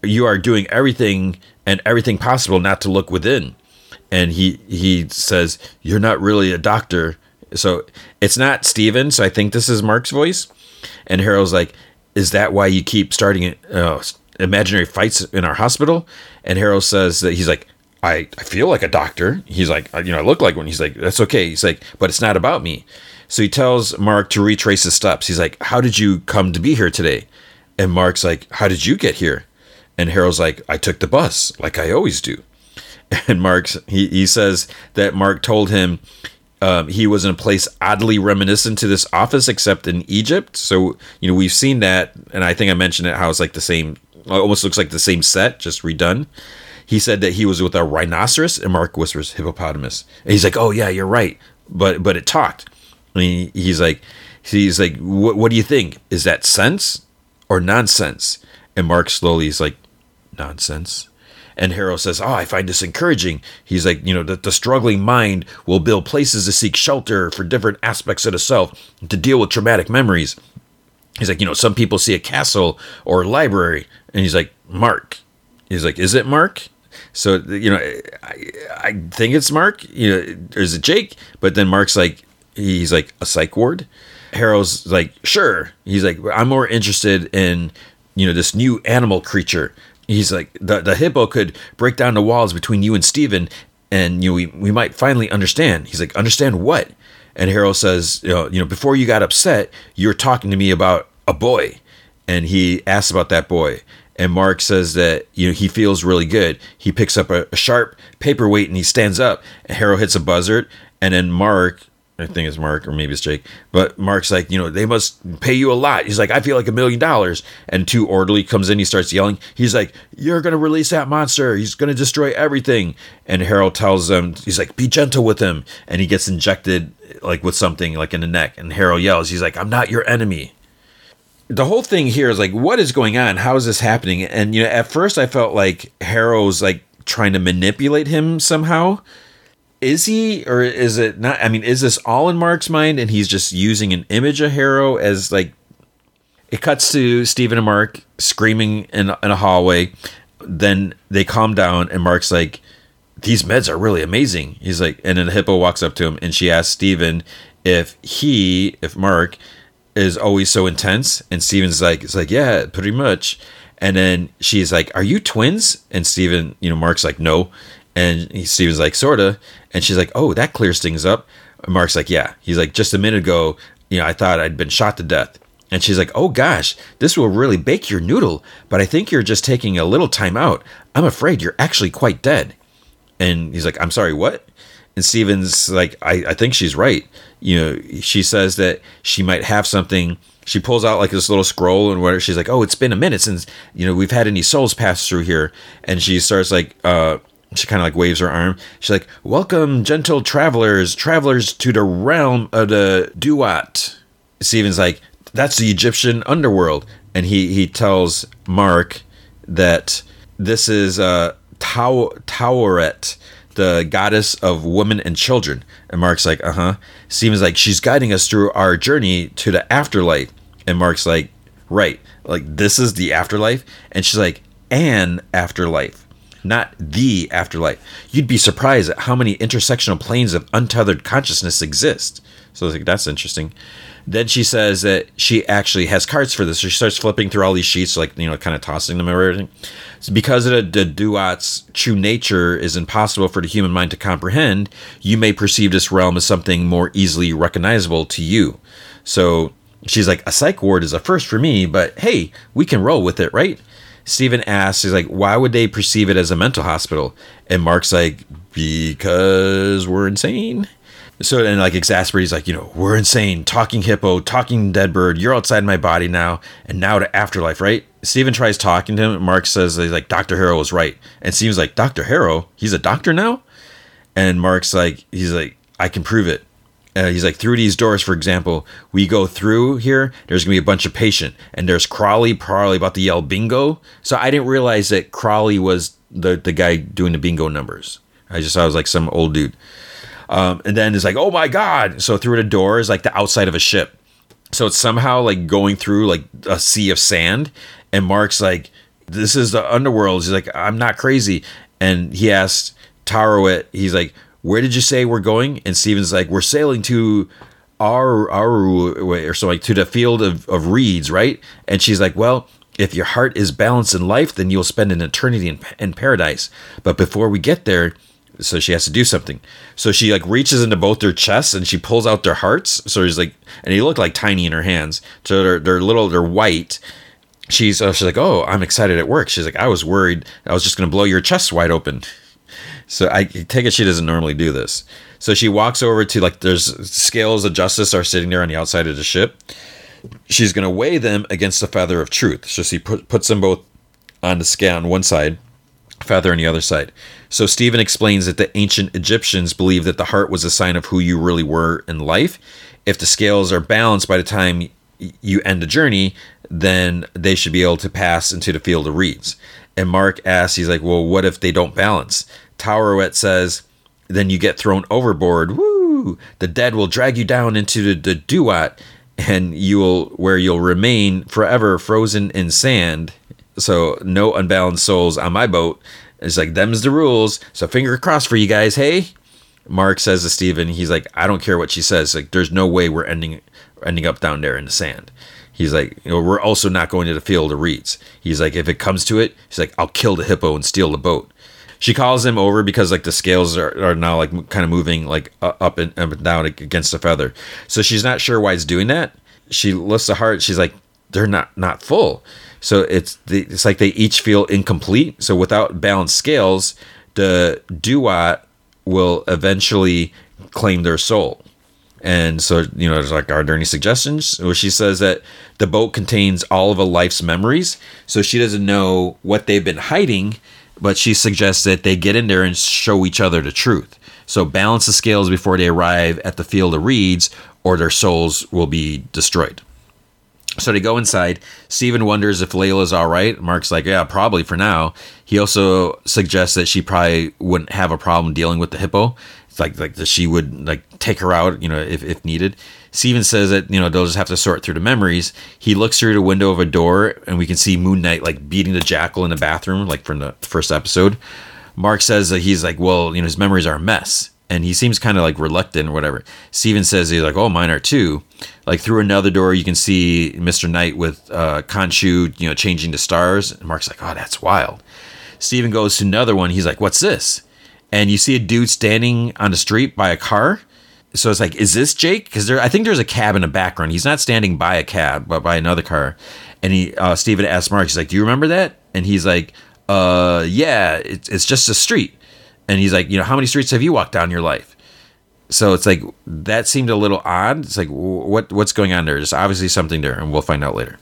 you are doing everything and everything possible not to look within. And he says, you're not really a doctor. So it's not Steven. So I think this is Mark's voice. And Harold's like, is that why you keep starting imaginary fights in our hospital? And Harold says that he's like, I feel like a doctor. He's like, you know, I look like one. He's like, that's okay. He's like, but it's not about me. So he tells Mark to retrace his steps. He's like, how did you come to be here today? And Mark's like, how did you get here? And Harold's like, I took the bus like I always do. And Mark's, he says that Mark told him, he was in a place oddly reminiscent to this office, except in Egypt. So, you know, we've seen that. And I think I mentioned it, how it's like the same, almost looks like the same set, just redone. He said that he was with a rhinoceros, and Mark whispers hippopotamus. And he's like, oh yeah, you're right. But it talked. And he's like, what do you think? Is that sense or nonsense? And Mark slowly is like, nonsense. And Harold says, oh, I find this encouraging. He's like, you know, the struggling mind will build places to seek shelter for different aspects of the self to deal with traumatic memories. He's like, you know, some people see a castle or a library. And he's like, Mark. He's like, is it Mark? So, you know, I think it's Mark. You know, or is it Jake? But then Mark's like, he's like, a psych ward? Harold's like, sure. He's like, I'm more interested in, you know, this new animal creature. He's like, the hippo could break down the walls between you and Steven, and you know, we might finally understand. He's like, understand what? And Harold says, you know, before you got upset, you were talking to me about a boy. And he asks about that boy. And Mark says that, you know, he feels really good. He picks up a sharp paperweight and he stands up. And Harold hits a buzzer. And then Mark, I think it's Mark or maybe it's Jake, but Mark's like, you know, they must pay you a lot. He's like, I feel like $1 million. And two orderly comes in. He starts yelling. He's like, you're going to release that monster. He's going to destroy everything. And Harold tells them, he's like, be gentle with him. And he gets injected like with something like in the neck. And Harold yells, he's like, I'm not your enemy. The whole thing here is like, what is going on? How is this happening? And, you know, at first I felt like Harold's like trying to manipulate him somehow. Is he, or is it not? I mean, is this all in Mark's mind and he's just using an image of Harrow as like, it cuts to Stephen and Mark screaming in a hallway. Then they calm down and Mark's like, these meds are really amazing. He's like, and then the hippo walks up to him and she asks Stephen if Mark is always so intense. And Stephen's like, it's like, yeah, pretty much. And then she's like, are you twins? And Stephen, you know, Mark's like, no. And Steven's like, sorta. And she's like, oh, that clears things up. And Mark's like, yeah. He's like, just a minute ago, you know, I thought I'd been shot to death. And she's like, oh, gosh, this will really bake your noodle. But I think you're just taking a little time out. I'm afraid you're actually quite dead. And he's like, I'm sorry, what? And Steven's like, I think she's right. You know, she says that she might have something. She pulls out like this little scroll and whatever. She's like, oh, it's been a minute since, you know, we've had any souls pass through here. And she starts like, she kind of like waves her arm. She's like, welcome, gentle travelers to the realm of the Duat. Stephen's like, that's the Egyptian underworld. And he tells Mark that this is Tauret, the goddess of women and children. And Mark's like, uh-huh. Stephen's like, she's guiding us through our journey to the afterlife. And Mark's like, right, like this is the afterlife? And she's like, an afterlife. Not the afterlife. You'd be surprised at how many intersectional planes of untethered consciousness exist. So I was like, that's interesting. Then she says that she actually has cards for this. So she starts flipping through all these sheets, like, you know, kind of tossing them over everything. So because of the Duat's true nature is impossible for the human mind to comprehend, you may perceive this realm as something more easily recognizable to you. So she's like, a psych ward is a first for me, but hey, we can roll with it, right? Steven asks, he's like, why would they perceive it as a mental hospital? And Mark's like, because we're insane. So then like exasperated, he's like, you know, we're insane. Talking hippo, talking dead bird. You're outside my body now. And now to afterlife, right? Steven tries talking to him. And Mark says, he's like, Dr. Harrow is right. And Steven's like, Dr. Harrow? He's a doctor now? And Mark's like, he's like, I can prove it. he's like, through these doors, for example, we go through here, there's going to be a bunch of patient, and there's Crawley probably about to yell bingo. So I didn't realize that Crawley was the guy doing the bingo numbers. I just thought it was like some old dude. And then it's like, oh my God. So through the door is like the outside of a ship. So it's somehow like going through like a sea of sand. And Mark's like, this is the underworld. He's like, I'm not crazy. And he asked Tarowit, he's like, where did you say we're going? And Steven's like, we're sailing to Aru, or so, like to the field of reeds, right? And she's like, well, if your heart is balanced in life, then you'll spend an eternity in paradise. But before we get there, so she has to do something. So she like reaches into both their chests and she pulls out their hearts. So he's like, and they look like tiny in her hands. So they're little, they're white. She's like, oh, I'm excited at work. She's like, I was worried I was just going to blow your chest wide open. So I take it she doesn't normally do this. So she walks over to like, there's scales of justice are sitting there on the outside of the ship. She's going to weigh them against the feather of truth. So she puts them both on the scale on one side, feather on the other side. So Stephen explains that the ancient Egyptians believed that the heart was a sign of who you really were in life. If the scales are balanced by the time you end the journey, then they should be able to pass into the field of reeds. And Mark asks, he's like, well, what if they don't balance? Towerwet says, then you get thrown overboard. Woo! The dead will drag you down into the duat, and you'll remain forever frozen in sand. So no unbalanced souls on my boat. It's like, them's the rules. So finger crossed for you guys, hey? Mark says to Steven, he's like, I don't care what she says. Like, there's no way we're ending up down there in the sand. He's like, you know, we're also not going to the field of reeds. He's like, if it comes to it, he's like, I'll kill the hippo and steal the boat. She calls him over because like the scales are now like kind of moving like up and down against the feather. So she's not sure why it's doing that. She lifts the heart. She's like, they're not full. So it's like they each feel incomplete. So without balanced scales, the duat will eventually claim their soul. And so, you know, it's like, are there any suggestions? Well, she says that the boat contains all of a life's memories. So she doesn't know what they've been hiding, but she suggests that they get in there and show each other the truth. So balance the scales before they arrive at the field of reeds, or their souls will be destroyed. So they go inside. Steven wonders if Layla's all right. Mark's like, yeah, probably for now. He also suggests that she probably wouldn't have a problem dealing with the hippo. It's like that she would like take her out, you know, if needed. Steven says that, you know, they'll just have to sort through the memories. He looks through the window of a door, and we can see Moon Knight like beating the jackal in the bathroom, like from the first episode. Mark says that he's like, well, you know, his memories are a mess. And he seems kind of like reluctant or whatever. Steven says, he's like, oh, mine are too. Like through another door, you can see Mr. Knight with Khonshu, you know, changing the stars. And Mark's like, oh, that's wild. Steven goes to another one. He's like, what's this? And you see a dude standing on the street by a car. So it's like, is this Jake? Because I think there's a cab in the background. He's not standing by a cab, but by another car. And Steven asks Mark, he's like, do you remember that? And he's like, yeah, it's just a street. And he's like, you know, how many streets have you walked down your life? So it's like, that seemed a little odd. It's like, what's going on there? There's obviously something there, and we'll find out later.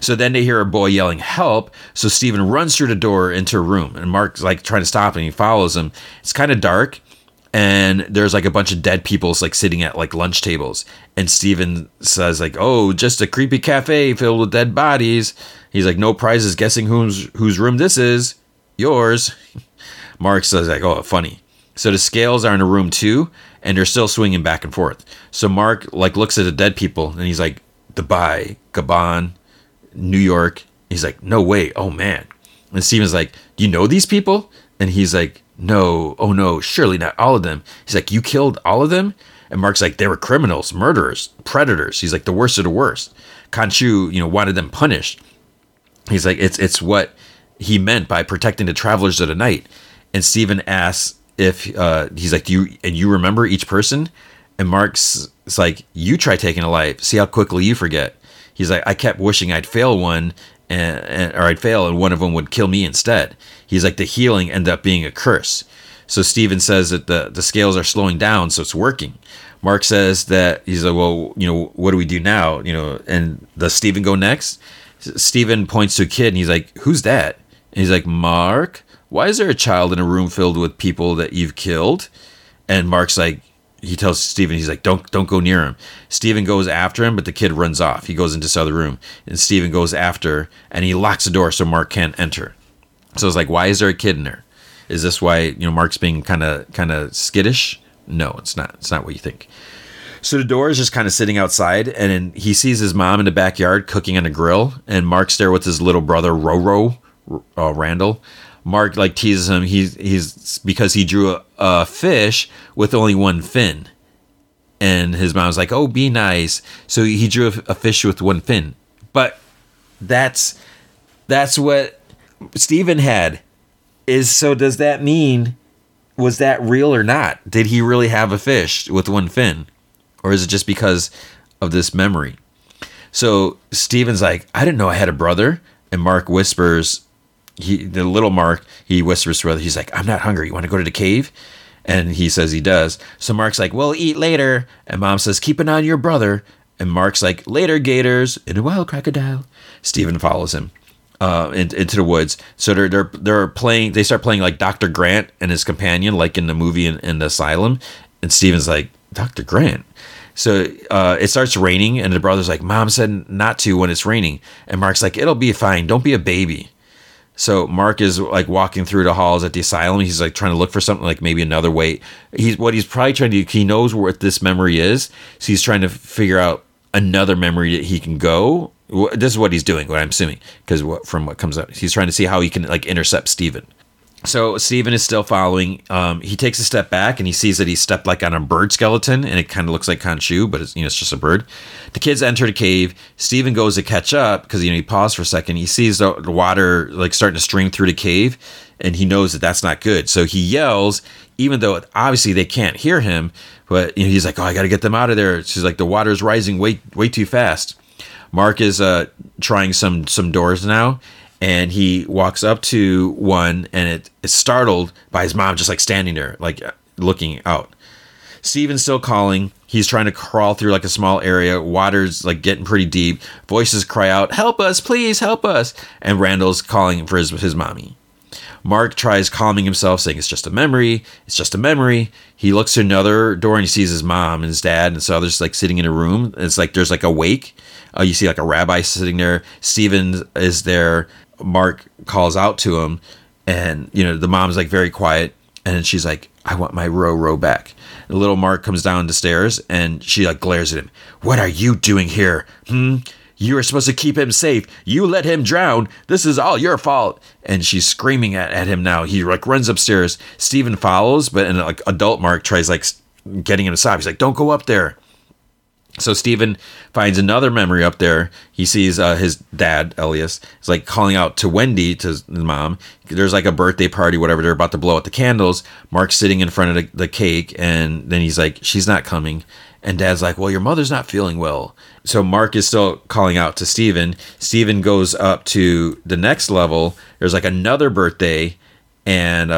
So then they hear a boy yelling, help. So Steven runs through the door into a room, and Mark's like trying to stop him. He follows him. It's kind of dark, and there's like a bunch of dead people like sitting at like lunch tables. And Steven says like, oh, just a creepy cafe filled with dead bodies. He's like, no prizes guessing whose room this is. Yours. Mark says like, oh, funny. So the scales are in a room too, and they're still swinging back and forth. So Mark like looks at the dead people, and he's like, Dubai, Gabon, New York. He's like, no way. Oh, man. And Steven's like, you know these people? And he's like, no. Oh, no, surely not all of them. He's like, you killed all of them? And Mark's like, they were criminals, murderers, predators. He's like, the worst of the worst. Khonshu, you know, wanted them punished. He's like, it's what he meant by protecting the travelers of the night. And Steven asks if he's like, do you remember each person? And Mark's it's like, you try taking a life. See how quickly you forget. He's like, I kept wishing I'd fail one or I'd fail and one of them would kill me instead. He's like, the healing ended up being a curse. So Steven says that the scales are slowing down. So it's working. Mark says that he's like, well, you know, what do we do now? You know, and does Steven go next? Steven points to a kid and he's like, who's that? And he's like, Mark. Why is there a child in a room filled with people that you've killed? And Mark's like, he tells Stephen, he's like, don't go near him. Stephen goes after him, but the kid runs off. He goes into this other room, and Stephen goes after, and he locks the door so Mark can't enter. So it's like, why is there a kid in there? Is this why, you know, Mark's being kind of skittish? No, it's not. It's not what you think. So the door is just kind of sitting outside, and then he sees his mom in the backyard cooking on a grill, and Mark's there with his little brother Randall. Mark like teases him. He's because he drew a fish with only one fin, and his mom's like, "Oh, be nice." So he drew a fish with one fin, but that's what Stephen had. Is so? Does that mean, was that real or not? Did he really have a fish with one fin? Or is it just because of this memory? So Steven's like, I didn't know I had a brother. And Mark whispers, he whispers to her, he's like, I'm not hungry. You want to go to the cave? And he says he does. So Mark's like, we'll eat later. And Mom says, keep an eye on your brother. And Mark's like, later, gators. In a wild crocodile. Steven follows him into the woods. So they start playing like Dr. Grant and his companion, like in the movie in the asylum. And Steven's like, Dr. Grant. So it starts raining, and the brother's like, Mom said not to when it's raining. And Mark's like, it'll be fine. Don't be a baby. So Mark is like walking through the halls at the asylum. He's like trying to look for something, like maybe another way. He's probably trying to do, he knows what this memory is. So he's trying to figure out another memory that he can go. This is what he's doing, what I'm assuming, because from what comes up, he's trying to see how he can like intercept Stephen. So Stephen is still following. He takes a step back and he sees that he stepped like on a bird skeleton, and it kind of looks like Khonshu, but it's just a bird. The kids enter the cave. Stephen goes to catch up because he paused for a second. He sees the water like starting to stream through the cave, and he knows that that's not good. So he yells, even though obviously they can't hear him. But he's like, "Oh, I got to get them out of there." She's like, "The water is rising way too fast." Mark is trying some doors now. And he walks up to one, and it is startled by his mom just like standing there, like looking out. Steven's still calling. He's trying to crawl through like a small area. Water's like getting pretty deep. Voices cry out, "Help us, please help us." And Randall's calling for his mommy. Mark tries calming himself, saying, It's just a memory. He looks to another door, and he sees his mom and his dad and so others like sitting in a room. It's like there's like a wake. You see like a rabbi sitting there. Steven is there. Mark calls out to him, and the mom's like very quiet, and she's like, I want my row back. And little Mark comes down the stairs, and she like glares at him. What are you doing here? You were supposed to keep him safe. You let him drown. This is all your fault. And she's screaming at him now. He like runs upstairs. Steven follows, but and like adult Mark tries like getting him to stop. He's like, don't go up there. So Stephen finds another memory up there. He sees his dad, Elias, is like calling out to Wendy, to his mom. There's like a birthday party, whatever. They're about to blow out the candles. Mark's sitting in front of the cake, and then he's like, she's not coming. And Dad's like, well, your mother's not feeling well. So Mark is still calling out to Stephen. Stephen goes up to the next level. There's like another birthday, and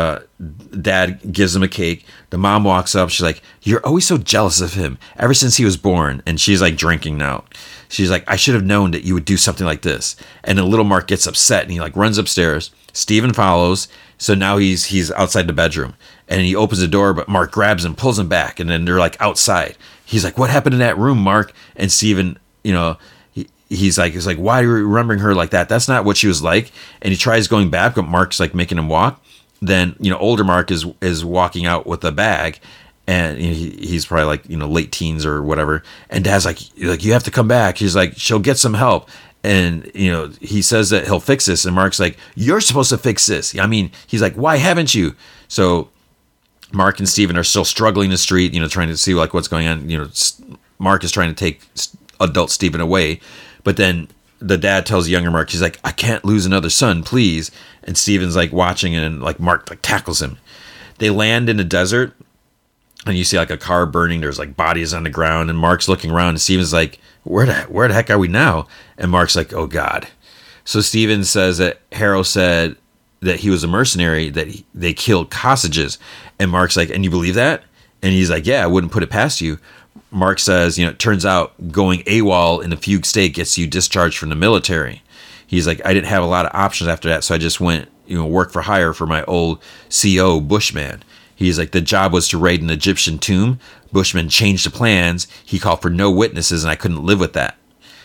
Dad gives him a cake. The mom walks up. She's like, you're always so jealous of him ever since he was born. And she's like drinking now. She's like, I should have known that you would do something like this. And then little Mark gets upset, and he like runs upstairs. Stephen follows. So now he's outside the bedroom, and he opens the door, but Mark grabs him, pulls him back. And then they're like outside. He's like, what happened in that room, Mark? And Stephen, he's like, why are you remembering her like that? That's not what she was like. And he tries going back, but Mark's like making him walk. Then older Mark is walking out with a bag, and he's probably like late teens or whatever. And Dad's like you have to come back. He's like, she'll get some help, and he says that he'll fix this. And Mark's like, you're supposed to fix this. I mean, he's like, why haven't you? So Mark and Stephen are still struggling in the street, trying to see like what's going on. Mark is trying to take adult Stephen away, but then the dad tells younger Mark, he's like, I can't lose another son, please. And Steven's like watching, and like Mark like tackles him. They land in the desert, and you see like a car burning. There's like bodies on the ground, and Mark's looking around, and Steven's like, where the heck are we now? And Mark's like, oh God. So Steven says that Harrow said that he was a mercenary, that they killed hostages. And Mark's like, and you believe that? And he's like, yeah, I wouldn't put it past you. Mark says, it turns out going AWOL in a fugue state gets you discharged from the military. He's like, I didn't have a lot of options after that, so I just went, work for hire for my old CO Bushman. He's like, the job was to raid an Egyptian tomb. Bushman changed the plans. He called for no witnesses, and I couldn't live with that.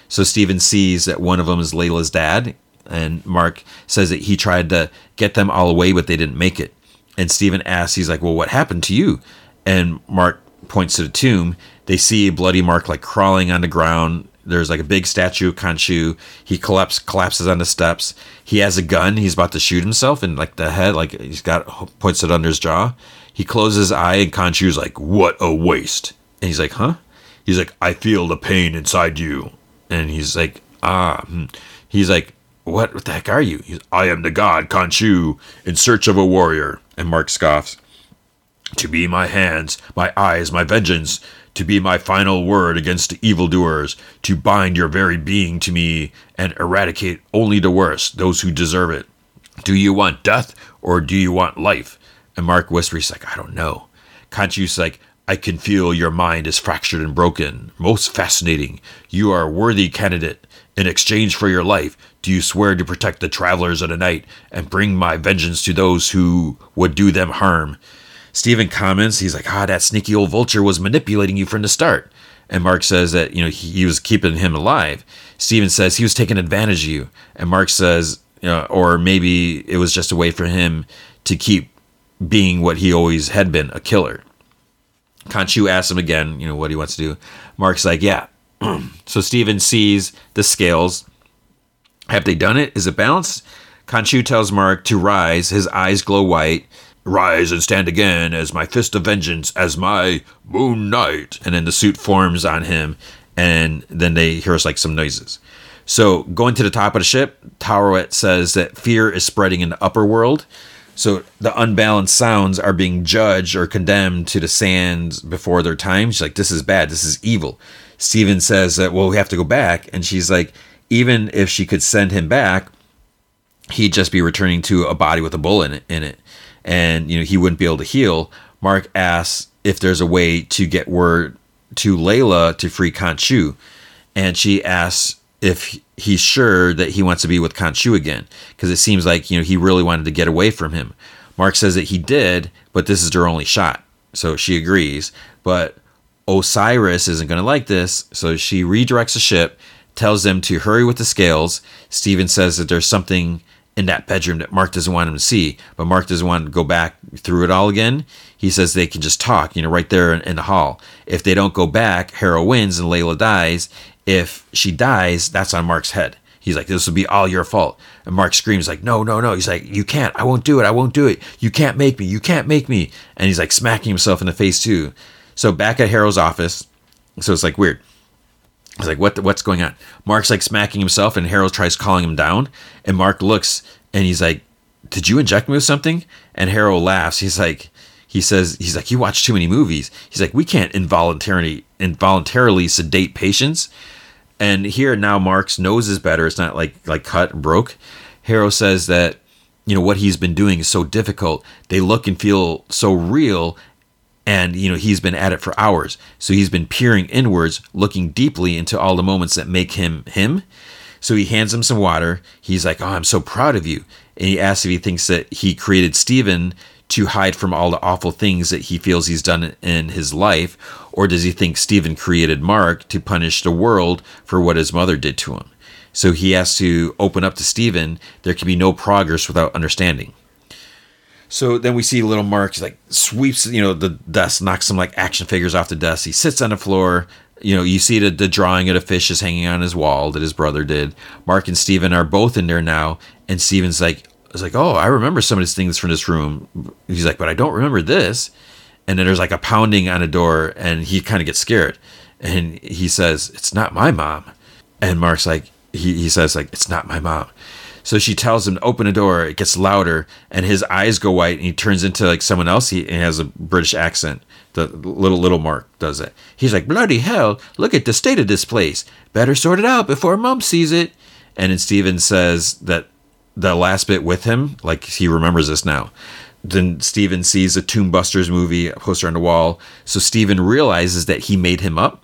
So Stephen sees that one of them is Layla's dad, and Mark says that he tried to get them all away, but they didn't make it. And Stephen asks, he's like, well, what happened to you? And Mark points to the tomb. They see a bloody Mark like crawling on the ground. There's like a big statue of Khonshu. He collapses on the steps. He has a gun. He's about to shoot himself in like the head. Like he's got, points it under his jaw. He closes his eye and Khonshu's like, what a waste. And he's like, huh? He's like, I feel the pain inside you. And he's like, He's like, what the heck are you? He's, I am the god Khonshu in search of a warrior. And Mark scoffs. To be my hands, my eyes, my vengeance, to be my final word against the evildoers, to bind your very being to me and eradicate only the worst, those who deserve it. Do you want death or do you want life? And Mark whispers, like, I don't know. Khonshu's like, I can feel your mind is fractured and broken. Most fascinating. You are a worthy candidate. In exchange for your life, do you swear to protect the travelers of the night and bring my vengeance to those who would do them harm? Stephen comments, he's like, that sneaky old vulture was manipulating you from the start. And Mark says that, he was keeping him alive. Stephen says he was taking advantage of you. And Mark says, or maybe it was just a way for him to keep being what he always had been, a killer. Khonshu asks him again, what he wants to do. Mark's like, yeah. So Stephen sees the scales. Have they done it? Is it balanced? Khonshu tells Mark to rise. His eyes glow white. Rise and stand again as my fist of vengeance, as my moon knight. And then the suit forms on him, and then they hear like some noises. So going to the top of the ship, Tauret says that fear is spreading in the upper world. So the unbalanced sounds are being judged or condemned to the sands before their time. She's like, this is bad. This is evil. Stephen says that, well, we have to go back. And she's like, even if she could send him back, he'd just be returning to a body with a bullet in it. And, he wouldn't be able to heal. Mark asks if there's a way to get word to Layla to free Khonshu. And she asks if he's sure that he wants to be with Khonshu again. Because it seems like, he really wanted to get away from him. Mark says that he did, but this is their only shot. So she agrees. But Osiris isn't going to like this. So she redirects the ship, tells them to hurry with the scales. Stephen says that there's something in that bedroom that Mark doesn't want him to see, but Mark doesn't want to go back through it all again. He says they can just talk, right there in the hall. If they don't go back, Hera wins and Layla dies. If she dies, that's on Mark's head. He's like, this will be all your fault. And Mark screams like, no, no, no. He's like, you can't, I won't do it. I won't do it. You can't make me. You can't make me. And he's like smacking himself in the face too. So back at Hera's office. So it's like weird. He's like, what's going on? Mark's like smacking himself, and Harold tries calling him down. And Mark looks, and he's like, did you inject me with something? And Harold laughs. He's like, you watch too many movies. He's like, we can't involuntarily sedate patients. And here now Mark's nose is better. It's not like cut and broke. Harold says that, what he's been doing is so difficult. They look and feel so real. And, he's been at it for hours. So he's been peering inwards, looking deeply into all the moments that make him, him. So he hands him some water. He's like, I'm so proud of you. And he asks if he thinks that he created Stephen to hide from all the awful things that he feels he's done in his life. Or does he think Stephen created Mark to punish the world for what his mother did to him? So he has to open up to Stephen. There can be no progress without understanding. So then we see little Mark like sweeps, the dust, knocks some like action figures off the dust. He sits on the floor. You see the drawing of the fish is hanging on his wall that his brother did. Mark and Stephen are both in there now. And Stephen's like, oh, I remember some of these things from this room. He's like, but I don't remember this. And then there's like a pounding on a door, and he kind of gets scared. And he says, it's not my mom. And Mark's like, he says like, it's not my mom. So she tells him to open the door. It gets louder, and his eyes go white, and he turns into like someone else. He has a British accent. The little Mark does it. He's like, bloody hell, look at the state of this place. Better sort it out before Mom sees it. And then Stephen says that the last bit with him, like he remembers this now. Then Stephen sees a Tomb Busters movie, a poster on the wall. So Stephen realizes that he made him up.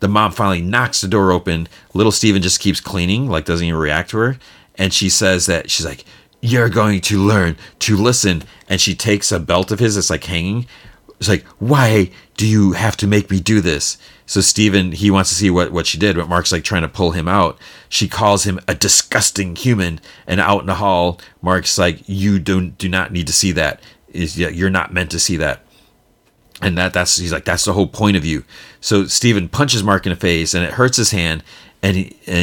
The mom finally knocks the door open. Little Stephen just keeps cleaning, like doesn't even react to her. And she says that she's like, you're going to learn to listen. And she takes a belt of his that's like hanging. It's like, why do you have to make me do this? So Steven, he wants to see what she did, but Mark's like trying to pull him out. She calls him a disgusting human. And out in the hall, Mark's like, you do not need to see that. You're not meant to see that. And that's he's like, that's the whole point of you. So Steven punches Mark in the face and it hurts his hand. And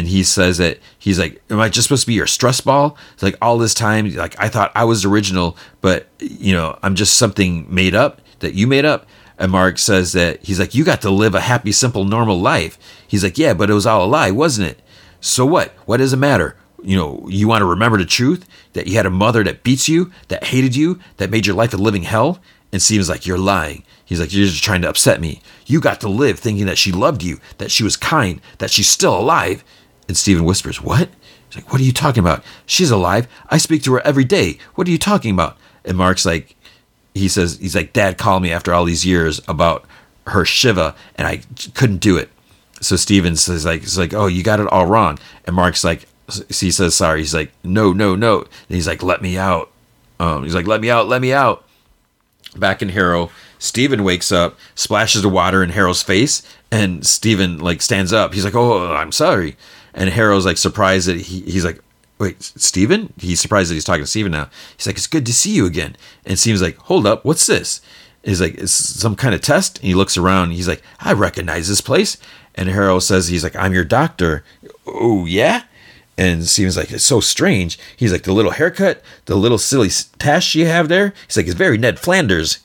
he says that he's like, am I just supposed to be your stress ball? It's like all this time, like I thought I was original, but you know, I'm just something made up that you made up. And Mark says that he's like, you got to live a happy, simple, normal life. He's like, yeah, but it was all a lie, wasn't it? So what? What does it matter? You know, you want to remember the truth that you had a mother that beats you, that hated you, that made your life a living hell. And Steven's like, you're lying. He's like, you're just trying to upset me. You got to live thinking that she loved you, that she was kind, that she's still alive. And Steven whispers, what? He's like, what are you talking about? She's alive. I speak to her every day. What are you talking about? And Mark's like, he says, he's like, Dad called me after all these years about her Shiva, and I couldn't do it. So Steven says, like, it's like, oh, you got it all wrong. And Mark's like, he says, sorry. He's like, no. And he's like, let me out. He's like, let me out. Back in Harrow, Steven wakes up, splashes the water in Harrow's face, and Steven like stands up. He's like, oh, I'm sorry. And Harrow's like surprised that he's like, wait, Steven? He's surprised that he's talking to Steven now. He's like, it's good to see you again. And Steven's like, hold up, what's this? And he's like, it's some kind of test. And he looks around and he's like, I recognize this place. And Harrow says, he's like, I'm your doctor. Oh, yeah? And Steven's like, it's so strange. He's like, the little haircut, the little silly tash you have there. He's like, it's very Ned Flanders.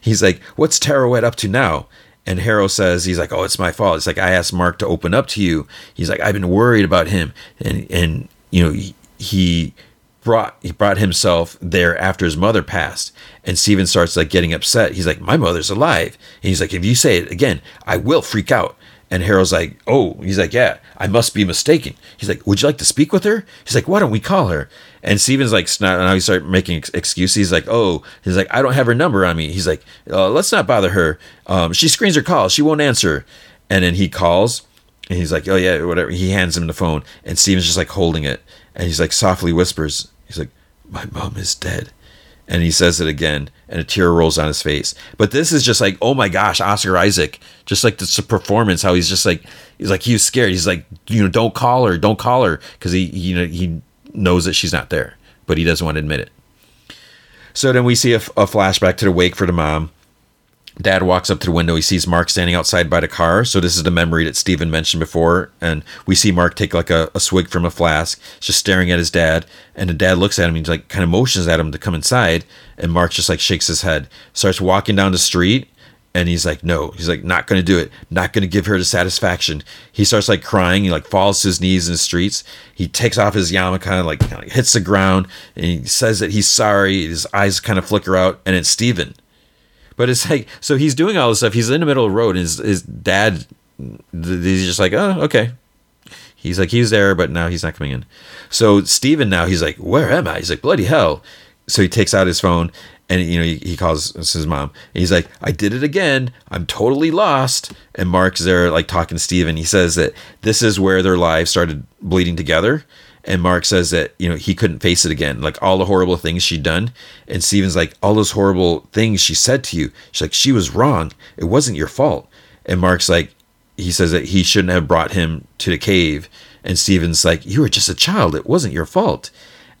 He's like, what's Tarouette up to now? And Harrow says, he's like, oh, it's my fault. It's like, I asked Mark to open up to you. He's like, I've been worried about him. And you know, he brought himself there after his mother passed. And Steven starts like getting upset. He's like, my mother's alive. And he's like, if you say it again, I will freak out. And Harrow's like, oh, he's like, yeah, I must be mistaken. He's like, would you like to speak with her? He's like, why don't we call her? And Steven's like, snot, and now he started making excuses. He's like, oh, he's like, I don't have her number on me. He's like, let's not bother her. She screens her calls. She won't answer. And then he calls and he's like, oh yeah, whatever. He hands him the phone and Steven's just like holding it. And he's like softly whispers, he's like, my mom is dead. And he says it again, and a tear rolls on his face. But this is just like, oh my gosh, Oscar Isaac. Just like this performance, how he's just like, he's like, he was scared. He's like, you know, don't call her. Because he knows that she's not there, but he doesn't want to admit it. So then we see a flashback to the wake for the mom. Dad walks up to the window. He sees Mark standing outside by the car. So this is the memory that Steven mentioned before. And we see Mark take like a swig from a flask, just staring at his dad. And the dad looks at him. He's like kind of motions at him to come inside. And Mark just like shakes his head, starts walking down the street. And he's like, no, he's like, not going to do it. Not going to give her the satisfaction. He starts like crying. He like falls to his knees in the streets. He takes off his yarmulke and like kind of hits the ground. And he says that he's sorry. His eyes kind of flicker out. And it's Steven. But it's like, so he's doing all this stuff. He's in the middle of the road. And his dad, he's just like, oh, okay. He's like, he's there, but now he's not coming in. So Steven now, he's like, where am I? He's like, bloody hell. So he takes out his phone and, you know, he calls his mom. And he's like, I did it again. I'm totally lost. And Mark's there like talking to Steven. He says that this is where their lives started bleeding together. And Mark says that, you know, he couldn't face it again. Like all the horrible things she'd done. And Steven's like, all those horrible things she said to you. She's like, she was wrong. It wasn't your fault. And Mark's like, he says that he shouldn't have brought him to the cave. And Steven's like, you were just a child. It wasn't your fault.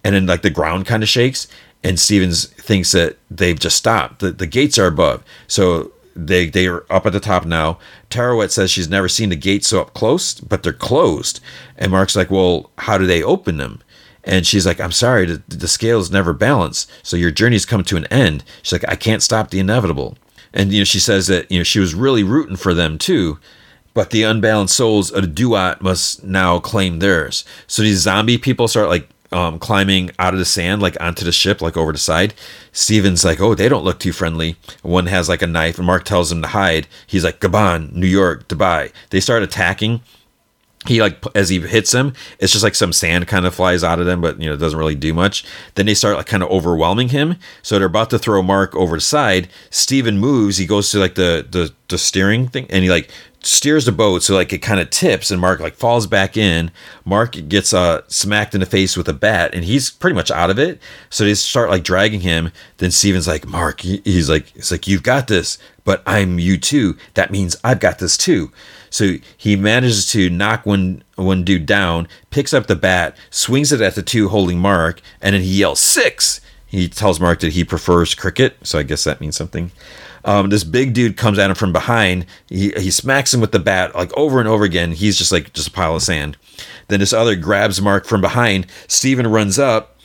And then like the ground kind of shakes. And Steven's thinks that they've just stopped. The gates are above. So they are up at the top now. Tarouette says she's never seen the gates so up close, but they're closed. And Mark's like, well, how do they open them? And she's like, I'm sorry, the scales never balance. So your journey's come to an end. She's like, I can't stop the inevitable. And, you know, she says that, you know, she was really rooting for them too. But the unbalanced souls of the Duat must now claim theirs. So these zombie people start like climbing out of the sand, like onto the ship, like over the side. Steven's like, oh, they don't look too friendly. One has like a knife and Mark tells him to hide. He's like, Gabon, New York, Dubai. They start attacking. He like, as he hits him, it's just like some sand kind of flies out of them, but you know, it doesn't really do much. Then they start like kind of overwhelming him. So they're about to throw Mark over the side. Steven moves. He goes to like the the steering thing, and he like steers the boat so like it kind of tips, and Mark like falls back in. Mark gets smacked in the face with a bat, and he's pretty much out of it. So they start like dragging him. Then Steven's like, Mark, he's like, you've got this, but I'm you too. That means I've got this too. So he manages to knock one dude down, picks up the bat, swings it at the two holding Mark, and then he yells 6. He tells Mark that he prefers cricket, so I guess that means something. This big dude comes at him from behind. He smacks him with the bat like over and over again. He's just a pile of sand. Then this other grabs Mark from behind. Steven runs up,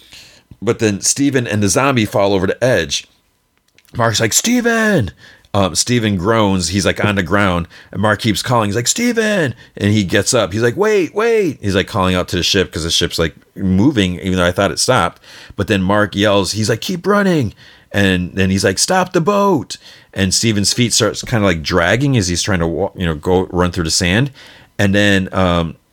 but then Steven and the zombie fall over the edge. Mark's like, Steven! Steven groans. He's like on the ground, and Mark keeps calling. He's like, Steven! And he gets up. He's like, wait. He's like calling out to the ship because the ship's like moving, even though I thought it stopped. But then Mark yells. He's like, keep running. And then he's like, stop the boat. And Steven's feet starts kind of like dragging as he's trying to walk, go run through the sand. And then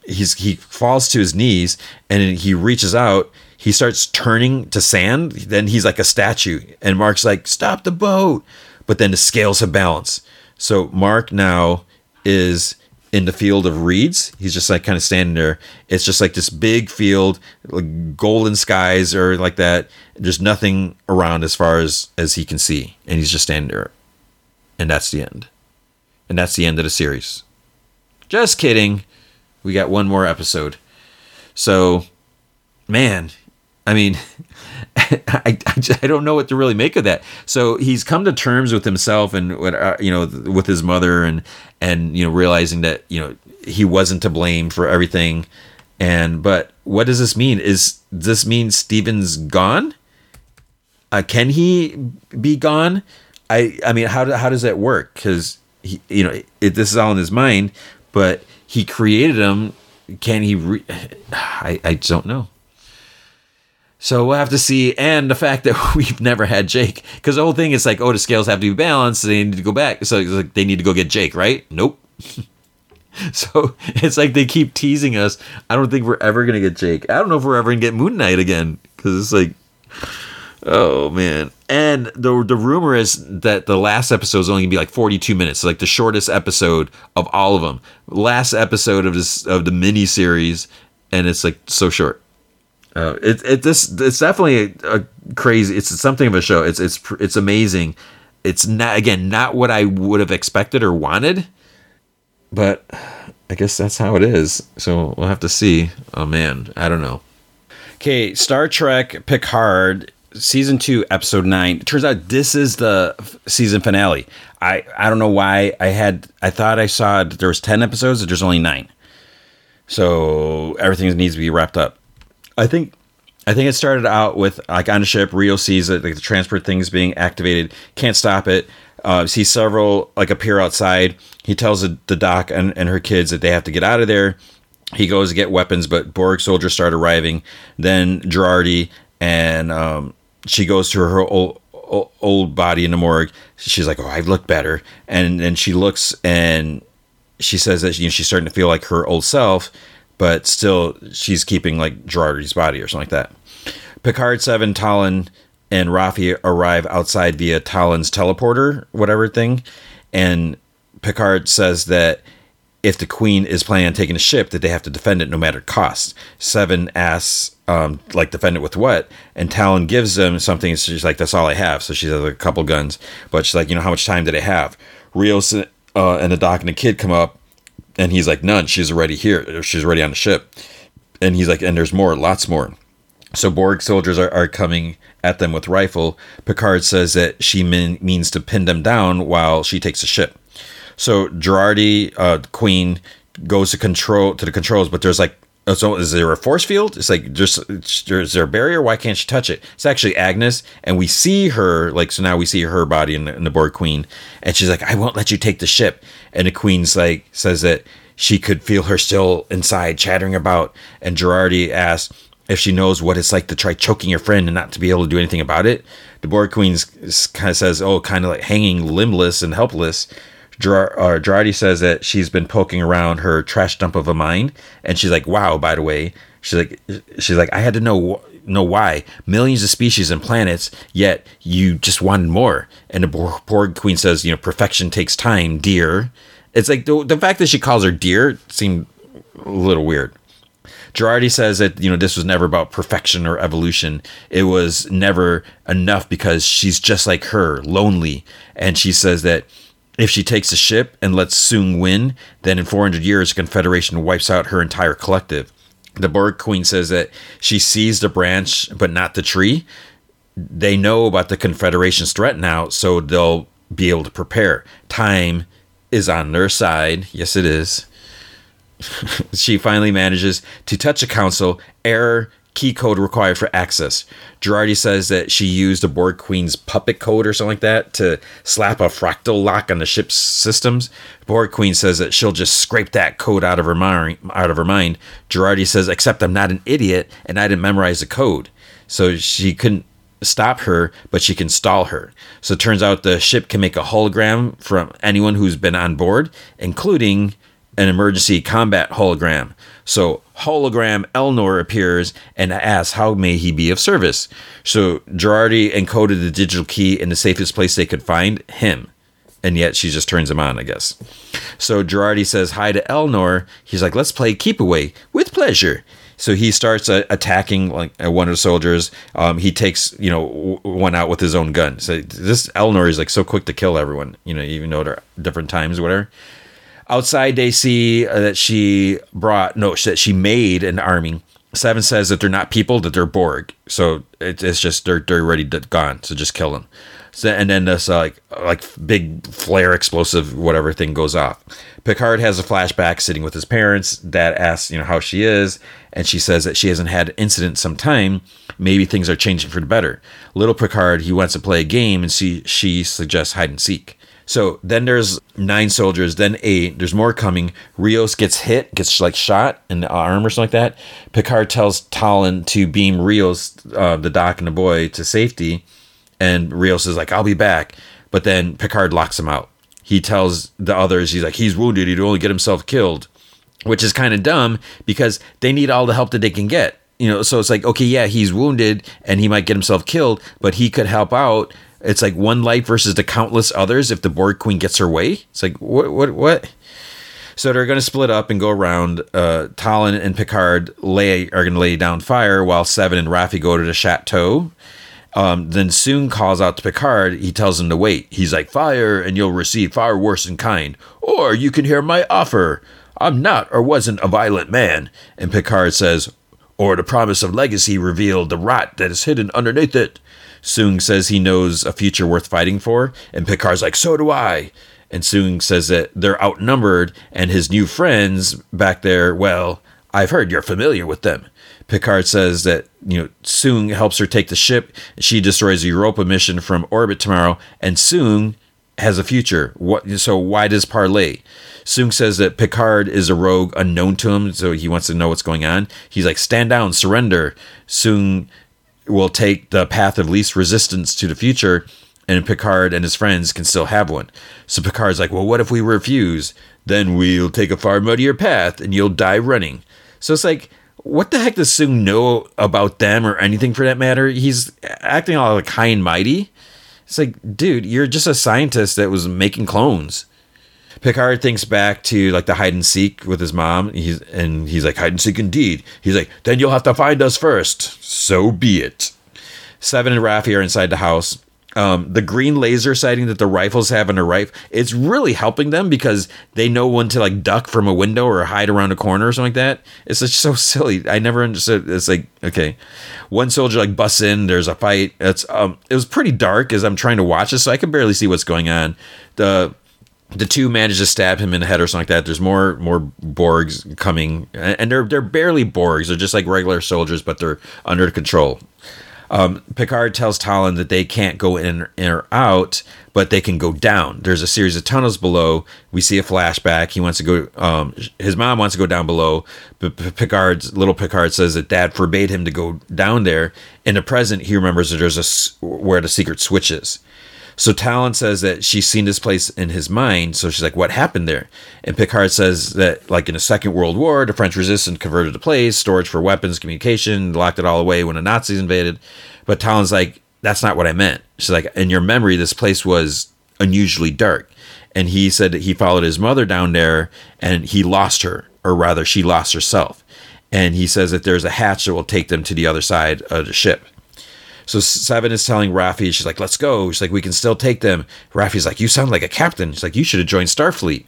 he falls to his knees, and he reaches out. He starts turning to sand. Then he's like a statue. And Mark's like, stop the boat. But then the scales have balance. So Mark now is in the field of reeds. He's just like kind of standing there. It's just like this big field, like golden skies or like that. There's nothing around as far as he can see. And he's just standing there. And that's the end. And that's the end of the series. Just kidding. We got one more episode. So, man, I mean... I don't know what to really make of that. So he's come to terms with himself and with his mother and realizing that he wasn't to blame for everything. But what does this mean? Does this mean Steven's gone? Can he be gone? I mean, how does that work? Because this is all in his mind, but he created him. Can he? I don't know. So we'll have to see, and the fact that we've never had Jake, because the whole thing is like, the scales have to be balanced, so they need to go back, so it's like they need to go get Jake, right? Nope. So it's like they keep teasing us. I don't think we're ever gonna get Jake. I don't know if we're ever gonna get Moon Knight again, because it's like, oh man. And the rumor is that the last episode is only gonna be like 42 minutes, so like the shortest episode of all of them. Last episode of the mini series, and it's like so short. It's definitely a crazy. It's something of a show. It's amazing. It's not what I would have expected or wanted, but I guess that's how it is. So we'll have to see. Oh man, I don't know. Okay, Star Trek Picard season 2 episode 9. It turns out this is the season finale. I don't know why I thought I saw that there was 10 episodes, but there's only 9. So everything needs to be wrapped up. I think it started out with like on the ship, Rio sees that the transport thing's being activated, can't stop it. Sees several like appear outside. He tells the doc and her kids that they have to get out of there. He goes to get weapons, but Borg soldiers start arriving. Then Girardi, and she goes to her old body in the morgue. She's like, "Oh, I've looked better," and then she looks and she says that she's starting to feel like her old self. But still, she's keeping, like, Girardi's body or something like that. Picard, Seven, Talon, and Rafi arrive outside via Talon's teleporter, whatever thing. And Picard says that if the Queen is planning on taking a ship, that they have to defend it no matter cost. Seven asks, defend it with what? And Talon gives them something. So she's like, that's all I have. So she has like, a couple guns. But she's like, how much time do they have? Rios and the doc and the kid come up. And he's like, none. She's already here. She's already on the ship. And he's like, and there's more, lots more. So Borg soldiers are coming at them with rifle. Picard says that she means to pin them down while she takes the ship. So Girardi, the Queen, goes to the controls, but there's like, so is there a force field? It's like, is there a barrier? Why can't she touch it? It's actually Agnes, and we see her, like, so now we see her body in the Borg Queen, and she's like, I won't let you take the ship. And the Queen's like, says that she could feel her still inside chattering about, and Girardi asks if she knows what it's like to try choking your friend and not to be able to do anything about it. The Borg Queen kind of says, kind of like hanging limbless and helpless. Girardi says that she's been poking around her trash dump of a mind, and she's like, wow, by the way, she's like, I had to know know why, millions of species and planets, yet you just wanted more. And the Borg Queen says, you know, perfection takes time, dear. It's like the fact that she calls her dear seemed a little weird. Girardi says that, you know, this was never about perfection or evolution. It was never enough because she's just like her, lonely. And she says that if she takes the ship and lets Soong win, then in 400 years, Confederation wipes out her entire collective. The Borg Queen says that she sees the branch, but not the tree. They know about the Confederation's threat now, so they'll be able to prepare. Time is on their side. Yes, it is. She finally manages to touch a console. Error, key code required for access. Girardi says that she used the Borg Queen's puppet code or something like that to slap a fractal lock on the ship's systems. Borg Queen says that she'll just scrape that code out of her mind. Girardi says, except I'm not an idiot and I didn't memorize the code. So she couldn't stop her, but she can stall her. So it turns out the ship can make a hologram from anyone who's been on board, including an emergency combat hologram. So hologram Elnor appears and asks, how may he be of service? So Girardi encoded the digital key in the safest place they could find him. And yet she just turns him on, I guess. So Girardi says hi to Elnor. He's like, let's play keep away with pleasure. So he starts attacking like one of the soldiers. He takes, you know, one out with his own gun. So this Elnor is like so quick to kill everyone, you know, even though they're different times or whatever. Outside, they see that she made an army. Seven says that they're not people, that they're Borg. So it's just they're already gone. So just kill them. So, and then this like big flare explosive whatever thing goes off. Picard has a flashback sitting with his parents. Dad asks, you know, how she is, and she says that she hasn't had an incident some time. Maybe things are changing for the better. Little Picard, he wants to play a game, and she suggests hide and seek. So then there's 9 soldiers, then 8. There's more coming. Rios gets hit, gets like shot in the arm or something like that. Picard tells Talon to beam Rios, the doc and the boy, to safety. And Rios is like, I'll be back. But then Picard locks him out. He tells the others, he's like, he's wounded. He'd only get himself killed, which is kind of dumb because they need all the help that they can get. You know, so it's like, okay, yeah, he's wounded and he might get himself killed, but he could help out. It's like one life versus the countless others if the Borg Queen gets her way. It's like, what? So they're going to split up and go around. Talon and Picard are going to lay down fire while Seven and Raffi go to the chateau. Then Soong calls out to Picard. He tells him to wait. He's like, fire and you'll receive far worse in kind. Or you can hear my offer. I'm not or wasn't a violent man. And Picard says, or the promise of legacy revealed the rot that is hidden underneath it. Soong says he knows a future worth fighting for, and Picard's like, so do I. And Soong says that they're outnumbered, and his new friends back there, well, I've heard you're familiar with them. Picard says that, you know, Soong helps her take the ship. She destroys the Europa mission from orbit tomorrow, and Soong has a future. So why does parlay? Soong says that Picard is a rogue unknown to him, so he wants to know what's going on. He's like, stand down, surrender. Soong will take the path of least resistance to the future, and Picard and his friends can still have one. So Picard's like, well, what if we refuse? Then we'll take a far muddier path and you'll die running. So it's like, what the heck does Soong know about them or anything for that matter? He's acting all like high and mighty. It's like, dude, you're just a scientist that was making clones. Picard thinks back to like the hide and seek with his mom. He's like, hide and seek indeed. He's like, then you'll have to find us first. So be it. Seven and Raffi are inside the house. The green laser sighting that the rifles have on their rifle, it's really helping them because they know when to like duck from a window or hide around a corner or something like that. It's just so silly. I never understood. It's like, okay, one soldier like busts in. There's a fight. It was pretty dark as I'm trying to watch this, so I can barely see what's going on. The two manage to stab him in the head or something like that. There's more Borgs coming, and they're barely Borgs. They're just like regular soldiers, but they're under control. Picard tells Talon that they can't go in or out, but they can go down. There's a series of tunnels below. We see a flashback. He wants to go. His mom wants to go down below, but little Picard says that Dad forbade him to go down there. In the present, he remembers that there's where the secret switch is. So Talon says that she's seen this place in his mind. So she's like, what happened there? And Picard says that, like, in the Second World War, the French resistance converted the place, storage for weapons, communication, locked it all away when the Nazis invaded. But Talon's like, that's not what I meant. She's like, in your memory, this place was unusually dark. And he said that he followed his mother down there and he lost her, or rather she lost herself. And he says that there's a hatch that will take them to the other side of the ship. So Seven is telling Raffi, she's like, let's go. She's like, we can still take them. Raffi's like, you sound like a captain. She's like, you should have joined Starfleet.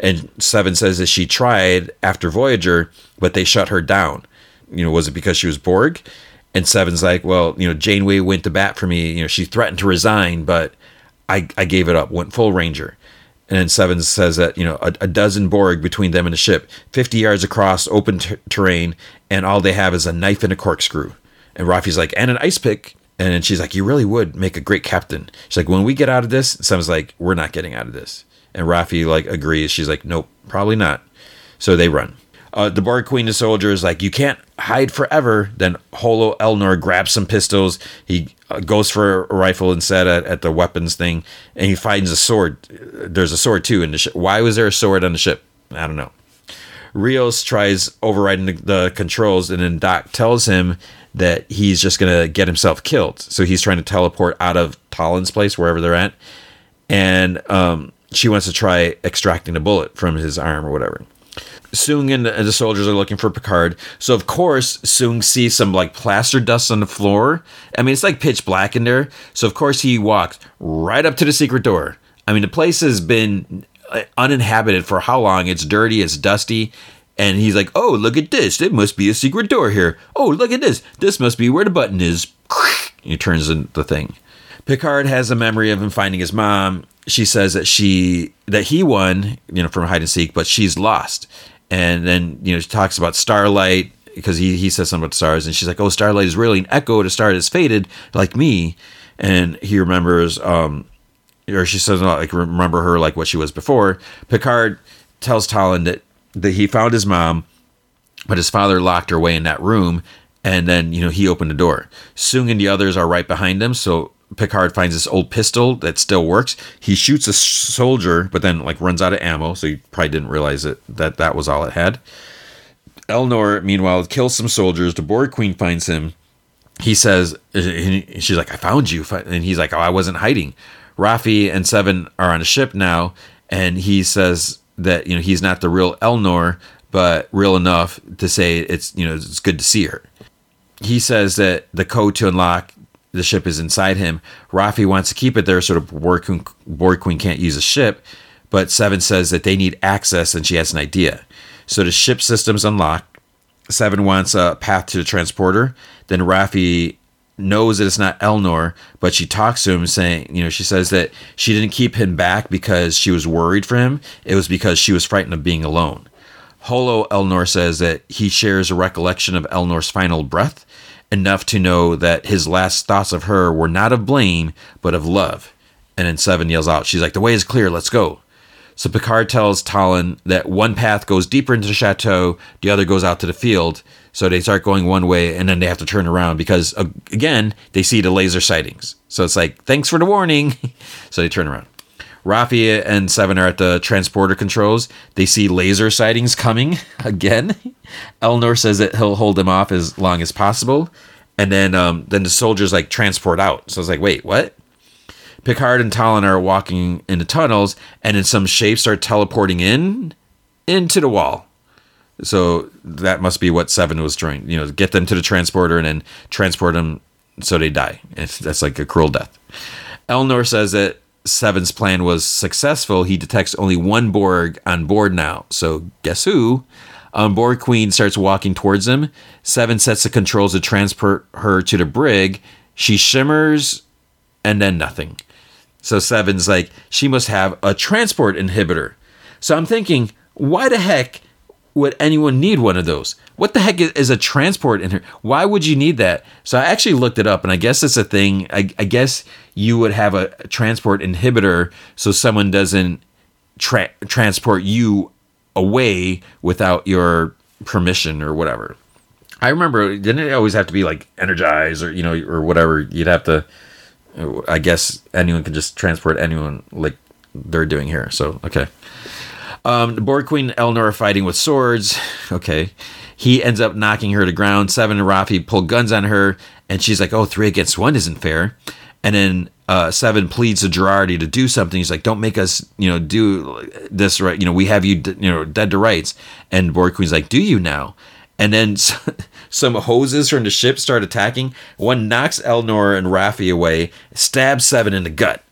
And Seven says that she tried after Voyager, but they shut her down. You know, was it because she was Borg? And Seven's like, well, you know, Janeway went to bat for me. You know, she threatened to resign, but I gave it up, went full Ranger. And then Seven says that, you know, a dozen Borg between them and the ship, 50 yards across, open terrain, and all they have is a knife and a corkscrew. And Raffi's like, and an ice pick. And then she's like, you really would make a great captain. She's like, when we get out of this, Seven's like, we're not getting out of this. And Raffi, like, agrees. She's like, nope, probably not. So they run. The Borg Queen of Soldiers, like, you can't hide forever. Then Holo Elnor grabs some pistols. He goes for a rifle instead at the weapons thing. And he finds a sword. There's a sword, too, in the ship. Why was there a sword on the ship? I don't know. Rios tries overriding the controls, and then Doc tells him that he's just going to get himself killed. So he's trying to teleport out of Talon's place, wherever they're at. And she wants to try extracting a bullet from his arm or whatever. Soong and the soldiers are looking for Picard. So, of course, Soong sees some, like, plaster dust on the floor. I mean, it's, like, pitch black in there. So, of course, he walks right up to the secret door. I mean, the place has been uninhabited for how long? It's dirty, it's dusty. And he's like, oh, look at this. It must be a secret door here. Oh, look at this. This must be where the button is. He turns the thing. Picard has a memory of him finding his mom. She says that he won, you know, from hide and seek, but she's lost. And then, you know, she talks about Starlight, because he says something about stars. And she's like, oh, Starlight is really an echo to star that's faded, like me. And he remembers, or she says, like, remember her like what she was before. Picard tells Talon that he found his mom, but his father locked her away in that room. And then, you know, he opened the door. Soong and the others are right behind him. So Picard finds this old pistol that still works. He shoots a soldier, but then, like, runs out of ammo. So he probably didn't realize that was all it had. Elnor, meanwhile, kills some soldiers. The Borg Queen finds him. He says, she's like, I found you. And he's like, oh, I wasn't hiding. Raffi and Seven are on a ship now. And he says that, you know, he's not the real Elnor, but real enough to say it's, you know, it's good to see her. He says that the code to unlock the ship is inside him. Raffi wants to keep it there so the Borg Queen can't use the ship, but Seven says that they need access and she has an idea. So the ship system's unlocked. Seven wants a path to the transporter. Then Raffi knows that it's not Elnor, but she talks to him saying, you know, she says that she didn't keep him back because she was worried for him. It was because she was frightened of being alone. Holo Elnor says that he shares a recollection of Elnor's final breath, enough to know that his last thoughts of her were not of blame, but of love. And then Seven yells out, she's like, the way is clear, let's go. So Picard tells Talon that one path goes deeper into the chateau, the other goes out to the field. So they start going one way, and then they have to turn around because, again, they see the laser sightings. So it's like, thanks for the warning. So they turn around. Raffi and Seven are at the transporter controls. They see laser sightings coming again. Elnor says that he'll hold them off as long as possible. And then the soldiers, like, transport out. So it's like, wait, what? Picard and Talon are walking in the tunnels, and then some shapes are teleporting into the wall. So that must be what Seven was trying, you know, get them to the transporter and then transport them so they die. That's like a cruel death. Elnor says that Seven's plan was successful. He detects only one Borg on board now. So guess who? Borg Queen starts walking towards him. Seven sets the controls to transport her to the brig. She shimmers, and then nothing. So Seven's like, she must have a transport inhibitor. So I'm thinking, why the heck would anyone need one of those? What the heck is a transport inhibitor? Why would you need that? So I actually looked it up, and I guess it's a thing. I guess you would have a transport inhibitor so someone doesn't transport you away without your permission or whatever. I remember, didn't it always have to be like energized or, you know, or whatever? You'd have to I guess anyone can just transport anyone like they're doing here. So, okay. The Borg Queen and Elnor are fighting with swords. Okay. He ends up knocking her to ground. Seven and Rafi pull guns on her, and she's like, oh, 3 against 1 isn't fair. And then Seven pleads to Girardi to do something. He's like, don't make us, do this, right? We have you, dead to rights. And Borg Queen's like, do you now? And then some hoses from the ship start attacking. One knocks Elnor and Rafi away, stabs Seven in the gut.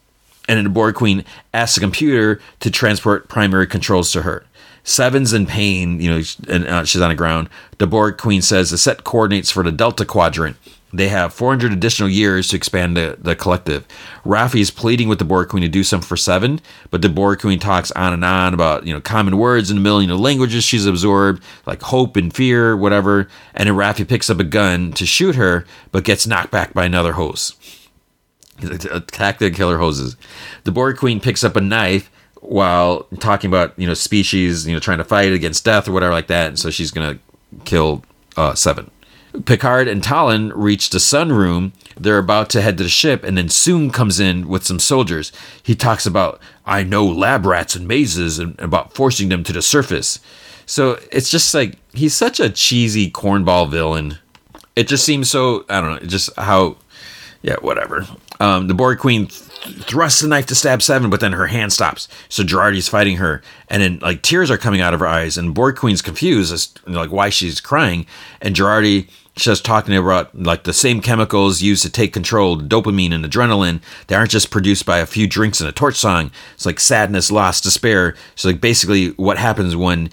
And then the Borg Queen asks the computer to transport primary controls to her. Seven's in pain, and she's on the ground. The Borg Queen says the set coordinates for the Delta Quadrant. They have 400 additional years to expand the collective. Rafi is pleading with the Borg Queen to do something for Seven, but the Borg Queen talks on and on about, common words in a million languages she's absorbed, like hope and fear, whatever. And then Rafi picks up a gun to shoot her, but gets knocked back by another hose. Attack the killer hoses. The Borg Queen picks up a knife while talking about, species, trying to fight against death or whatever like that. And so she's going to kill Seven. Picard and Talon reach the sunroom. They're about to head to the ship, and then Soong comes in with some soldiers. He talks about, I know lab rats and mazes, and about forcing them to the surface. So it's just like, he's such a cheesy cornball villain. It just seems so, I don't know, just how, yeah, whatever. The Borg Queen thrusts the knife to stab Seven, but then her hand stops. So Girardi's fighting her, and then like tears are coming out of her eyes, and Borg Queen's confused as like why she's crying. And Girardi just talking about like the same chemicals used to take control, dopamine and adrenaline, they aren't just produced by a few drinks and a torch song. It's like sadness, loss, despair. So like basically what happens when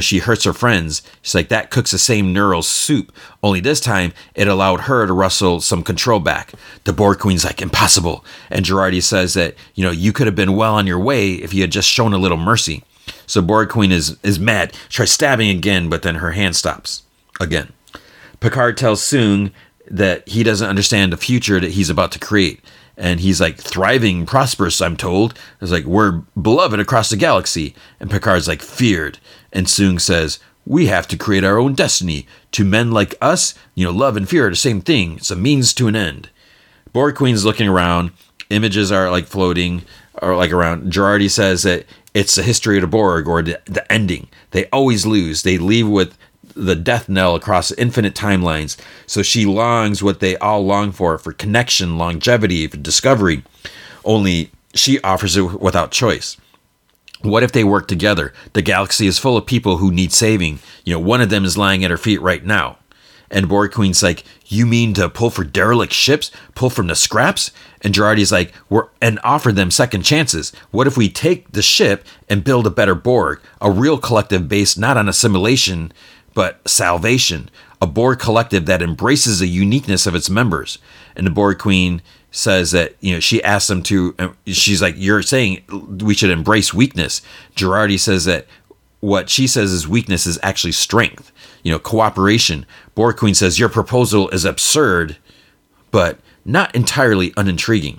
she hurts her friends, she's like that cooks the same neural soup, only this time it allowed her to wrestle some control back. The Borg Queen's like, impossible. And Girardi says that you could have been well on your way if you had just shown a little mercy. So Borg Queen is mad, tries stabbing again, but then her hand stops again. Picard tells Soong that he doesn't understand the future that he's about to create. And he's like, thriving, prosperous, I'm told. It's like, we're beloved across the galaxy. And Picard's like, feared. And Soong says, we have to create our own destiny. To men like us, love and fear are the same thing. It's a means to an end. Borg Queen's looking around. Images are like floating or like around. Girardi says that it's the history of the Borg, or the ending. They always lose. They leave with the death knell across infinite timelines. So she longs what they all long for connection, longevity, for discovery. Only she offers it without choice. What if they work together? The galaxy is full of people who need saving. One of them is lying at her feet right now. And Borg Queen's like, you mean to pull for derelict ships? Pull from the scraps? And Girardi's like, and offer them second chances. What if we take the ship and build a better Borg? A real collective based not on assimilation, but salvation, a Borg collective that embraces the uniqueness of its members. And the Borg Queen says that, she asks them to, she's like, you're saying we should embrace weakness. Girardi says that what she says is weakness is actually strength, cooperation. Borg Queen says, your proposal is absurd, but not entirely unintriguing.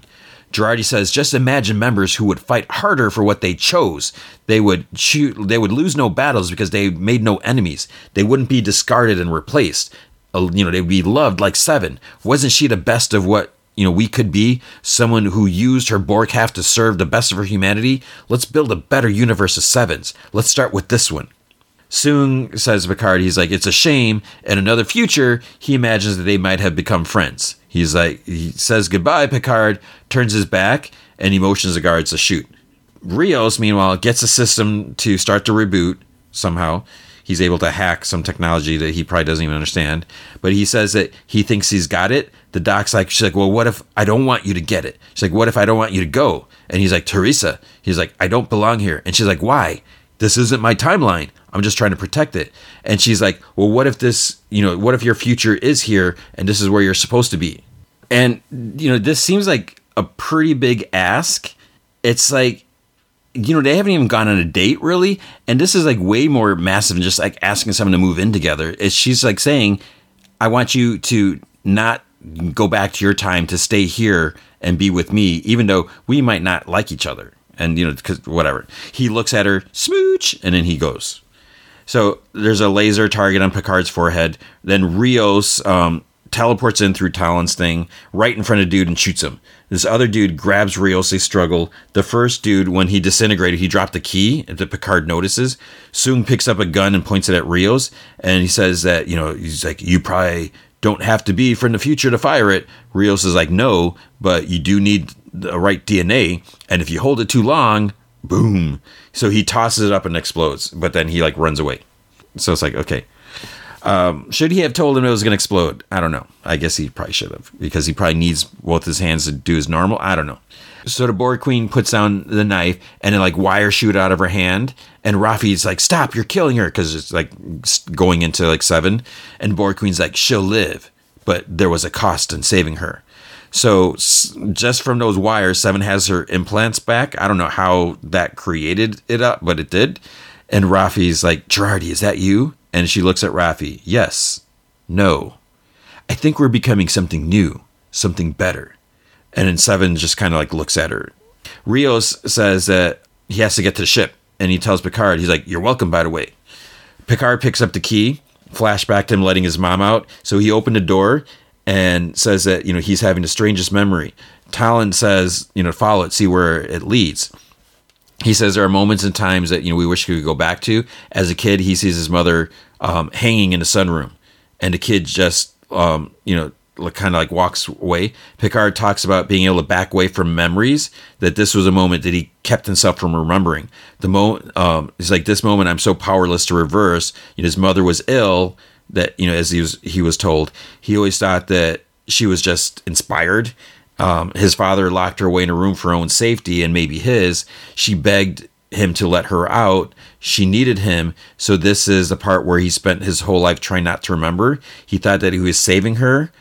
Girardi says, just imagine members who would fight harder for what they chose. They would lose no battles because they made no enemies. They wouldn't be discarded and replaced. They'd be loved like Seven. Wasn't she the best of what, we could be? Someone who used her Borg half to serve the best of her humanity? Let's build a better universe of Sevens. Let's start with this one. Soon, says Picard, he's like, it's a shame. In another future, he imagines that they might have become friends. He's like, he says goodbye, Picard, turns his back, and he motions the guards to shoot. Rios, meanwhile, gets a system to start to reboot somehow. He's able to hack some technology that he probably doesn't even understand. But he says that he thinks he's got it. The doc's like, she's like, well, what if I don't want you to get it? She's like, what if I don't want you to go? And he's like, Teresa. He's like, I don't belong here. And she's like, why? This isn't my timeline. I'm just trying to protect it. And she's like, well, what if this, what if your future is here and this is where you're supposed to be? And, this seems like a pretty big ask. It's like, they haven't even gone on a date really. And this is like way more massive than just like asking someone to move in together. She's like saying, I want you to not go back to your time, to stay here and be with me, even though we might not like each other. And, because whatever. He looks at her, smooch, and then he goes. So there's a laser target on Picard's forehead. Then Rios teleports in through Talon's thing right in front of dude and shoots him. This other dude grabs Rios, they struggle. The first dude, when he disintegrated, he dropped the key that Picard notices. Soong picks up a gun and points it at Rios, and he says that, you know, he's like, you probably don't have to be from the future to fire it. Rios is like, no, but you do need the right DNA, and if you hold it too long, boom. So he tosses it up and explodes, but then he like runs away. So it's like, okay. Should he have told him it was going to explode? I don't know. I guess he probably should have, because he probably needs both his hands to do his normal. I don't know. So the Borg Queen puts down the knife and then like wire shoot out of her hand. And Rafi's like, stop, you're killing her. Cause it's like going into like seven, and Borg Queen's like, she'll live, but there was a cost in saving her. So just from those wires, Seven has her implants back. I don't know how that created it up, but it did. And Rafi's like, Girardi, is that you? And she looks at Raffi. Yes. No. I think we're becoming something new. Something better. And then Seven just kind of like looks at her. Rios says that he has to get to the ship. And he tells Picard, he's like, you're welcome, by the way. Picard picks up the key. Flashback to him letting his mom out. So he opened the door and says that, you know, he's having the strangest memory. Talon says, you know, follow it. See where it leads. He says there are moments and times that, you know, we wish we could go back to. As a kid, he sees his mother hanging in the sunroom, and the kid just, you know, kind of like walks away. Picard talks about being able to back away from memories, that this was a moment that he kept himself from remembering. It's like, this moment I'm so powerless to reverse. You know, his mother was ill, that, you know, as he was told, he always thought that she was just inspired. His father locked her away in a room for her own safety and maybe his. She begged him to let her out. She needed him. So this is the part where he spent his whole life trying not to remember. He thought that he was saving her.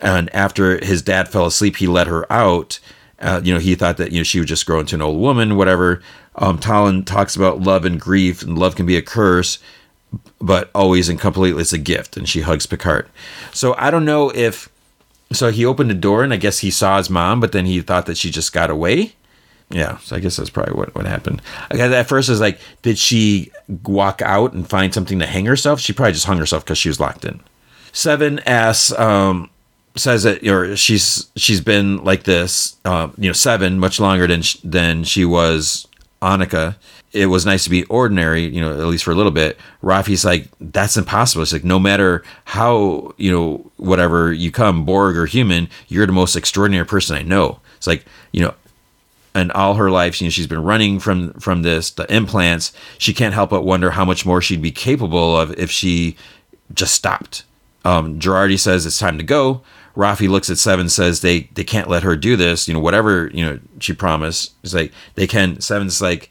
And after his dad fell asleep, he let her out. You know, he thought that, you know, she would just grow into an old woman, whatever. Talon talks about love and grief, and love can be a curse, but always and completely it's a gift. And she hugs Picard. So I don't know if... So he opened the door, and I guess he saw his mom, but then he thought that she just got away. Yeah, so I guess that's probably what happened. At first, I was like, did she walk out and find something to hang herself? She probably just hung herself because she was locked in. Seven asks, says that, or she's been like this, you know, Seven, much longer than she was Annika. It was nice to be ordinary, you know, at least for a little bit. Rafi's like, that's impossible. It's like, no matter how, you know, whatever you come, Borg or human, you're the most extraordinary person I know. It's like, you know, and all her life, you know, she's been running from this, the implants. She can't help but wonder how much more she'd be capable of if she just stopped. Girardi says it's time to go. Rafi looks at Seven, says they can't let her do this. You know, whatever, you know, she promised. It's like, they can. Seven's like,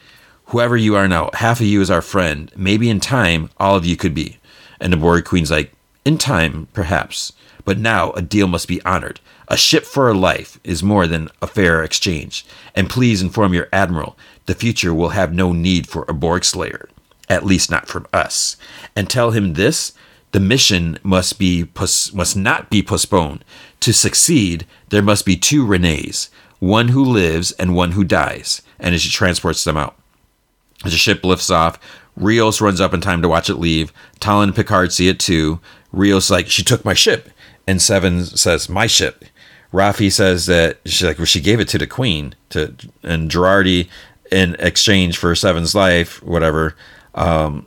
whoever you are now, half of you is our friend. Maybe in time, all of you could be. And the Borg Queen's like, in time, perhaps. But now a deal must be honored. A ship for a life is more than a fair exchange. And please inform your admiral, the future will have no need for a Borg slayer. At least not from us. And tell him this, the mission must not be postponed. To succeed, there must be two Renees, one who lives and one who dies. And as she transports them out. As the ship lifts off, Rios runs up in time to watch it leave. Talon and Picard see it too. Rios like, she took my ship. And Seven says, my ship. Rafi says that she's like, well, she gave it to the Queen. And Girardi, in exchange for Seven's life, whatever. And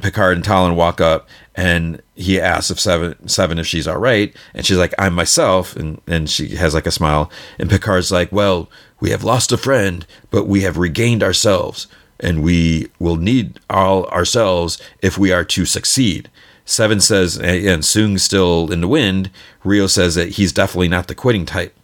Picard and Talon walk up, and he asks if Seven if she's all right. And she's like, I'm myself. And she has like a smile. And Picard's like, well, we have lost a friend, but we have regained ourselves. And we will need all ourselves if we are to succeed. Seven says, and Soong's still in the wind. Rio says that he's definitely not the quitting type.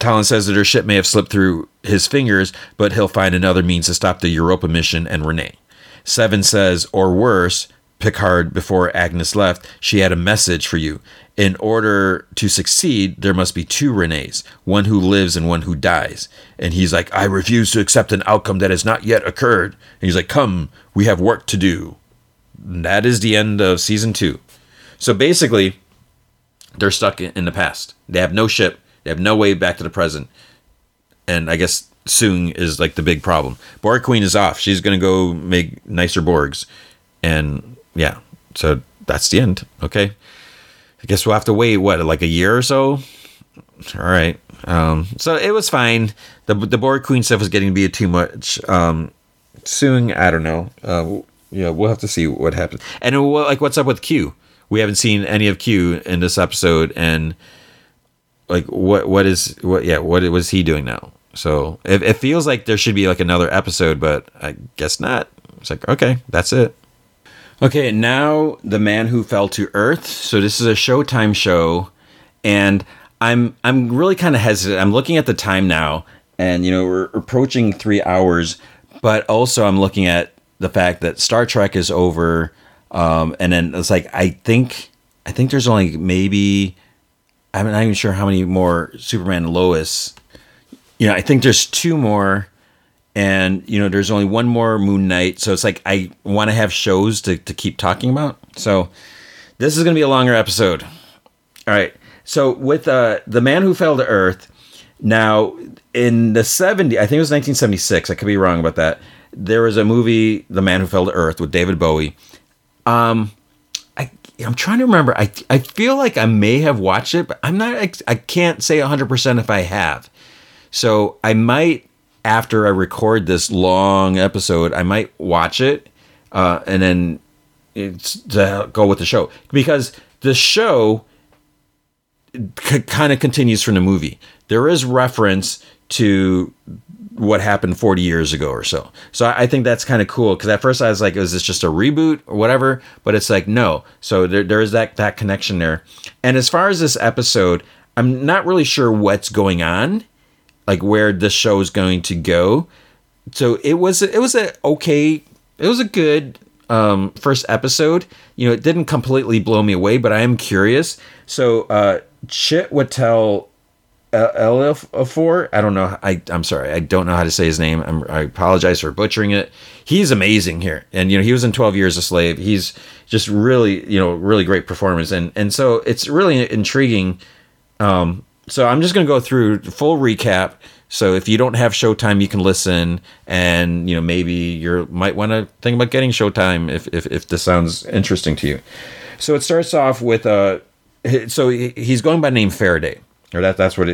Talon says that her ship may have slipped through his fingers, but he'll find another means to stop the Europa mission and Renee. Seven says, or worse, Picard, before Agnes left, she had a message for you. In order to succeed, there must be two Renees, one who lives and one who dies. And he's like, I refuse to accept an outcome that has not yet occurred. And he's like, come, we have work to do. And that is the end of season 2. So basically, they're stuck in the past. They have no ship. They have no way back to the present. And I guess Soong is like the big problem. Borg Queen is off. She's going to go make nicer Borgs. And yeah, so that's the end. Okay. I guess we'll have to wait, what, like a year or so? All right. So it was fine. The Borg Queen stuff was getting to be too much. Soon, I don't know. Yeah, we'll have to see what happens. And like, what's up with Q? We haven't seen any of Q in this episode, and like, what was he doing now? So it feels like there should be like another episode, but I guess not. It's like, okay, that's it. Okay, now The Man Who Fell to Earth. So this is a Showtime show, and I'm really kind of hesitant. I'm looking at the time now, and you know, we're approaching 3 hours, but also I'm looking at the fact that Star Trek is over, and then it's like I think there's only maybe, I'm not even sure how many more Superman and Lois. You know, I think there's two more, and you know, there's only one more Moon Knight. So it's like I want to have shows to keep talking about. So this is going to be a longer episode. All right. So with The Man Who Fell to Earth, now in the 70s, I think it was 1976. I could be wrong about that. There was a movie, The Man Who Fell to Earth, with David Bowie. I'm trying to remember. I feel like I may have watched it, but I'm not. I can't say 100% if I have. So I might, after I record this long episode, I might watch it and then it's to go with the show, because the show kind of continues from the movie. There is reference to what happened 40 years ago or so. So I think that's kind of cool, because at first I was like, is this just a reboot or whatever? But it's like, no. So there is that connection there. And as far as this episode, I'm not really sure what's going on, like where the show is going to go. So it was a good first episode. You know, it didn't completely blow me away, but I am curious. So Chit Wattel LF4, I don't know. I'm sorry. I don't know how to say his name. I apologize for butchering it. He's amazing here. And, you know, he was in 12 Years a Slave. He's just really, you know, really great performance. And so it's really intriguing. So I'm just going to go through the full recap. So if you don't have Showtime, you can listen. And, you know, maybe you might want to think about getting Showtime if this sounds interesting to you. So it starts off with, so he's going by name Faraday. Or that's what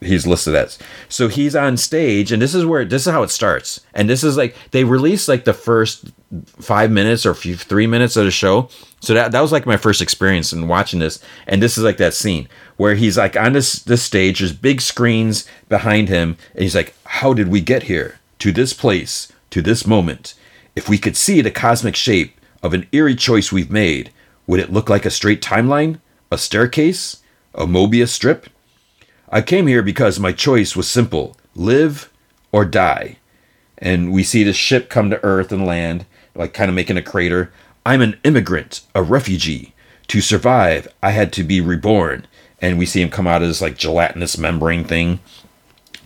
he's listed as. So he's on stage, and this is how it starts. And this is like, they released like the first 5 minutes or 3 minutes of the show. So that was like my first experience in watching this. And this is like that scene where he's like on this stage, there's big screens behind him. And he's like, how did we get here? To this place, to this moment. If we could see the cosmic shape of an eerie choice we've made, would it look like a straight timeline, a staircase, a Mobius strip? I came here because my choice was simple, live or die. And we see the ship come to Earth and land, like kind of making a crater. I'm an immigrant, a refugee. To survive, I had to be reborn. And we see him come out of this like gelatinous membrane thing.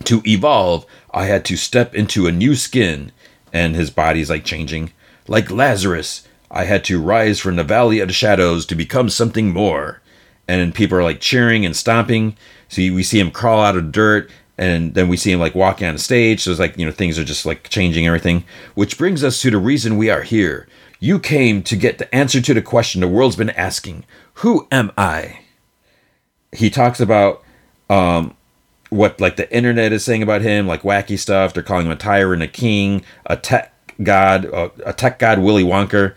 To evolve, I had to step into a new skin. And his body's like changing. Like Lazarus, I had to rise from the valley of the shadows to become something more. And people are like cheering and stomping. So we see him crawl out of dirt, and then we see him like walking on stage. So it's like, you know, things are just like changing everything, which brings us to the reason we are here. You came to get the answer to the question the world's been asking. Who am I? He talks about what like the internet is saying about him, like wacky stuff. They're calling him a tyrant, a king, a tech god, Willy Wonka.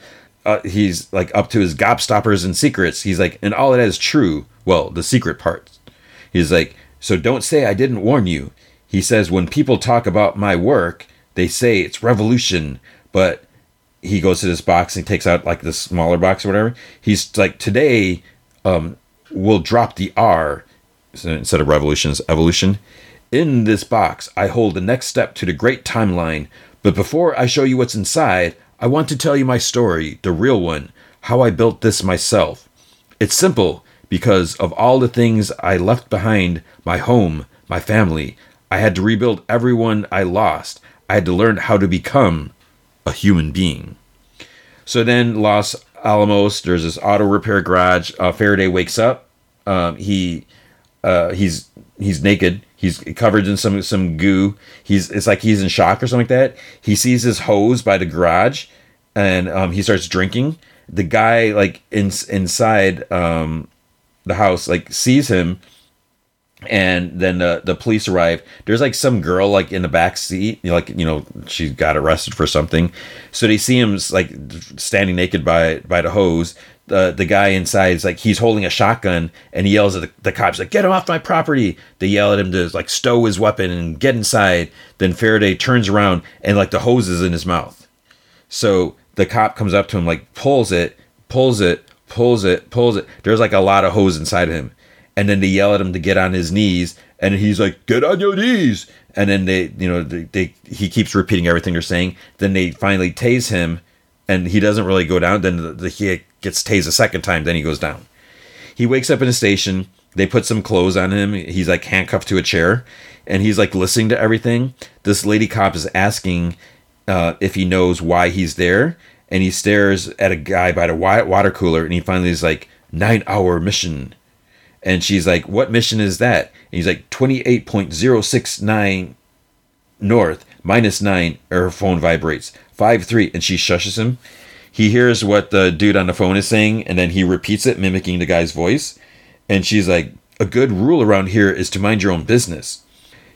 He's like up to his gobstoppers and secrets. He's like, and all of that is true. Well, the secret part. He's like, so don't say I didn't warn you. He says, when people talk about my work, they say it's revolution. But he goes to this box and takes out like this smaller box or whatever. He's like, today we'll drop the R. So instead of revolutions, evolution. In this box, I hold the next step to the great timeline. But before I show you what's inside, I want to tell you my story, the real one, how I built this myself. It's simple. Because of all the things I left behind, my home, my family, I had to rebuild everyone I lost. I had to learn how to become a human being. So then Los Alamos, there's this auto repair garage. Faraday wakes up. He's naked. He's covered in some goo. It's like he's in shock or something like that. He sees his hose by the garage, and he starts drinking. The guy like inside the house, like, sees him, and then the police arrive. There's like some girl like in the back seat, like, you know, she got arrested for something. So they see him like standing naked by the hose. The guy inside is like, he's holding a shotgun, and he yells at the cops like, "Get him off my property!" They yell at him to like stow his weapon and get inside. Then Faraday turns around and like the hose is in his mouth. So the cop comes up to him, like pulls it. There's like a lot of hose inside of him. And then they yell at him to get on his knees, and he's like, "Get on your knees!" And then he keeps repeating everything they're saying. Then they finally tase him, and he doesn't really go down. Then he gets tased a second time. Then he goes down. He wakes up in a station. They put some clothes on him. He's like handcuffed to a chair, and he's like listening to everything. This lady cop is asking if he knows why he's there, and he stares at a guy by the water cooler, and he finally is like, "9-hour mission." And she's like, "What mission is that?" And he's like, 28.069 north, -9. Her phone vibrates, 5-3. And she shushes him. He hears what the dude on the phone is saying, and then he repeats it, mimicking the guy's voice. And she's like, "A good rule around here is to mind your own business."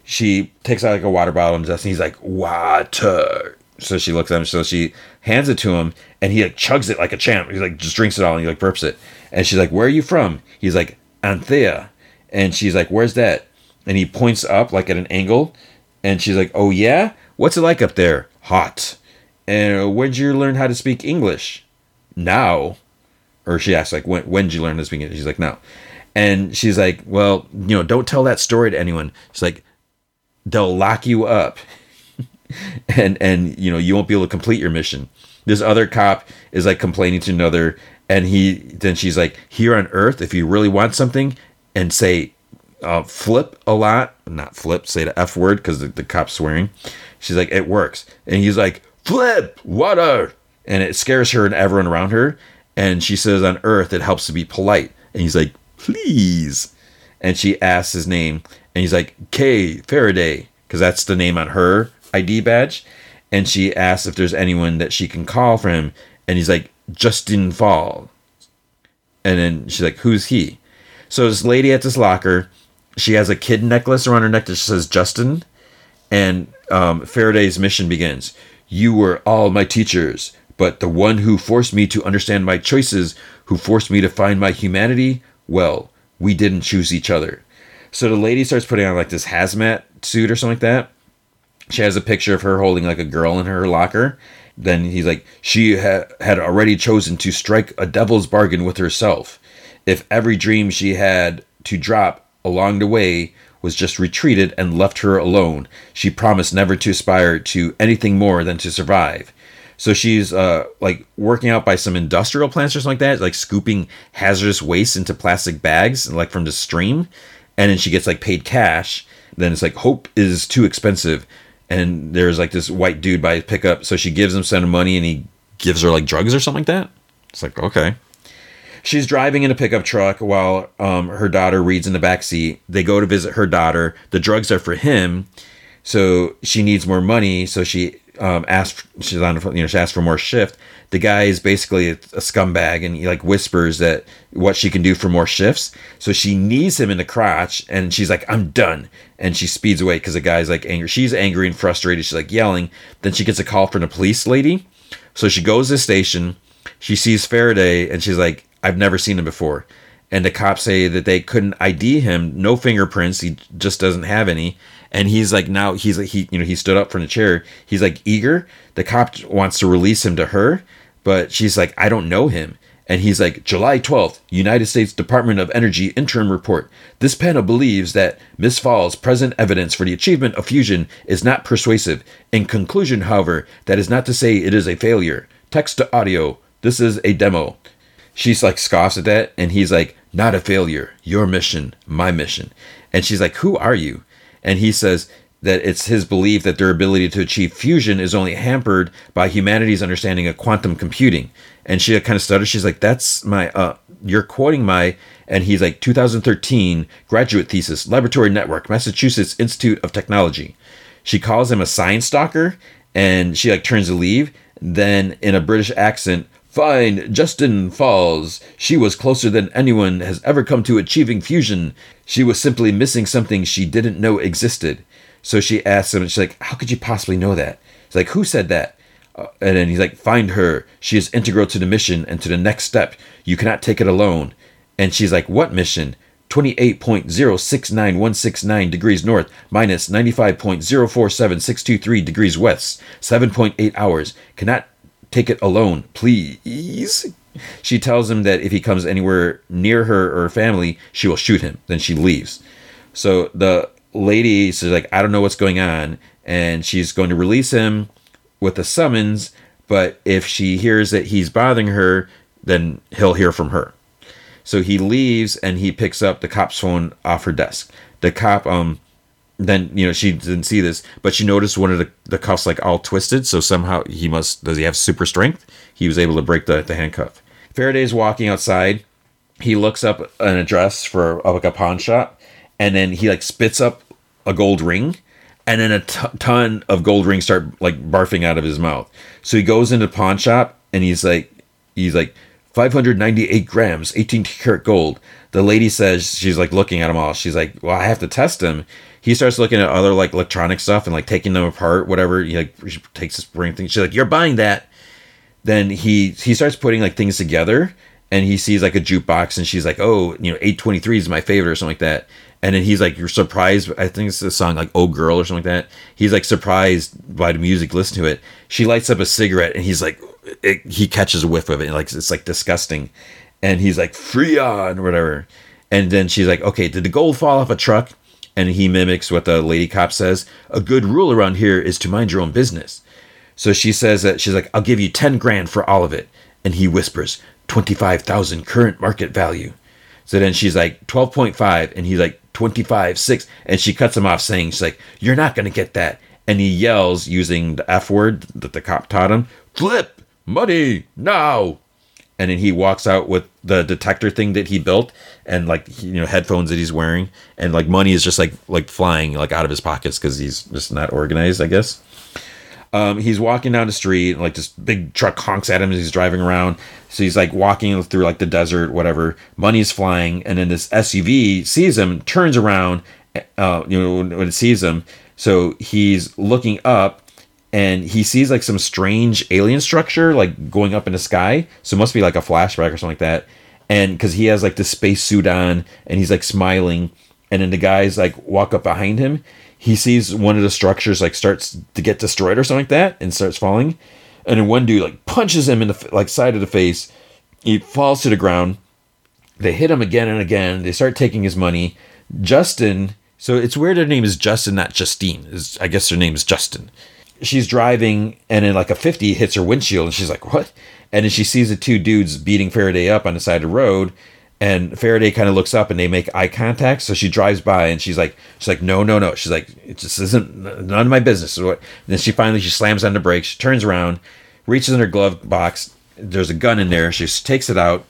She takes out like a water bottle and he's like, "Water." So she looks at him. So she hands it to him, and he like chugs it like a champ. He like just drinks it all, and he like burps it. And she's like, "Where are you from?" He's like, "Anthea." And she's like, "Where's that?" And he points up like at an angle, and she's like, "Oh yeah, what's it like up there?" "Hot." "And when'd you learn how to speak English?" "Now." Or she asks like, when'd you learn to speak English?" She's like, "Now." And she's like, "Well, you know, don't tell that story to anyone." She's like, "They'll lock you up." and you know, you won't be able to complete your mission. This other cop is like complaining to another. And then she's like, "Here on Earth, if you really want something, and say, flip a lot, not flip, say the F word," because the cop's swearing. She's like, "It works." And he's like, "Flip, water." And it scares her and everyone around her. And she says on Earth, it helps to be polite. And he's like, "Please." And she asks his name. And he's like, "K. Faraday," because that's the name on her ID badge. And she asks if there's anyone that she can call for him. And he's like, "Justin Fall." And then she's like, "Who's he?" So this lady at this locker, she has a kid necklace around her neck that says Justin. And Faraday's mission begins. "You were all my teachers, but the one who forced me to understand my choices, who forced me to find my humanity, well, we didn't choose each other." So the lady starts putting on like this hazmat suit or something like that. She has a picture of her holding like a girl in her locker. Then he's like, "She had already chosen to strike a devil's bargain with herself. If every dream she had to drop along the way was just retreated and left her alone, she promised never to aspire to anything more than to survive." So she's like working out by some industrial plants or something like that, like scooping hazardous waste into plastic bags, like from the stream. And then she gets like paid cash. Then it's like, "Hope is too expensive." And there's like this white dude by his pickup. So she gives him some money, and he gives her like drugs or something like that. It's like, okay. She's driving in a pickup truck while her daughter reads in the backseat. They go to visit her daughter. The drugs are for him. So she needs more money. So she she asks for more shift. The guy is basically a scumbag, and he like whispers that what she can do for more shifts. So she knees him in the crotch, and she's like, "I'm done." And she speeds away because the guy's like angry. She's angry and frustrated. She's like yelling. Then she gets a call from the police lady. So she goes to the station. She sees Faraday, and she's like, "I've never seen him before." And the cops say that they couldn't ID him. No fingerprints. He just doesn't have any. And he's like, now he's like, he stood up from the chair. He's like eager. The cop wants to release him to her, but she's like, "I don't know him." And he's like, "July 12th, United States Department of Energy interim report. This panel believes that Ms. Fall's present evidence for the achievement of fusion is not persuasive. In conclusion, however, that is not to say it is a failure. Text to audio. This is a demo." She's like scoffs at that. And he's like, "Not a failure. Your mission, my mission." And she's like, "Who are you?" And he says that it's his belief that their ability to achieve fusion is only hampered by humanity's understanding of quantum computing. And she kind of stutters. She's like, "That's my, you're quoting my," and he's like, 2013 graduate thesis, laboratory network, Massachusetts Institute of Technology. She calls him a science stalker, and she like turns to leave. Then in a British accent, Fine, Justin falls. She was closer than anyone has ever come to achieving fusion. She was simply missing something she didn't know existed. So she asks him, and she's like, how could you possibly know that? He's like, who said that? And then he's like, find her. She is integral to the mission and to the next step. You cannot take it alone. And she's like, what mission? 28.069169 degrees north minus 95.047623 degrees west. 7.8 hours. Cannot take it alone, please. She tells him that if he comes anywhere near her or her family, she will shoot him. Then she leaves. So the lady says, like, I don't know what's going on. And she's going to release him with a summons. But if she hears that he's bothering her, then he'll hear from her. So he leaves and he picks up the cop's phone off her desk. The cop, then, you know, she didn't see this, but she noticed one of the cuffs, like, all twisted. So somehow does he have super strength? He was able to break the handcuff. Faraday's walking outside. He looks up an address for, like, a pawn shop. And then he, like, spits up a gold ring. And then a ton of gold rings start, like, barfing out of his mouth. So he goes into the pawn shop and he's like, 598 grams, 18 karat gold. The lady says, she's like looking at them all. She's like, well, I have to test him. He starts looking at other like electronic stuff and like taking them apart, whatever. He like takes this ring thing. She's like, you're buying that. Then he starts putting like things together and he sees like a jukebox and she's like, oh, you know, 823 is my favorite or something like that. And then he's like, you're surprised. I think it's the song like Oh Girl or something like that. He's like surprised by the music, listen to it. She lights up a cigarette and he's like, he catches a whiff of it and like it's like disgusting, and he's like Freon or whatever. And then she's like, okay, did the gold fall off a truck? And he mimics what the lady cop says. A good rule around here is to mind your own business. So she says that, she's like, I'll give you 10 grand for all of it. And he whispers 25,000 current market value. So then she's like 12.5 and he's like 25.6, and she cuts him off saying, she's like, you're not gonna get that. And he yells using the F word that the cop taught him, flip money now. And then he walks out with the detector thing that he built and like, you know, headphones that he's wearing, and like money is just like flying like out of his pockets because he's just not organized, I guess. He's walking down the street and like this big truck honks at him as he's driving around. So he's like walking through like the desert, whatever, money's flying, and then this SUV sees him, turns around, you know, when it sees him. So he's looking up and he sees like some strange alien structure like going up in the sky. So it must be like a flashback or something like that. And because he has like the space suit on and he's like smiling. And then the guys like walk up behind him. He sees one of the structures like starts to get destroyed or something like that and starts falling. And then one dude like punches him in the like side of the face. He falls to the ground. They hit him again and again. They start taking his money. Justin. So it's weird their name is Justin, not Justine. I guess her name is Justin. She's driving and then like a 50 hits her windshield and she's like, what? And then she sees the two dudes beating Faraday up on the side of the road, and Faraday kind of looks up and they make eye contact. So she drives by and she's like, no. She's like, it just isn't none of my business. And then she finally slams on the brakes. She turns around, reaches in her glove box. There's a gun in there. She takes it out,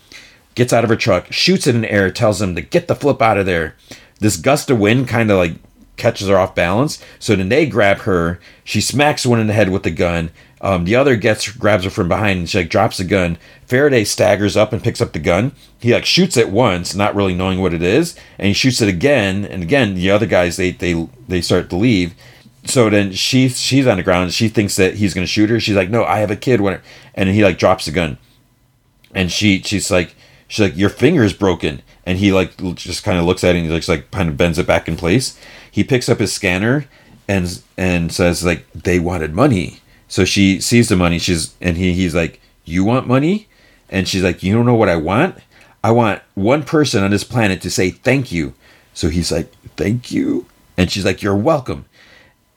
gets out of her truck, shoots it in the air, tells him to get the flip out of there. This gust of wind kind of like catches her off balance. So then they grab her. She smacks one in the head with the gun. The other grabs her from behind and she like drops the gun. Faraday staggers up and picks up the gun. He like shoots it once, not really knowing what it is, and he shoots it again and again. The other guys they start to leave. So then she's on the ground. She thinks that he's gonna shoot her. She's like, no, I have a kid. And then he like drops the gun, and she's like, your finger is broken. And he like just kind of looks at it and he just like kind of bends it back in place. He picks up his scanner and says like, they wanted money. So she sees the money. He's like, you want money? And she's like, you don't know what I want? I want one person on this planet to say thank you. So he's like, thank you? And she's like, you're welcome.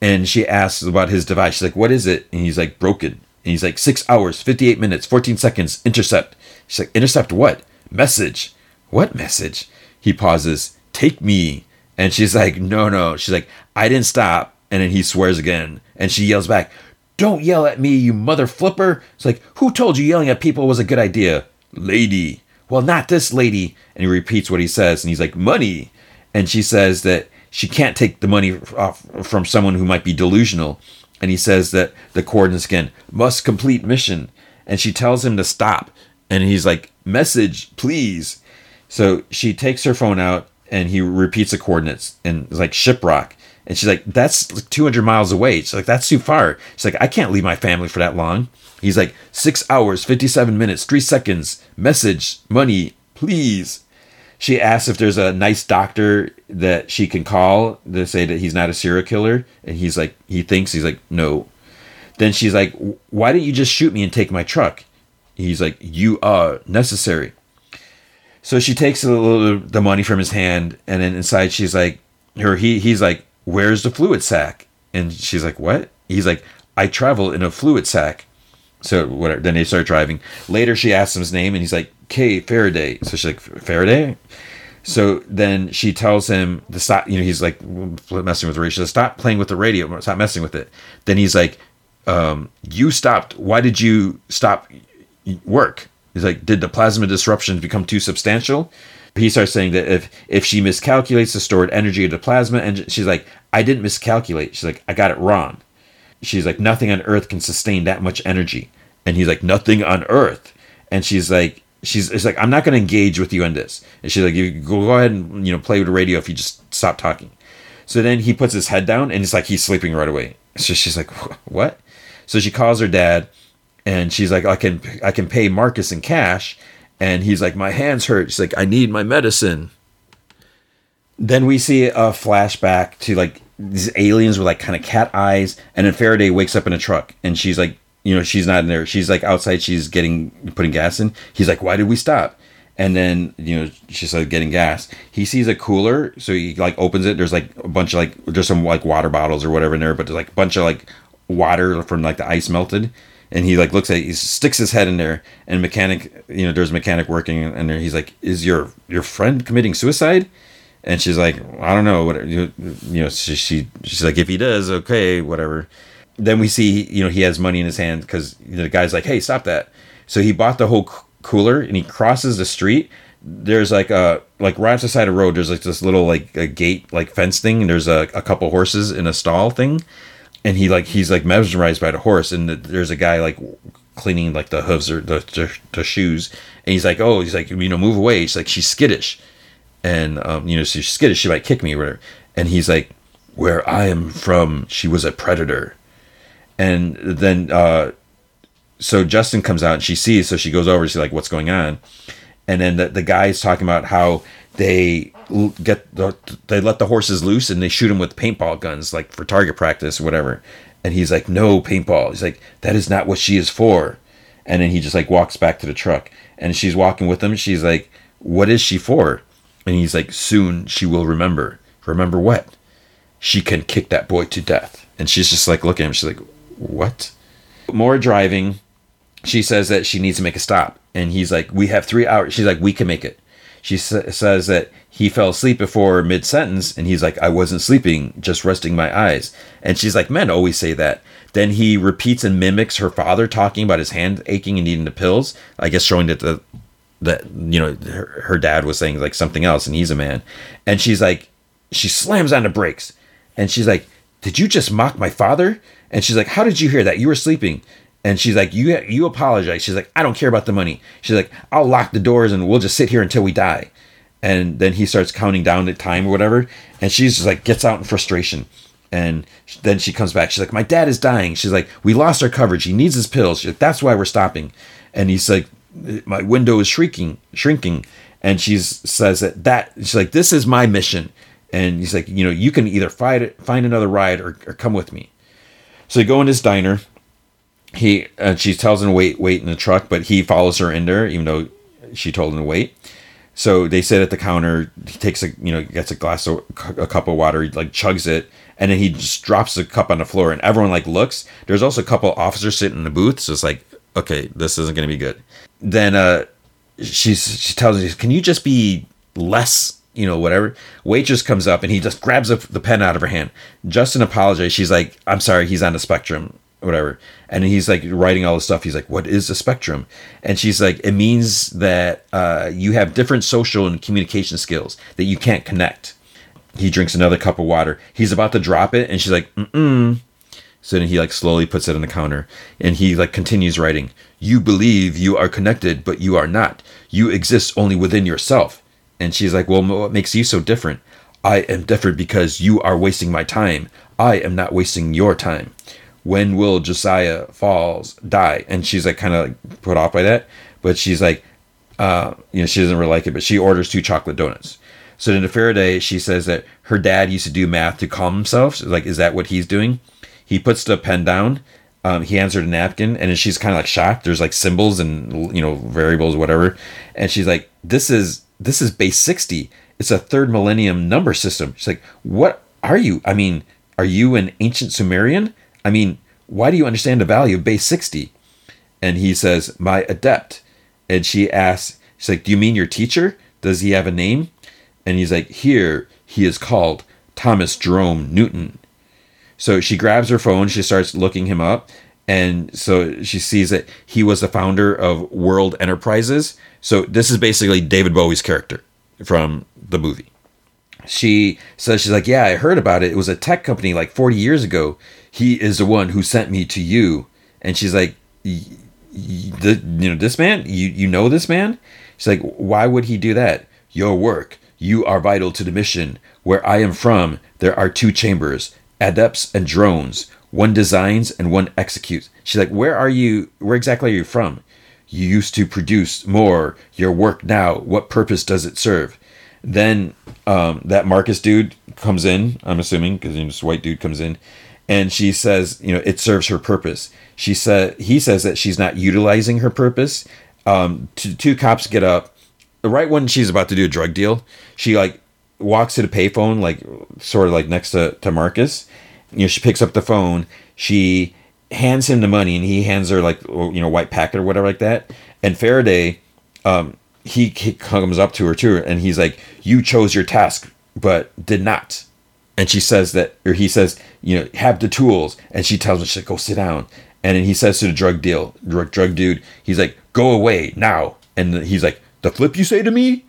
And she asks about his device. She's like, what is it? And he's like, broken. And he's like, 6 hours, 58 minutes, 14 seconds, intercept. She's like, intercept what? Message. What message? He pauses. Take me. And she's like, no. She's like, I didn't stop. And then he swears again. And she yells back, don't yell at me, you mother flipper. It's like, who told you yelling at people was a good idea? Lady. Well, not this lady. And he repeats what he says. And he's like, money. And she says that she can't take the money off from someone who might be delusional. And he says that the coordinates again, must complete mission. and she tells him to stop. And he's like, message, please. So she takes her phone out and he repeats the coordinates and is like, Shiprock. And she's like, that's like 200 miles away. She's like, that's too far. She's like, I can't leave my family for that long. He's like, 6 hours, 57 minutes, 3 seconds, message, money, please. She asks if there's a nice doctor that she can call to say that he's not a serial killer. And he's like, he's like, no. Then she's like, why didn't you just shoot me and take my truck? He's like, you are necessary. So she takes a little of the money from his hand. And then inside she's like, he's like, where's the fluid sack? And she's like, what? He's like, I travel in a fluid sack. So whatever. Then they start driving. Later, she asks him his name, and he's like, K. Faraday. So she's like, Faraday? So then she tells him to stop. You know, he's like messing with the radio. She says, stop playing with the radio. Stop messing with it. Then he's like, you stopped. Why did you stop work? He's like, did the plasma disruptions become too substantial? He starts saying that if she miscalculates the stored energy of the plasma, and she's like, I didn't miscalculate. She's like, I got it wrong. She's like, nothing on Earth can sustain that much energy. And he's like, nothing on Earth. And she's like, I'm not going to engage with you on this. And she's like, you go ahead and, you know, play with the radio if you just stop talking. So then he puts his head down and it's like, he's sleeping right away. So she's like, what? So she calls her dad and she's like, I can pay Marcus in cash. And he's like, my hands hurt. She's like, I need my medicine. Then we see a flashback to like, these aliens with like kind of cat eyes, and then Faraday wakes up in a truck, and she's like, you know, she's not in there. She's like outside. She's putting gas in. He's like, why did we stop? And then, you know, she's like getting gas. He sees a cooler, so he like opens it. There's like a bunch of like, there's some like water bottles or whatever in there, but there's like a bunch of like water from like the ice melted. And he like looks at it, he sticks his head in there, and mechanic, you know, there's a mechanic working in there. He's like, is your friend committing suicide? And she's like, I don't know, whatever. You know, she's like, if he does, okay, whatever. Then we see, you know, he has money in his hand because the guy's like, hey, stop that. So he bought the whole cooler and he crosses the street. There's like a, like right off the side of the road, there's like this little like a gate, like fence thing. And there's a couple horses in a stall thing. And he's like mesmerized by the horse. And there's a guy like cleaning like the hooves or the shoes. And he's like, oh, he's like, you know, move away. She's like, she's skittish. And, you know, she's skittish. She might kick me or whatever. And he's like, where I am from, she was a predator. And then, so Justin comes out and she sees, so she goes over and she's like, what's going on? And then the guy's talking about how they let the horses loose and they shoot them with paintball guns, like for target practice or whatever. And he's like, no paintball. He's like, that is not what she is for. And then he just like walks back to the truck and she's walking with him. She's like, what is she for? And he's like, soon she will remember. Remember what? She can kick that boy to death. And she's just like, looking at him. She's like, what? More driving. She says that she needs to make a stop. And he's like, we have 3 hours. She's like, we can make it. She says that he fell asleep before mid-sentence. And he's like, I wasn't sleeping, just resting my eyes. And she's like, men always say that. Then he repeats and mimics her father talking about his hand aching and needing the pills. I guess showing that that you know her dad was saying like something else and he's a man. And she's like, she slams on the brakes and she's like, did you just mock my father? And she's like, how did you hear that? You were sleeping. And she's like, you apologize. She's like, I don't care about the money. She's like, I'll lock the doors and we'll just sit here until we die. And then he starts counting down the time or whatever, and she's just like gets out in frustration. And then she comes back. She's like, my dad is dying. She's like, we lost our coverage, he needs his pills. She's like, that's why we're stopping. And he's like, my window is shrinking. And she says that she's like, this is my mission. And he's like, you know, you can either find another ride or come with me. So they go in this diner. She tells him to wait in the truck, but he follows her in there, even though she told him to wait. So they sit at the counter. He takes gets a cup of water, he like chugs it. And then he just drops the cup on the floor and everyone like looks. There's also a couple officers sitting in the booth. So it's like, okay, this isn't going to be good. Then she tells him, can you just be less, you know, whatever? Waitress comes up and he just grabs the pen out of her hand. Justin apologizes. She's like, I'm sorry, he's on the spectrum, whatever. And he's like writing all this stuff. He's like, what is the spectrum? And she's like, it means that you have different social and communication skills that you can't connect. He drinks another cup of water. He's about to drop it. And she's like, So then he like slowly puts it on the counter and he like continues writing. You believe you are connected, but you are not. You exist only within yourself. And she's like, well, what makes you so different? I am different because you are wasting my time. I am not wasting your time. When will Josiah Falls die? And she's like kind of like put off by that. But she's like, you know, she doesn't really like it, but she orders 2 chocolate donuts. So then to Faraday, she says that her dad used to do math to calm himself. So like, is that what he's doing? He puts the pen down. He hands her the napkin, and then she's kind of like shocked. There's like symbols and, you know, variables, whatever. And she's like, this is base 60. It's a 3rd millennium number system. She's like, what are you? I mean, are you an ancient Sumerian? I mean, why do you understand the value of base 60? And he says, my adept. And she asks, she's like, do you mean your teacher? Does he have a name? And he's like, here he is called Thomas Jerome Newton. So she grabs her phone. She starts looking him up. And so she sees that he was the founder of World Enterprises. So this is basically David Bowie's character from the movie. She says, she's like, yeah, I heard about it. It was a tech company like 40 years ago. He is the one who sent me to you. And she's like, this man, you know this man? She's like, why would he do that? Your work. You are vital to the mission. Where I am from, there are 2 chambers, adepts and drones. One designs and one executes. She's like, where are you? Where exactly are you from? You used to produce more. Your work now. What purpose does it serve? Then that Marcus dude comes in, I'm assuming, because this white dude comes in. And she says, you know, it serves her purpose. He says that she's not utilizing her purpose. 2 cops get up. Right when she's about to do a drug deal, she like walks to the payphone, like sort of like next to Marcus. You know, she picks up the phone. She hands him the money, and he hands her like, you know, white packet or whatever like that. And Faraday, he comes up to her too, and he's like, "You chose your task, but did not." And she says that, or he says, you know, have the tools. And she tells him, she's like, go sit down. And then he says to the drug dude, he's like, go away now. And he's like, the flip you say to me?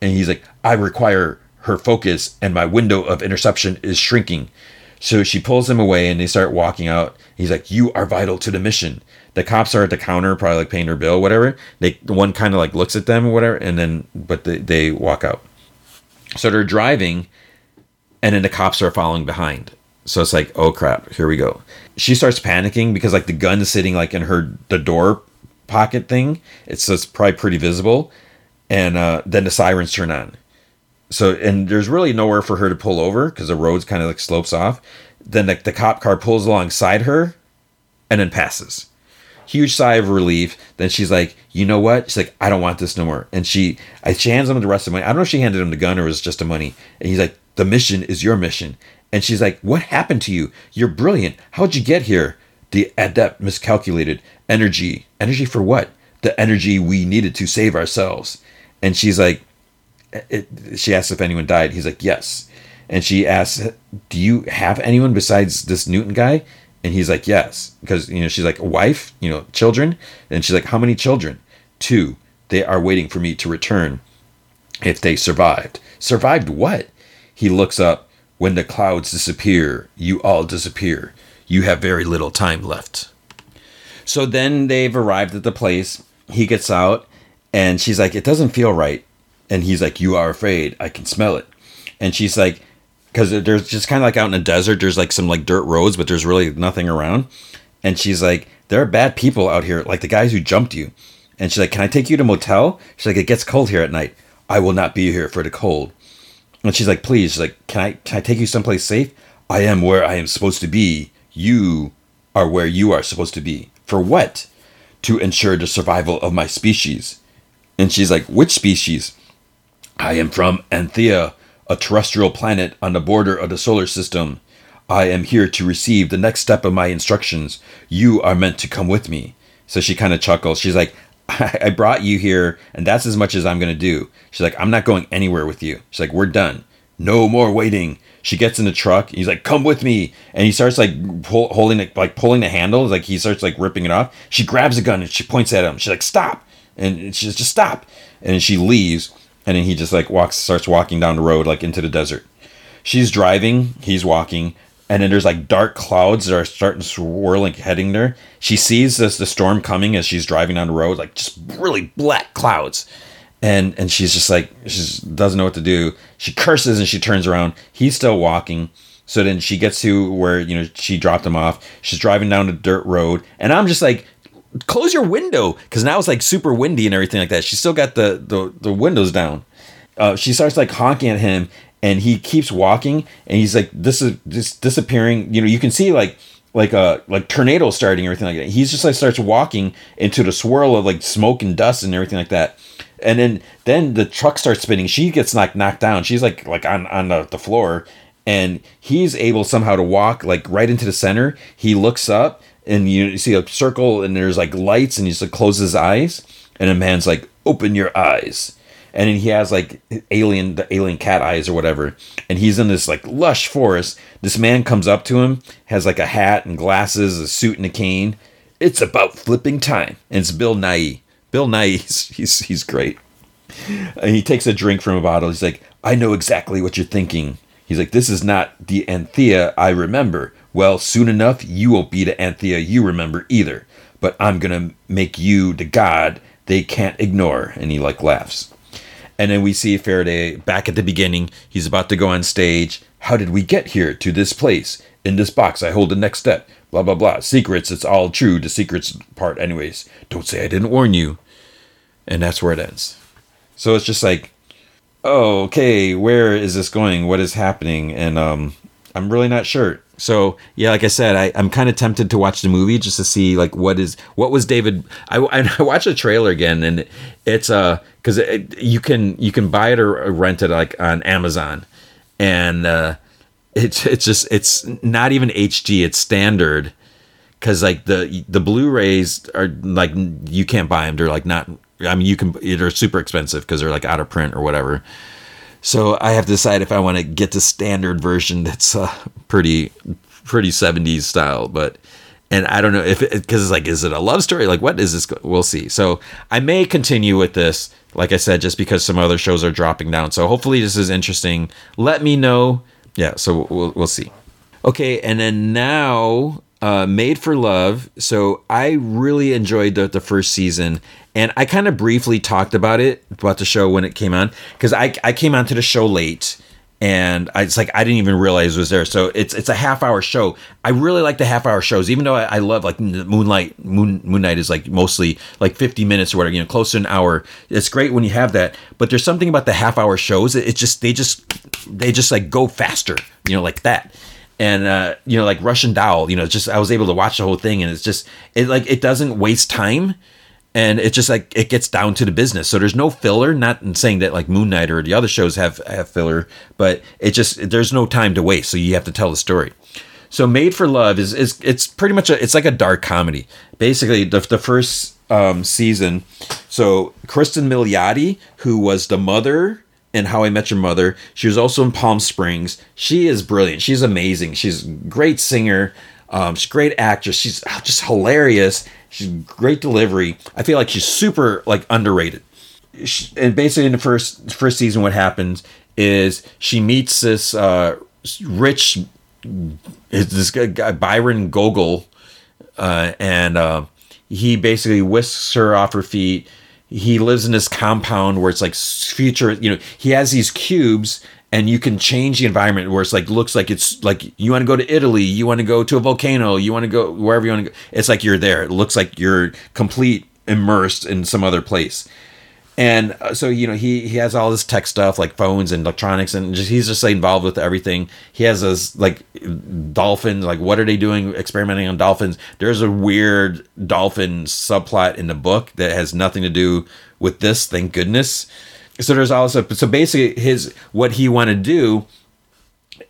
And he's like, I require her focus, and my window of interception is shrinking. So she pulls him away, and they start walking out. He's like, you are vital to the mission. The cops are at the counter, probably like paying her bill, whatever. One kind of like looks at them or whatever, and then, but they walk out. So they're driving, and then the cops are following behind. So it's like, oh crap, here we go. She starts panicking because like the gun is sitting like in the door pocket thing. It's probably pretty visible. And then the sirens turn on. So, and there's really nowhere for her to pull over because the road's kind of like slopes off. Then the cop car pulls alongside her and then passes. Huge sigh of relief. Then she's like, you know what? She's like, I don't want this no more. And she hands him the rest of the money. I don't know if she handed him the gun or it was just the money. And he's like, the mission is your mission. And she's like, what happened to you? You're brilliant. How'd you get here? The adept miscalculated. Energy. Energy for what? The energy we needed to save ourselves. And she's like, she asks if anyone died. He's like, yes. And she asks, do you have anyone besides this Newton guy? And he's like, yes. Because, you know, she's like, a wife, you know, children. And she's like, how many children? 2. They are waiting for me to return if they survived. Survived what? He looks up. When the clouds disappear, you all disappear. You have very little time left. So then they've arrived at the place. He gets out, and she's like, it doesn't feel right. And he's like, you are afraid. I can smell it. And she's like, because there's just kind of like out in the desert, there's like some like dirt roads, but there's really nothing around. And she's like, there are bad people out here, like the guys who jumped you. And she's like, can I take you to a motel? She's like, it gets cold here at night. I will not be here for the cold. And she's like, please, she's like, can I take you someplace safe? I am where I am supposed to be. You are where you are supposed to be. For what? To ensure the survival of my species. And she's like, which species? I am from Anthea, a terrestrial planet on the border of the solar system. I am here to receive the next step of my instructions. You are meant to come with me. So she kind of chuckles. She's like, I brought you here, and that's as much as I'm going to do. She's like, I'm not going anywhere with you. She's like, we're done. No more waiting. She gets in the truck. He's like, come with me. And he starts like pulling the handle. Like he starts like ripping it off. She grabs a gun and she points at him. She's like, stop. And she's just stop. And she leaves. And then he just like starts walking down the road, like into the desert. She's driving. He's walking. and then there's like dark clouds that are starting swirling, heading there. She sees this, the storm coming as she's driving down the road, like just really black clouds. And she's just like, she doesn't know what to do. She curses and she turns around. He's still walking. So then she gets to where, you know, she dropped him off. She's driving down the dirt road. And I'm just like, close your window. Because now it's like super windy and everything like that. She's still got the windows down. She starts like honking at him. And he keeps walking. And he's like, this is just disappearing. You know, you can see like tornadoes starting and everything like that. He's just like starts walking into the swirl of like smoke and dust and everything like that. And then the truck starts spinning. She gets knocked down. She's like on the floor, and he's able somehow to walk like right into the center. He looks up, and you see a circle, and there's like lights, and he just like closes his eyes, and a man's like, "Open your eyes," and then he has like the alien cat eyes or whatever, and he's in this like lush forest. This man comes up to him, has like a hat and glasses, a suit and a cane. It's about flipping time, and it's Bill Nighy. Bill Nighy, he's great. And he takes a drink from a bottle. He's like, I know exactly what you're thinking. He's like, this is not the Anthea I remember. Well, soon enough, you won't be the Anthea you remember either. But I'm going to make you the god they can't ignore. And he like laughs. And then we see Faraday back at the beginning. He's about to go on stage. How did we get here to this place? In this box, I hold the next step. Blah, blah, blah. Secrets, it's all true. The secrets part anyways. Don't say I didn't warn you. And that's where it ends. So it's just like, oh, okay, where is this going? What is happening? And I'm really not sure. So, yeah, like I said, I'm kind of tempted to watch the movie just to see, like, what was David... I watched the trailer again, and it's... Because you can buy it or rent it, like, on Amazon. And it's just... It's not even HG. It's standard. Because, like, the Blu-rays are, like, you can't buy them. They're, like, not... I mean, you can. They're super expensive because they're like out of print or whatever. So I have to decide if I want to get the standard version that's pretty 70s style. But and I don't know if because it's like, is it a love story? Like, what is this? We'll see. So I may continue with this, like I said, just because some other shows are dropping down. So hopefully this is interesting. Let me know. Yeah. So we'll see. Okay, and then now. Made for Love. So I really enjoyed the first season, and I kind of briefly talked about the show when it came on, because I came onto the show late, and it's like I didn't even realize it was there. So it's a half hour show. I really like the half hour shows, even though I love like Moonlight. Moonlight is like mostly like 50 minutes or whatever, you know, close to an hour. It's great when you have that, but there's something about the half hour shows. It's just they just like go faster, you know, like that. And, you know, like Russian Doll, you know, just I was able to watch the whole thing, and it's just it doesn't waste time. And it's just like it gets down to the business. So there's no filler, not saying that like Moon Knight or the other shows have filler, but it just there's no time to waste. So you have to tell the story. So Made for Love is it's pretty much it's like a dark comedy. Basically, the first season. So Kristen Milioti, who was the mother and How I Met Your Mother. She was also in Palm Springs. She is brilliant. She's amazing. She's a great singer. She's a great actress. She's just hilarious. She's great delivery. I feel like she's super like underrated. And basically in the first season, what happens is she meets this rich, this guy Byron Gogol, and he basically whisks her off her feet. He lives in this compound where it's like future, you know, he has these cubes and you can change the environment where it's like, looks like it's like, you want to go to Italy, you want to go to a volcano, you want to go wherever you want to go. It's like, you're there. It looks like you're complete immersed in some other place. And so, you know, he has all this tech stuff like phones and electronics, and he's just like, involved with everything. He has this like dolphin, like what are they doing experimenting on dolphins? There's a weird dolphin subplot in the book that has nothing to do with this, thank goodness. So there's also, so basically his, what he wanted to do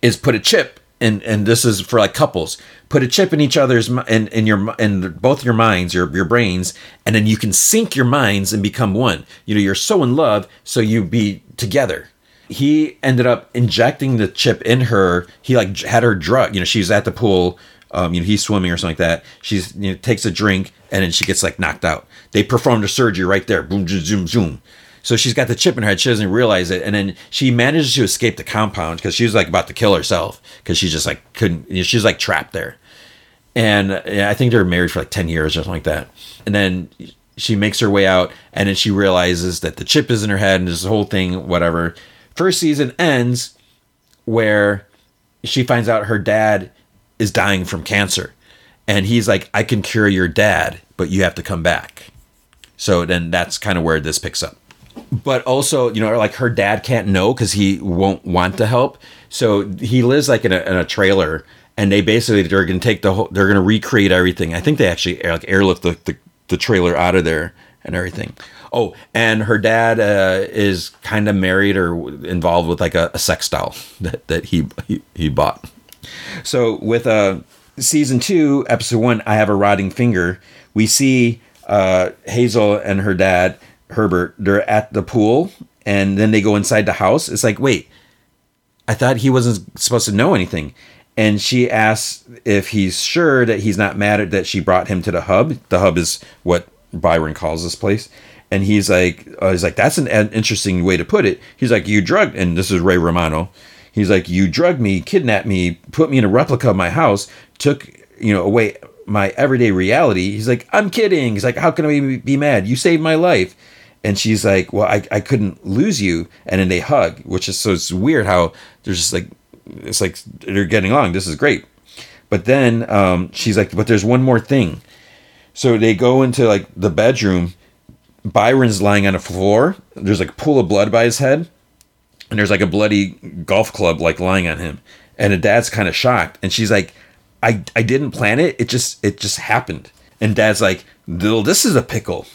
is put a chip and this is for like couples, put a chip in each other's in both your minds, your brains, and then you can sync your minds and become one. You know, you're so in love, so you be together. He ended up injecting the chip in her. He like had her drug. You know, she's at the pool. You know, he's swimming or something like that. She's, you know, takes a drink, and then she gets like knocked out. They performed a surgery right there. Boom, zoom, zoom. So she's got the chip in her head. She doesn't realize it. And then she manages to escape the compound because she's like about to kill herself because she just like couldn't, she's like trapped there. And I think they were married for like 10 years or something like that. And then she makes her way out, and then she realizes that the chip is in her head and this whole thing, whatever. First season ends where she finds out her dad is dying from cancer. And he's like, I can cure your dad, but you have to come back. So then that's kind of where this picks up. But also, you know, like her dad can't know because he won't want to help. So he lives like in a trailer, and they basically, they're going to take the whole, they're going to recreate everything. I think they actually like airlift the trailer out of there and everything. Oh, and her dad is kind of married or involved with like a sex doll that he bought. So with season 2, episode 1, I Have a Rotting Finger, we see Hazel and her dad, Herbert, they're at the pool, and then they go inside the house. It's like, wait, I thought he wasn't supposed to know anything. And she asks if he's sure that he's not mad at that she brought him to the hub. The hub is what Byron calls this place. And he's like, that's an interesting way to put it. He's like, you drugged, and this is Ray Romano. He's like, you drugged me, kidnapped me, put me in a replica of my house, took, you know, away my everyday reality. He's like, I'm kidding. He's like, how can I be mad? You saved my life. And she's like, well, I couldn't lose you. And then they hug, which is, so it's weird how they're just like, it's like they're getting along. This is great. But then she's like, but there's one more thing. So they go into like the bedroom. Byron's lying on a floor. There's like a pool of blood by his head. And there's like a bloody golf club like lying on him. And the dad's kind of shocked. And she's like, I didn't plan it. It just happened. And dad's like, this is a pickle.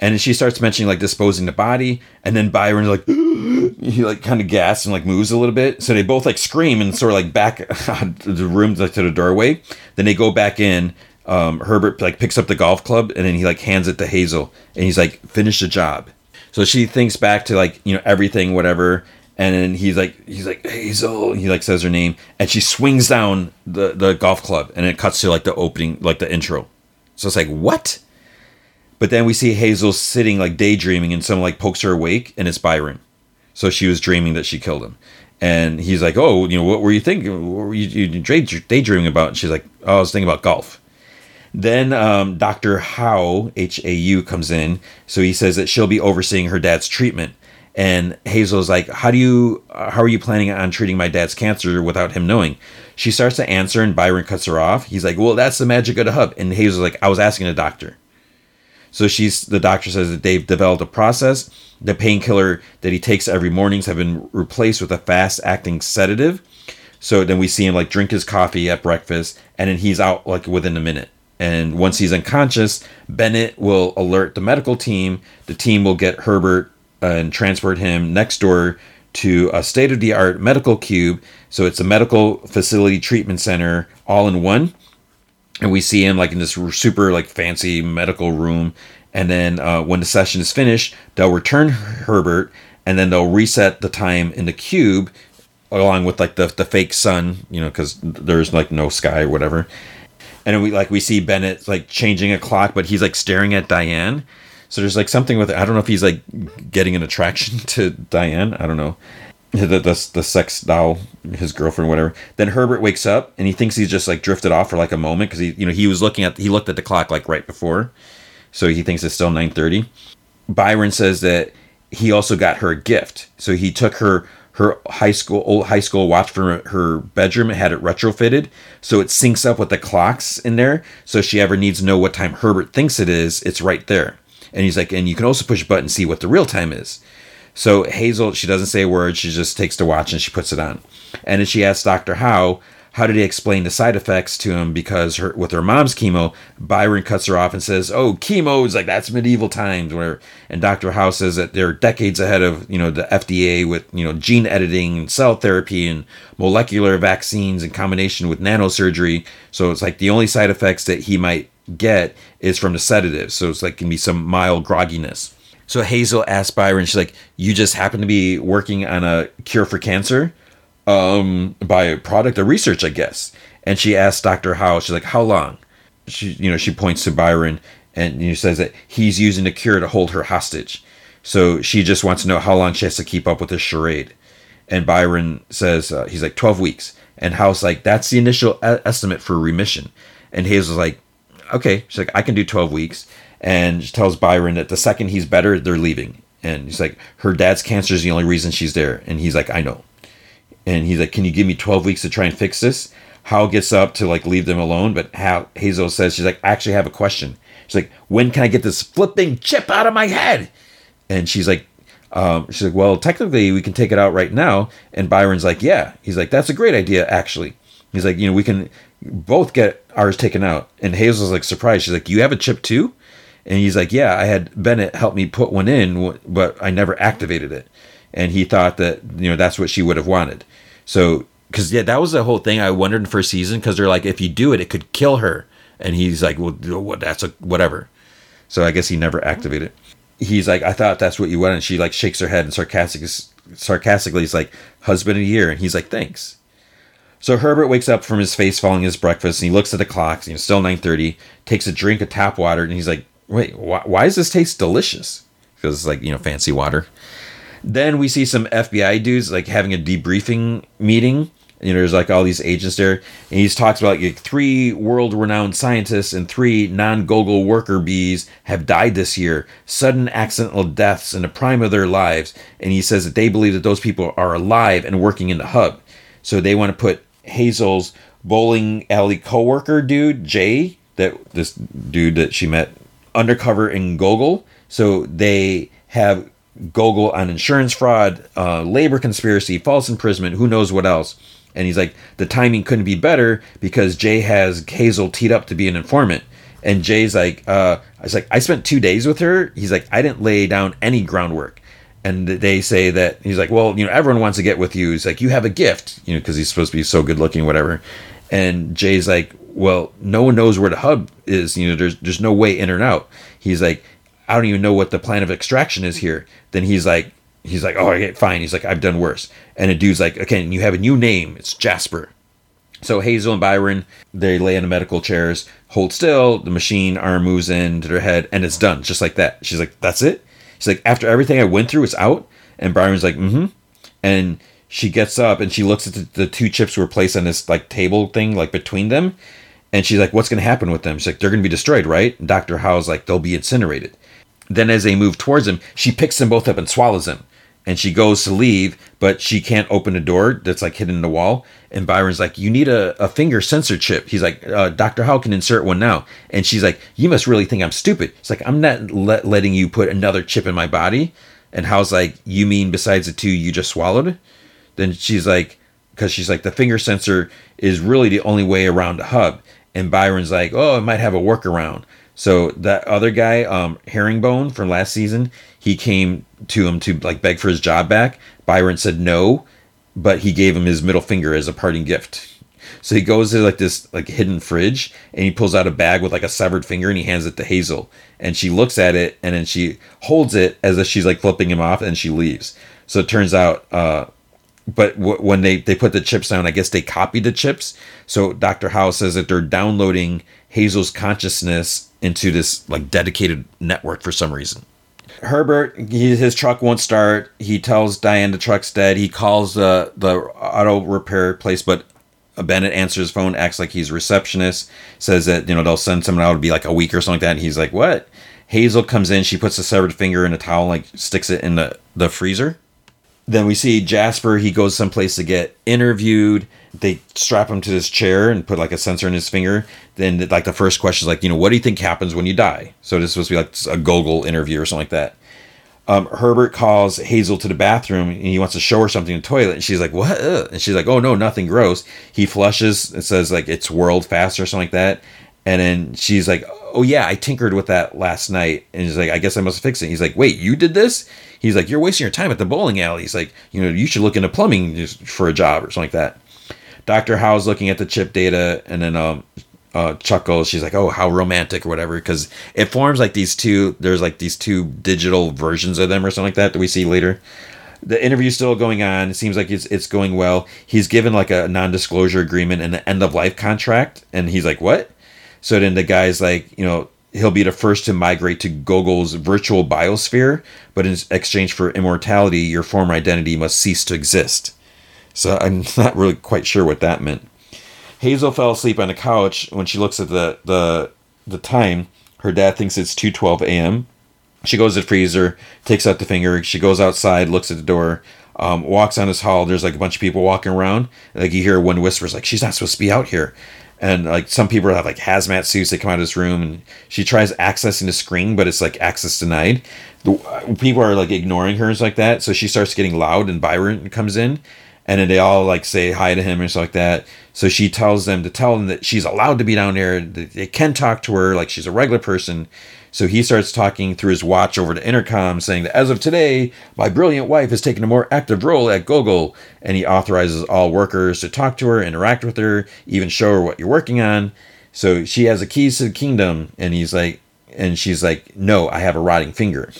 And she starts mentioning like disposing the body. And then Byron's like, he like kind of gasps and like moves a little bit. So they both like scream and sort of like back the room like to the doorway. Then they go back in. Herbert like picks up the golf club, and then he like hands it to Hazel, and he's like, finish the job. So she thinks back to like, you know, everything, whatever. And then he's like, Hazel, he like says her name, and she swings down the golf club, and it cuts to like the opening, like the intro. So it's like, what? But then we see Hazel sitting like daydreaming, and someone like pokes her awake, and it's Byron. So she was dreaming that she killed him. And he's like, oh, you know, what were you thinking? What were you daydreaming about? And she's like, oh, I was thinking about golf. Then Dr. Howe, H-A-U, comes in. So he says that she'll be overseeing her dad's treatment. And Hazel's like, how are you planning on treating my dad's cancer without him knowing? She starts to answer, and Byron cuts her off. He's like, well, that's the magic of the hub. And Hazel's like, I was asking the doctor. So the doctor says that they've developed a process. The painkiller that he takes every mornings have been replaced with a fast-acting sedative. So then we see him like drink his coffee at breakfast, and then he's out like within a minute. And once he's unconscious, Bennett will alert the medical team. The team will get Herbert and transport him next door to a state-of-the-art medical cube. So it's a medical facility treatment center all in one. And we see him like in this super like fancy medical room. And then when the session is finished, they'll return Herbert, and then they'll reset the time in the cube along with like the fake sun, you know, because there's like no sky or whatever. And then we see Bennett like changing a clock, but he's like staring at Diane. So there's like something with it. I don't know if he's like getting an attraction to Diane. I don't know. The sex doll, his girlfriend, whatever. Then Herbert wakes up, and he thinks he's just like drifted off for like a moment, because he looked at the clock like right before, so he thinks it's still 9:30. Byron says that he also got her a gift, so he took her old high school watch from her bedroom and had it retrofitted, so it syncs up with the clocks in there. So if she ever needs to know what time Herbert thinks it is, it's right there. And he's like, and you can also push a button and see what the real time is. So Hazel, she doesn't say a word. She just takes the watch and she puts it on. And then she asks Dr. Howe, how did he explain the side effects to him? Because with her mom's chemo, Byron cuts her off and says, oh, chemo is like, that's medieval times. Whatever. And Dr. Howe says that they're decades ahead of, you know, the FDA with, you know, gene editing and cell therapy and molecular vaccines in combination with nanosurgery. So it's like the only side effects that he might get is from the sedatives. So it's like can be some mild grogginess. So Hazel asked Byron, she's like, you just happen to be working on a cure for cancer by a product of research, I guess. And she asked Dr. Howe, she's like, how long? She points to Byron, and says that he's using the cure to hold her hostage. So she just wants to know how long she has to keep up with this charade. And Byron says, he's like, 12 weeks. And House like, that's the initial estimate for remission. And Hayes was like, okay. She's like, I can do 12 weeks. And she tells Byron that the second he's better, they're leaving. And he's like, her dad's cancer is the only reason she's there. And he's like, I know. And he's like, can you give me 12 weeks to try and fix this? Hal gets up to like leave them alone, but Hazel says, she's like, I actually have a question. She's like, when can I get this flipping chip out of my head? And she's like, well, technically we can take it out right now. And Byron's like, yeah. He's like, that's a great idea, actually. He's like, you know, we can both get ours taken out. And Hazel's like surprised. She's like, you have a chip too? And he's like, yeah, I had Bennett help me put one in, but I never activated it. And he thought that, you know, that's what she would have wanted. So, because, yeah, that was the whole thing I wondered in first season, because they're like, if you do it, it could kill her. And he's like, well, that's a whatever. So I guess he never activated it. He's like, I thought that's what you wanted. And she, like, shakes her head and sarcastically is like, husband a year. And he's like, thanks. So Herbert wakes up from his face following his breakfast, and he looks at the clock, and it's still 9:30, takes a drink of tap water, and he's like, wait, why does this taste delicious? Because it's like, you know, fancy water. Then we see some FBI dudes like having a debriefing meeting. You know, there's like all these agents there. And he talks about like 3 world-renowned scientists and 3 non-Gogol worker bees have died this year. Sudden accidental deaths in the prime of their lives. And he says that they believe that those people are alive and working in the hub. So they want to put Hazel's bowling alley co-worker dude, Jay, that she met, undercover in Gogol. So they have Gogol on insurance fraud, labor conspiracy, false imprisonment, who knows what else. And he's like, the timing couldn't be better because Jay has Hazel teed up to be an informant. And Jay's like, I spent 2 days with her. He's like, I didn't lay down any groundwork. And they say that, he's like, well, you know, everyone wants to get with you. He's like, you have a gift, you know, because he's supposed to be so good looking, whatever. And Jay's like, well, no one knows where the hub is. You know, there's no way in or out. He's like, I don't even know what the plan of extraction is here. Then he's like, oh, okay, fine. He's like, I've done worse. And the dude's like, okay, you have a new name. It's Jasper. So Hazel and Byron, they lay in the medical chairs, hold still. The machine arm moves into their head, and it's done just like that. She's like, that's it? She's like, after everything I went through, it's out? And Byron's like, mm-hmm. And she gets up, and she looks at the 2 chips were placed on this like table thing, like between them. And she's like, what's going to happen with them? She's like, they're going to be destroyed, right? And Dr. Howe's like, they'll be incinerated. Then as they move towards him, she picks them both up and swallows them. And she goes to leave, but she can't open a door that's like hidden in the wall. And Byron's like, you need a finger sensor chip. He's like, Dr. Howe can insert one now. And she's like, you must really think I'm stupid. It's like, I'm not letting you put another chip in my body. And Howe's like, you mean besides the 2 you just swallowed? Then she's like, because she's like, the finger sensor is really the only way around the hub. And Byron's like, oh, it might have a workaround. So that other guy, Herringbone from last season, he came to him to like beg for his job back. Byron said no, but he gave him his middle finger as a parting gift. So he goes to like this like hidden fridge, and he pulls out a bag with like a severed finger, and he hands it to Hazel. And she looks at it, and then she holds it as if she's like flipping him off, and she leaves. So it turns out, but when they put the chips down, I guess they copied the chips. So Dr. Howe says that they're downloading Hazel's consciousness into this like dedicated network for some reason. Herbert, his truck won't start. He tells Diane the truck's dead. He calls the auto repair place, but Bennett answers his phone, acts like he's a receptionist, says that, you know, they'll send someone out, it'll be like a week or something like that. And he's like, what? Hazel comes in. She puts a severed finger in a towel, and like sticks it in the freezer. Then we see Jasper. He goes someplace to get interviewed. They strap him to this chair and put like a sensor in his finger. Then like the first question is like, you know, what do you think happens when you die? So this is supposed to be like a Gogol interview or something like that. Herbert calls Hazel to the bathroom, and he wants to show her something in the toilet. And she's like, what? Ugh. And she's like, oh no, nothing gross. He flushes and says like, it's whirled faster or something like that. And then she's like, oh yeah, I tinkered with that last night. And he's like, I guess I must fix it. He's like, wait, you did this? He's like, you're wasting your time at the bowling alley. He's like, you know, you should look into plumbing for a job or something like that. Dr. Howe's looking at the chip data, and then chuckles. She's like, oh, how romantic or whatever. Because it forms like these 2, there's like these 2 digital versions of them or something like that we see later. The interview's still going on. It seems like it's going well. He's given like a non-disclosure agreement and an end-of-life contract. And he's like, what? So then the guy's like, you know, he'll be the first to migrate to Gogol's virtual biosphere, but in exchange for immortality, your former identity must cease to exist. So I'm not really quite sure what that meant. Hazel fell asleep on the couch. When she looks at the time, her dad thinks it's 2:12 a.m. She goes to the freezer, takes out the finger. She goes outside, looks at the door, walks on this hall. There's like a bunch of people walking around. Like you hear one whispers, like, she's not supposed to be out here. And like some people have like hazmat suits. They come out of this room, and she tries accessing the screen, but it's like access denied. People are like ignoring her and stuff like that. So she starts getting loud, and Byron comes in, and then they all like say hi to him and stuff like that. So she tells them to tell them that she's allowed to be down there. They can talk to her like she's a regular person. So he starts talking through his watch over the intercom, saying that as of today, my brilliant wife has taken a more active role at Gogol, and he authorizes all workers to talk to her, interact with her, even show her what you're working on. So she has the keys to the kingdom, and he's like, and she's like, no, I have a rotting finger.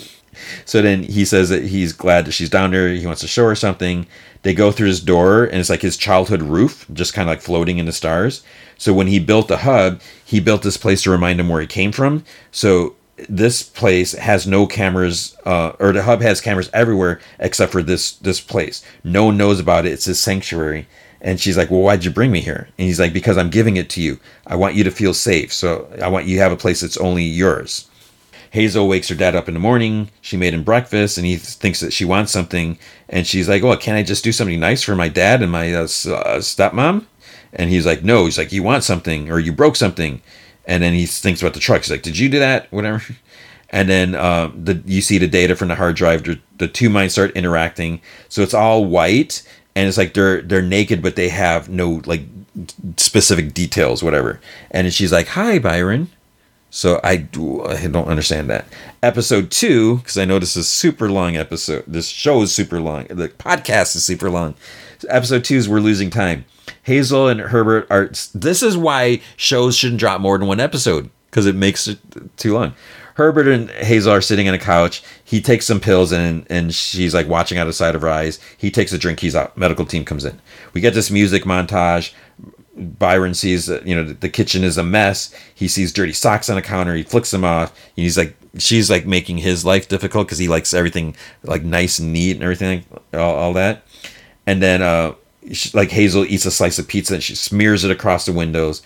So then he says that he's glad that she's down there. He wants to show her something. They go through his door, and it's like his childhood roof, just kind of like floating in the stars. So when he built the hub, he built this place to remind him where he came from. So this place has no cameras, or the hub has cameras everywhere except for this place. No one knows about it. It's his sanctuary. And she's like, well, why'd you bring me here? And he's like, because I'm giving it to you. I want you to feel safe. So I want you to have a place that's only yours. Hazel wakes her dad up in the morning. She made him breakfast, and he thinks that she wants something. And she's like, oh, can't I just do something nice for my dad and my stepmom? And he's like, no. He's like, you want something, or you broke something. And then he thinks about the truck. He's like, did you do that? Whatever. And then you see the data from the hard drive. The two minds start interacting. So it's all white. And it's like they're naked, but they have no like specific details, whatever. And she's like, hi, Byron. So I don't understand that. Episode 2, because I know this is a super long episode. This show is super long. The podcast is super long. Episode 2 is We're Losing Time. Hazel and Herbert are... This is why shows shouldn't drop more than one episode, because it makes it too long. Herbert and Hazel are sitting on a couch. He takes some pills, and she's like watching out of the side of her eyes. He takes a drink. He's out. Medical team comes in. We get this music montage. Byron sees that, you know, the kitchen is a mess. He sees dirty socks on the counter. He flicks them off. And he's like, she's like making his life difficult because he likes everything like nice and neat and everything, all that. And then like Hazel eats a slice of pizza and she smears it across the windows.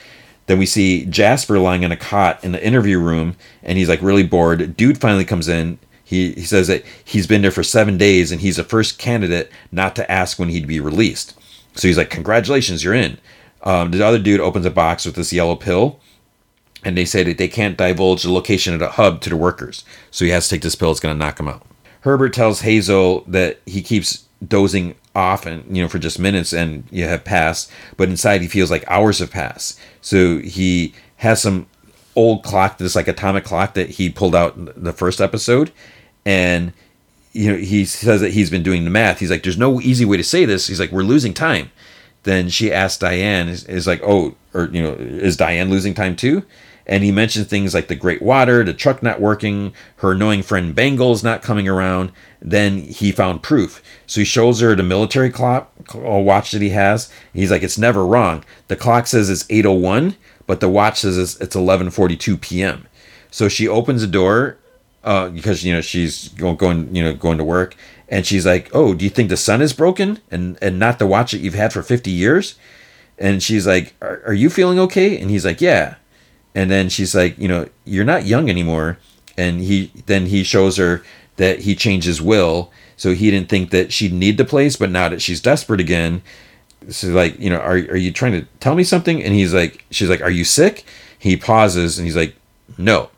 Then we see Jasper lying on a cot in the interview room, and he's like really bored. Dude finally comes in. He says that he's been there for 7 days, and he's the first candidate not to ask when he'd be released. So he's like, congratulations, you're in. The other dude opens a box with this yellow pill, and they say that they can't divulge the location of the hub to the workers. So he has to take this pill. It's going to knock him out. Herbert tells Hazel that he keeps dozing off, and you know, for just minutes, and you have passed, but inside he feels like hours have passed. So he has some old clock, this like atomic clock that he pulled out in the first episode, and you know, he says that he's been doing the math. He's like, there's no easy way to say this. He's like, we're losing time. Then she asks Diane, is like, oh, or you know, is Diane losing time too? And he mentioned things like the great water, the truck not working, her annoying friend Bangle's not coming around. Then he found proof. So he shows her the military clock, watch that he has. He's like, it's never wrong. The clock says it's 8:01, but the watch says it's 11:42 p.m. So she opens the door because, you know, she's going to work. And she's like, oh, do you think the sun is broken and not the watch that you've had for 50 years? And she's like, are you feeling okay? And he's like, yeah. And then she's like, you know, you're not young anymore. And he shows her that he changed his will. So he didn't think that she'd need the place, but now that she's desperate again, so like, you know, are you trying to tell me something? And he's like, she's like, are you sick? He pauses and he's like, no,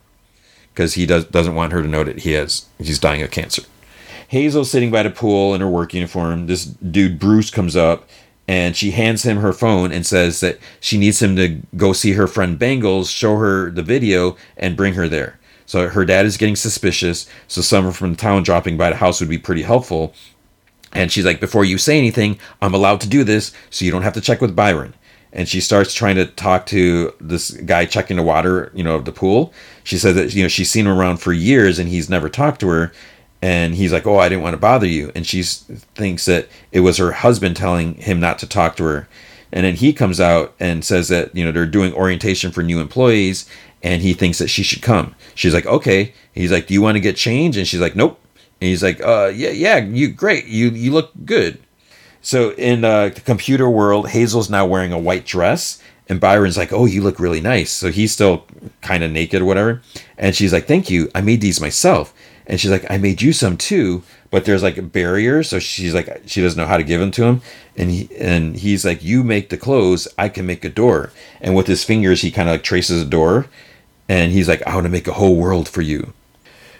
because he doesn't want her to know that he's dying of cancer. Hazel's sitting by the pool in her work uniform. This dude, Bruce, comes up. And she hands him her phone and says that she needs him to go see her friend Bangles, show her the video, and bring her there. So her dad is getting suspicious. So someone from the town dropping by the house would be pretty helpful. And she's like, before you say anything, I'm allowed to do this, so you don't have to check with Byron. And she starts trying to talk to this guy checking the water, you know, of the pool. She says that, you know, she's seen him around for years and he's never talked to her. And he's like, oh, I didn't want to bother you. And she thinks that it was her husband telling him not to talk to her. And then he comes out and says that, you know, they're doing orientation for new employees. and he thinks that she should come. She's like, okay. He's like, do you want to get changed? And she's like, nope. And he's like, yeah, you great. You look good. So in the computer world, Hazel's now wearing a white dress. And Byron's like, oh, you look really nice. So he's still kind of naked or whatever. And she's like, thank you. I made these myself. And she's like, I made you some too. But there's like a barrier. So she's like, she doesn't know how to give them to him. And he's like, you make the clothes. I can make a door. And with his fingers, he kind of like traces a door. And he's like, I want to make a whole world for you.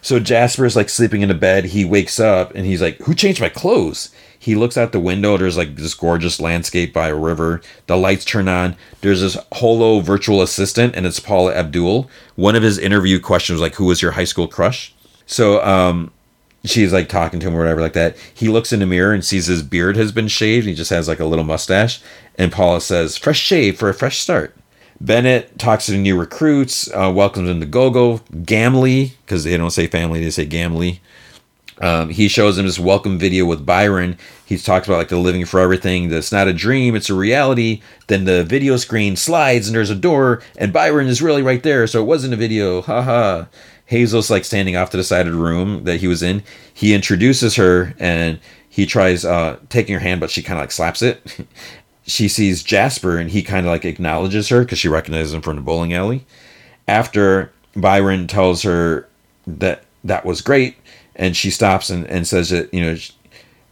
So Jasper's like sleeping in a bed. He wakes up and he's like, who changed my clothes? He looks out the window. There's like this gorgeous landscape by a river. The lights turn on. There's this holo virtual assistant, and it's Paula Abdul. One of his interview questions was like, who was your high school crush? So she's like talking to him or whatever like that. He looks in the mirror and sees his beard has been shaved. He just has like a little mustache. And Paula says, fresh shave for a fresh start. Bennett talks to the new recruits, welcomes them to Gogo. Gamley, because they don't say family, they say Gamley. He shows him this welcome video with Byron. He talks about like the living for everything. That's not a dream. It's a reality. Then the video screen slides and there's a door and Byron is really right there. So it wasn't a video. Ha ha. Hazel's like standing off to the side of the room that he was in. He introduces her and he tries taking her hand, but she kind of like slaps it. She sees Jasper and he kind of like acknowledges her because she recognizes him from the bowling alley. After Byron tells her that was great. And she stops and says that, you know,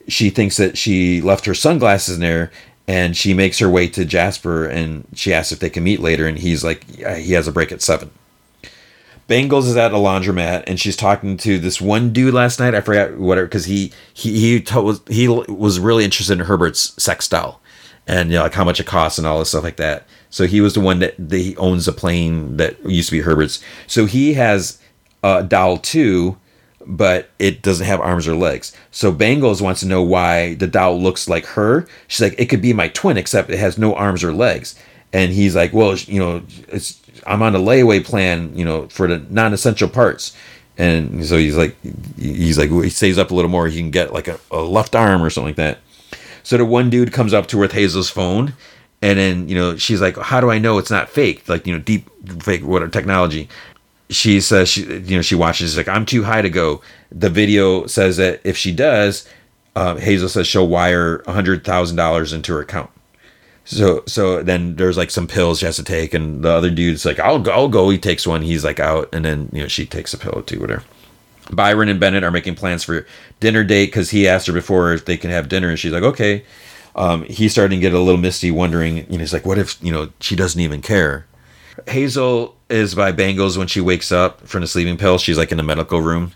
she thinks that she left her sunglasses in there, and she makes her way to Jasper and she asks if they can meet later. And he's like, yeah, he has a break at 7. Bengals is at a laundromat and she's talking to this one dude last night. I forgot whatever, because he was really interested in Herbert's sex style and, you know, like how much it costs and all this stuff like that. So he was the one that he owns the plane that used to be Herbert's. So he has a doll too, but it doesn't have arms or legs. So Bangles wants to know why the doll looks like her. She's like, it could be my twin, except it has no arms or legs. And he's like, well, you know, I'm on a layaway plan, you know, for the non-essential parts. And so he's like, he saves up a little more. He can get like a left arm or something like that. So the one dude comes up to her with Hazel's phone. And then, you know, she's like, how do I know it's not fake? Like, you know, deep fake, whatever technology. She says, she watches, she's like, I'm too high to go. The video says that if she does, Hazel says she'll wire $100,000 into her account. So then there's like some pills she has to take. And the other dude's like, I'll go. He takes one. He's like out. And then, you know, she takes a pill too, whatever. Byron and Bennett are making plans for dinner date because he asked her before if they can have dinner. And she's like, okay. He's starting to get a little misty, wondering, you know, he's like, what if, you know, she doesn't even care? Hazel is by Bangles when she wakes up from the sleeping pill. She's like in the medical room.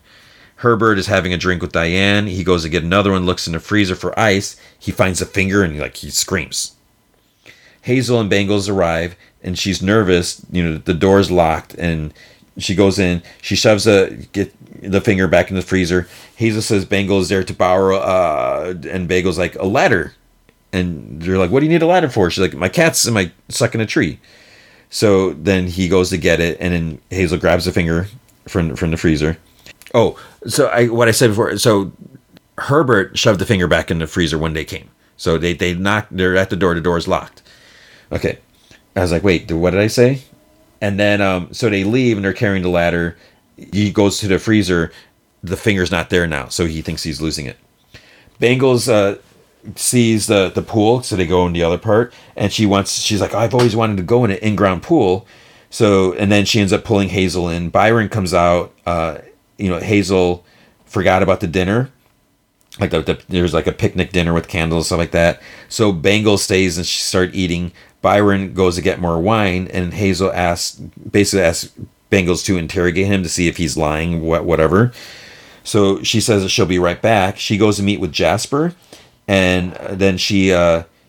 Herbert is having a drink with Diane. He goes to get another one, looks in the freezer for ice. He finds a finger and he screams. Hazel and Bangles arrive and she's nervous. You know, the door's locked and she goes in. She shoves the finger back in the freezer. Hazel says Bangles is there to borrow and Bangles like a ladder. And they're like, what do you need a ladder for? She's like, my cat's in my stuck in a tree. So then he goes to get it, and then Hazel grabs the finger from the freezer. Oh, so what I said before. So Herbert shoved the finger back in the freezer when they came. So they knocked. They're at the door. The door's locked. Okay, I was like, wait, what did I say? And then so they leave, and they're carrying the ladder. He goes to the freezer. The finger's not there now, so he thinks he's losing it. Bengals sees the pool, so they go in the other part, and she's like, I've always wanted to go in an in-ground pool. So, and then she ends up pulling Hazel in. Byron comes out. Hazel forgot about the dinner, like there's like a picnic dinner with candles, stuff like that. So Bangle stays and she starts eating. Byron goes to get more wine, and Hazel basically asks Bangles to interrogate him to see if he's lying, whatever. So she says that she'll be right back. She goes to meet with Jasper. And then she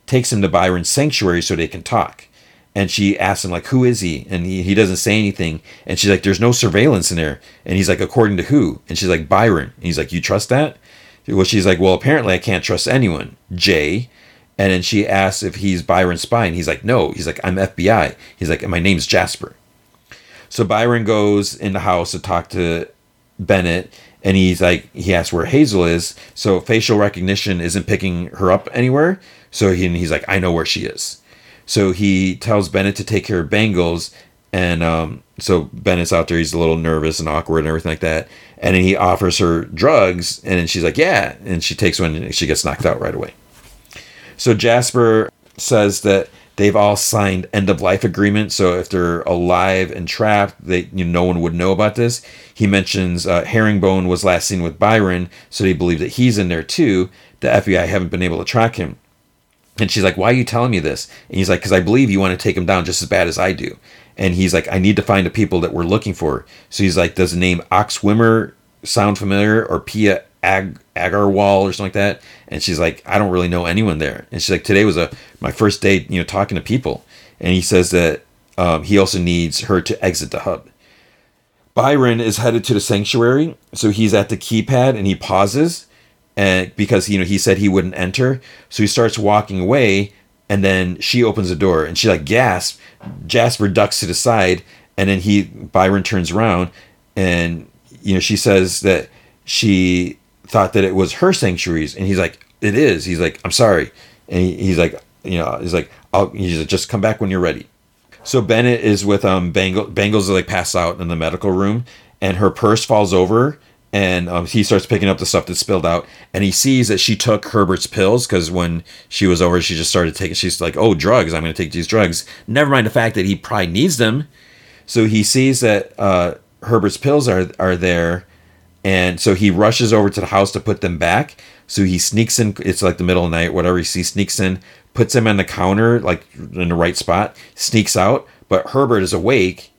takes him to Byron's sanctuary so they can talk. And she asks him, like, who is he? And he doesn't say anything. And she's like, there's no surveillance in there. And he's like, according to who? And she's like, Byron. And he's like, you trust that? Well, she's like, well, apparently I can't trust anyone, Jay. And then she asks if he's Byron's spy. And he's like, no. He's like, I'm FBI. He's like, and my name's Jasper. So Byron goes in the house to talk to Bennett. And he's like, he asks where Hazel is. So facial recognition isn't picking her up anywhere. So he's like, I know where she is. So he tells Bennett to take care of Bangles. And so Ben is out there. He's a little nervous and awkward and everything like that. And then he offers her drugs, and then she's like, yeah. And she takes one, and she gets knocked out right away. So Jasper says that they've all signed end-of-life agreements, so if they're alive and trapped, they, you know, no one would know about this. He mentions Herringbone was last seen with Byron, so they believe that he's in there too. The FBI haven't been able to track him. And she's like, why are you telling me this? And he's like, because I believe you want to take him down just as bad as I do. And he's like, I need to find the people that we're looking for. So he's like, does the name Oxwimmer sound familiar, or Pia Agarwal or something like that? And she's like, I don't really know anyone there. And she's like, today was my first day, you know, talking to people. And he says that he also needs her to exit the hub. Byron is headed to the sanctuary, so he's at the keypad and he pauses, and because, you know, he said he wouldn't enter, so he starts walking away, and then she opens the door and she like gasps. Jasper ducks to the side, and then Byron turns around, and, you know, she says that she thought that it was her sanctuaries, and he's like, it is. He's like, I'm sorry. And he's like, you know, he's like, he's like, just come back when you're ready. So Bennett is with Bangles like pass out in the medical room, and her purse falls over, and he starts picking up the stuff that's spilled out, and he sees that she took Herbert's pills, because when she was over, she just started taking, she's like, oh, drugs, I'm going to take these drugs, never mind the fact that he probably needs them. So he sees that Herbert's pills are there, and so he rushes over to the house to put them back. So he sneaks in, it's like the middle of the night, whatever, he sneaks in, puts them on the counter, like in the right spot, sneaks out, but Herbert is awake.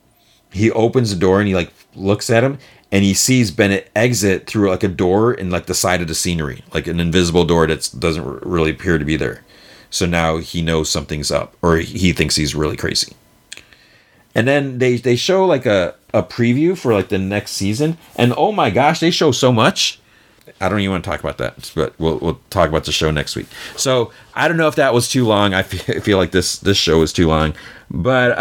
He opens the door and he like looks at him, and he sees Bennett exit through like a door in like the side of the scenery, like an invisible door that doesn't really appear to be there. So now he knows something's up, or he thinks he's really crazy. And then they show like a preview for like the next season, and oh my gosh, they show so much. I don't even want to talk about that, but we'll talk about the show next week. So I don't know if that was too long. I feel like this show is too long, but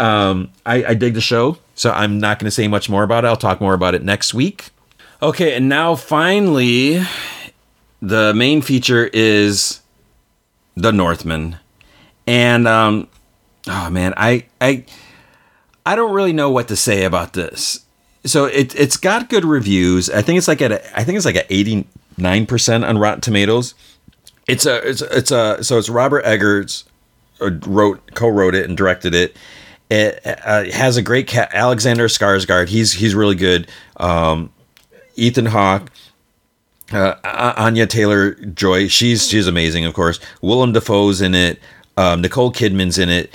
I dig the show, so I'm not going to say much more about it. I'll talk more about it next week. Okay, and now finally, the main feature is The Northman, and oh man, I don't really know what to say about this. So it's got good reviews. I think it's like at 89% on Rotten Tomatoes. It's Robert Eggers co-wrote it and directed it. It has a great cast. Alexander Skarsgård, he's really good. Ethan Hawke, Anya Taylor-Joy, she's amazing, of course. Willem Dafoe's in it. Nicole Kidman's in it.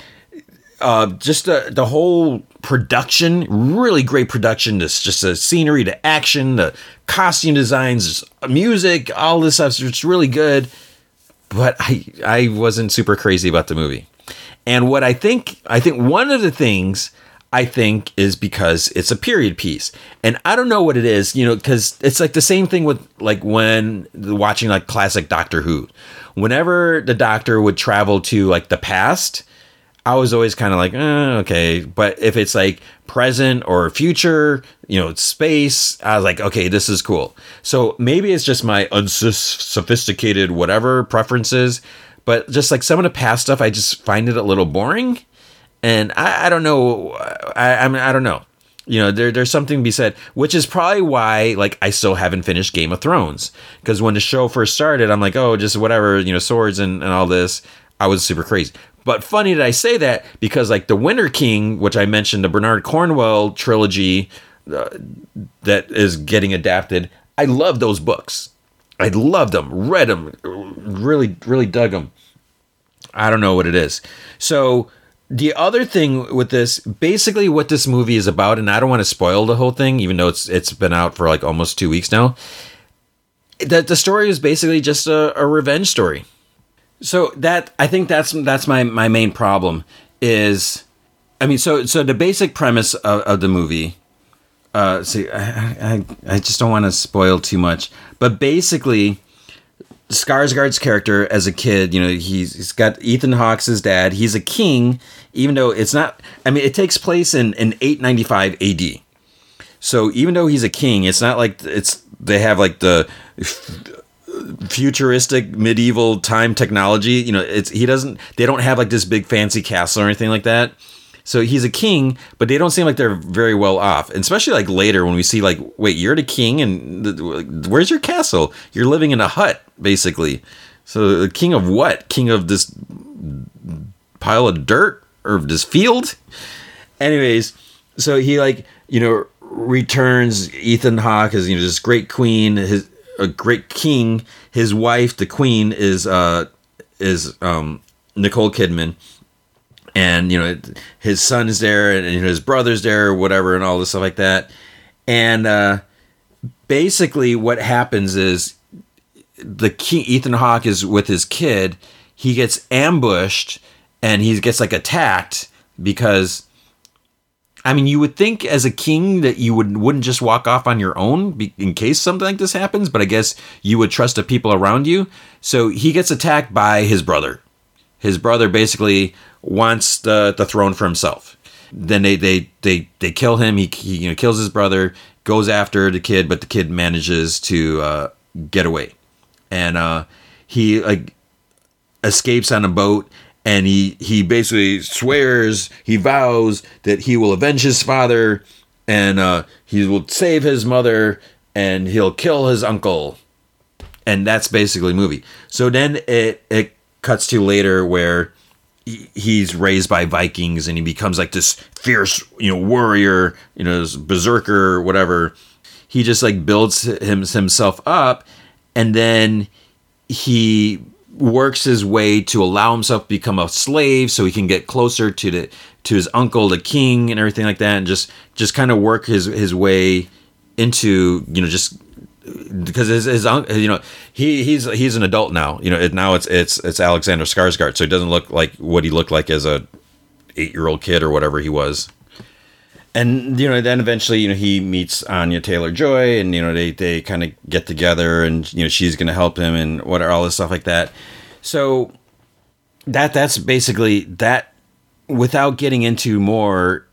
Just the whole production, really great production. This just the scenery, the action, the costume designs, music, all this stuff. It's really good, but I wasn't super crazy about the movie. And what I think one of the things I think is because it's a period piece, and I don't know what it is, you know, because it's like the same thing with like when watching like classic Doctor Who. Whenever the Doctor would travel to like the past, I was always kind of like, okay. But if it's like present or future, you know, it's space, I was like, okay, this is cool. So maybe it's just my unsophisticated whatever preferences, but just like some of the past stuff, I just find it a little boring. And I don't know. I mean, I don't know. You know, there's something to be said, which is probably why, like, I still haven't finished Game of Thrones. Because when the show first started, I'm like, oh, just whatever, you know, swords and all this. I was super crazy. But funny that I say that, because like the Winter King, which I mentioned, the Bernard Cornwell trilogy that is getting adapted, I love those books. I loved them, read them, really, really dug them. I don't know what it is. So the other thing with this, basically what this movie is about, and I don't want to spoil the whole thing, even though it's been out for like almost 2 weeks now, that the story is basically just a revenge story. So that, I think that's my main problem is, I mean, so the basic premise of the movie, I just don't want to spoil too much, but basically Skarsgård's character as a kid, you know, he's got Ethan Hawke's dad. He's a king, even though it's not, I mean, it takes place in 895 AD. So even though he's a king, it's not like they have like the futuristic medieval time technology, you know, they don't have like this big fancy castle or anything like that. So he's a king, but they don't seem like they're very well off. And especially like later when we see like, wait, you're the king and where's your castle? You're living in a hut, basically. So the king of what? King of this pile of dirt or this field? Anyways, so he like, you know, returns Ethan Hawke as, you know, this great queen, a great king. His wife, the queen, is Nicole Kidman. And, you know, his son's there and his brother's there, or whatever, and all this stuff like that. And basically what happens is the king, Ethan Hawke, is with his kid. He gets ambushed and he gets like attacked because, I mean, you would think as a king that you wouldn't just walk off on your own in case something like this happens. But I guess you would trust the people around you. So he gets attacked by his brother. His brother basically wants the throne for himself. Then they kill him. He you know, kills his brother, goes after the kid, but the kid manages to get away, and he like escapes on a boat. And he basically swears, he vows that he will avenge his father, and he will save his mother, and he'll kill his uncle. And that's basically the movie. So then it cuts to later where he's raised by Vikings and he becomes like this fierce, you know, warrior, you know, this berserker or whatever. He just like builds himself up, and then he works his way to allow himself to become a slave so he can get closer to his uncle, the king, and everything like that, and just kind of work his way into, you know, just because his you know, he's an adult now, you know, now it's Alexander Skarsgård, so he doesn't look like what he looked like as a 8-year-old kid or whatever he was. And, you know, then eventually, you know, he meets Anya Taylor-Joy, and, you know, they kind of get together, and, you know, she's going to help him and whatever, all this stuff like that. So that's basically that. Without getting into more,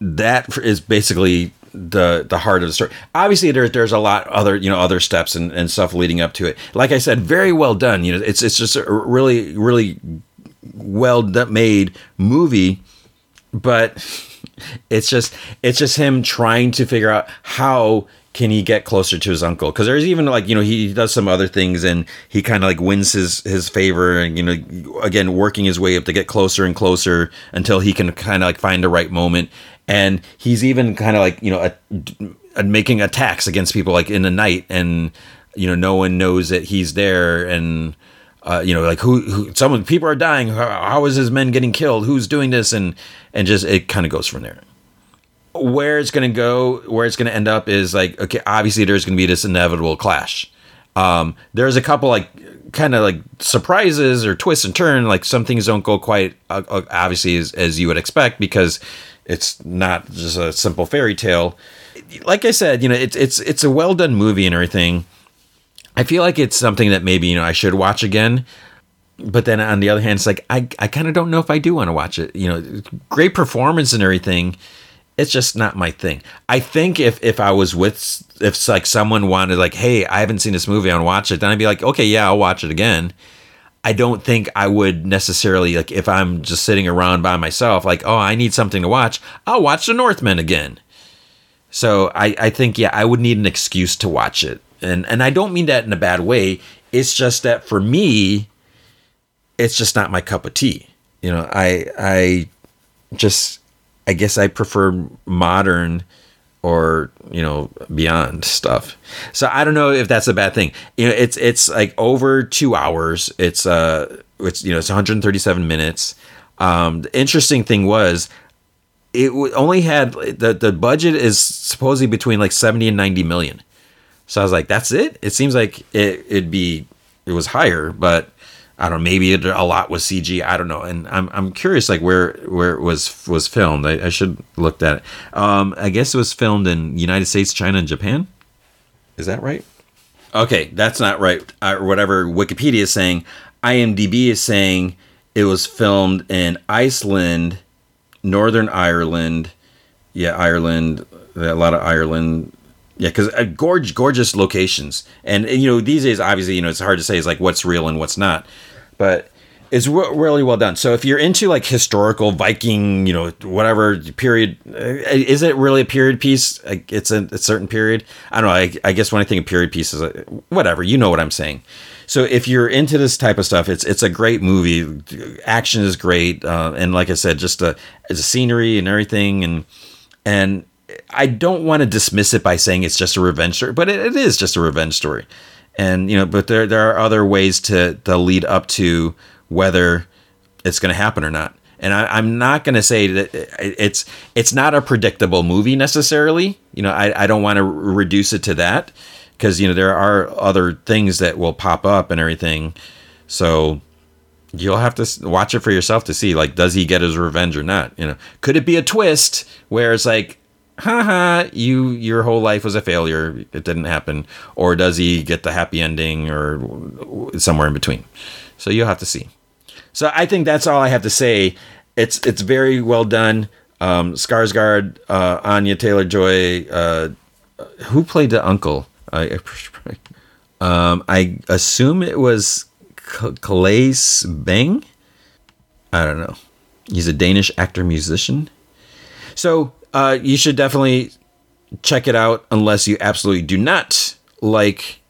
that is basically the heart of the story. Obviously there's a lot other, you know, other steps and stuff leading up to it. Like I said, very well done. You know, it's just a really, really well made movie, but it's just him trying to figure out how can he get closer to his uncle, because there's even like, you know, he does some other things and he kind of like wins his favor, and, you know, again, working his way up to get closer and closer until he can kind of like find the right moment. And he's even kind of like, you know, making attacks against people like in the night, and, you know, no one knows that he's there, and you know, like who someone, people are dying. How is his men getting killed? Who's doing this? And just, it kind of goes from there. Where it's going to go, where it's going to end up is like, okay, obviously there's going to be this inevitable clash. There's a couple like kind of like surprises or twists and turns. Like some things don't go quite obviously as you would expect, because it's not just a simple fairy tale. Like I said, you know, it's a well done movie and everything. I feel like it's something that maybe, you know, I should watch again. But then on the other hand, it's like, I kind of don't know if I do want to watch it. You know, great performance and everything. It's just not my thing. I think if I was with, if like someone wanted like, hey, I haven't seen this movie, I want to watch it, then I'd be like, okay, yeah, I'll watch it again. I don't think I would necessarily, like, if I'm just sitting around by myself, like, oh, I need something to watch, I'll watch The Northman again. So I think, yeah, I would need an excuse to watch it. And I don't mean that in a bad way. It's just that for me, it's just not my cup of tea. You know, I guess I prefer modern or, you know, beyond stuff. So I don't know if that's a bad thing. You know, it's like over 2 hours. It's you know, it's 137 minutes. The interesting thing was, it only had the budget is supposedly between like 70 and 90 million. So I was like, that's it? It seems like it was higher, but I don't know, maybe a lot was CG, I don't know. And I'm curious like where it was filmed. I should look at it. I guess it was filmed in United States, China, and Japan. Is that right? Okay, that's not right. Whatever Wikipedia is saying, IMDb is saying it was filmed in Iceland, Northern Ireland. Yeah, Ireland, a lot of Ireland. Yeah, because gorgeous locations. And, you know, these days, obviously, you know, it's hard to say, it's like what's real and what's not. But is really well done. So if you're into like historical Viking, you know, whatever period, is it really a period piece? It's a certain period. I don't know. I guess when I think of period pieces, whatever, you know what I'm saying. So if you're into this type of stuff, it's a great movie. Action is great. And like I said, just the scenery and everything. And I don't want to dismiss it by saying it's just a revenge story, but it is just a revenge story. And, you know, but there are other ways to lead up to whether it's going to happen or not. And I'm not going to say that it's not a predictable movie necessarily. You know, I don't want to reduce it to that because, you know, there are other things that will pop up and everything. So you'll have to watch it for yourself to see, like, does he get his revenge or not? You know, could it be a twist where it's like, haha, your whole life was a failure. It didn't happen. Or does he get the happy ending or somewhere in between? So you'll have to see. So I think that's all I have to say. It's very well done. Skarsgård, Anya Taylor-Joy, who played the uncle? I assume it was Kaley Bang. I don't know. He's a Danish actor musician. So you should definitely check it out unless you absolutely do not like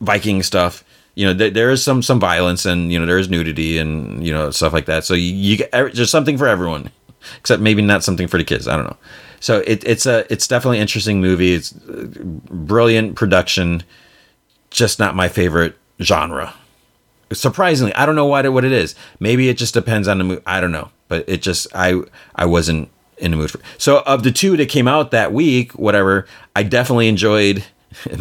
Viking stuff. You know, there is some violence and, you know, there is nudity and, you know, stuff like that. So there's something for everyone, except maybe not something for the kids. I don't know. So it's definitely an interesting movie. It's brilliant production, just not my favorite genre. Surprisingly, I don't know what it is. Maybe it just depends on the movie. I don't know. But it just, I wasn't in the mood for it. So of the two that came out that week, whatever, I definitely enjoyed...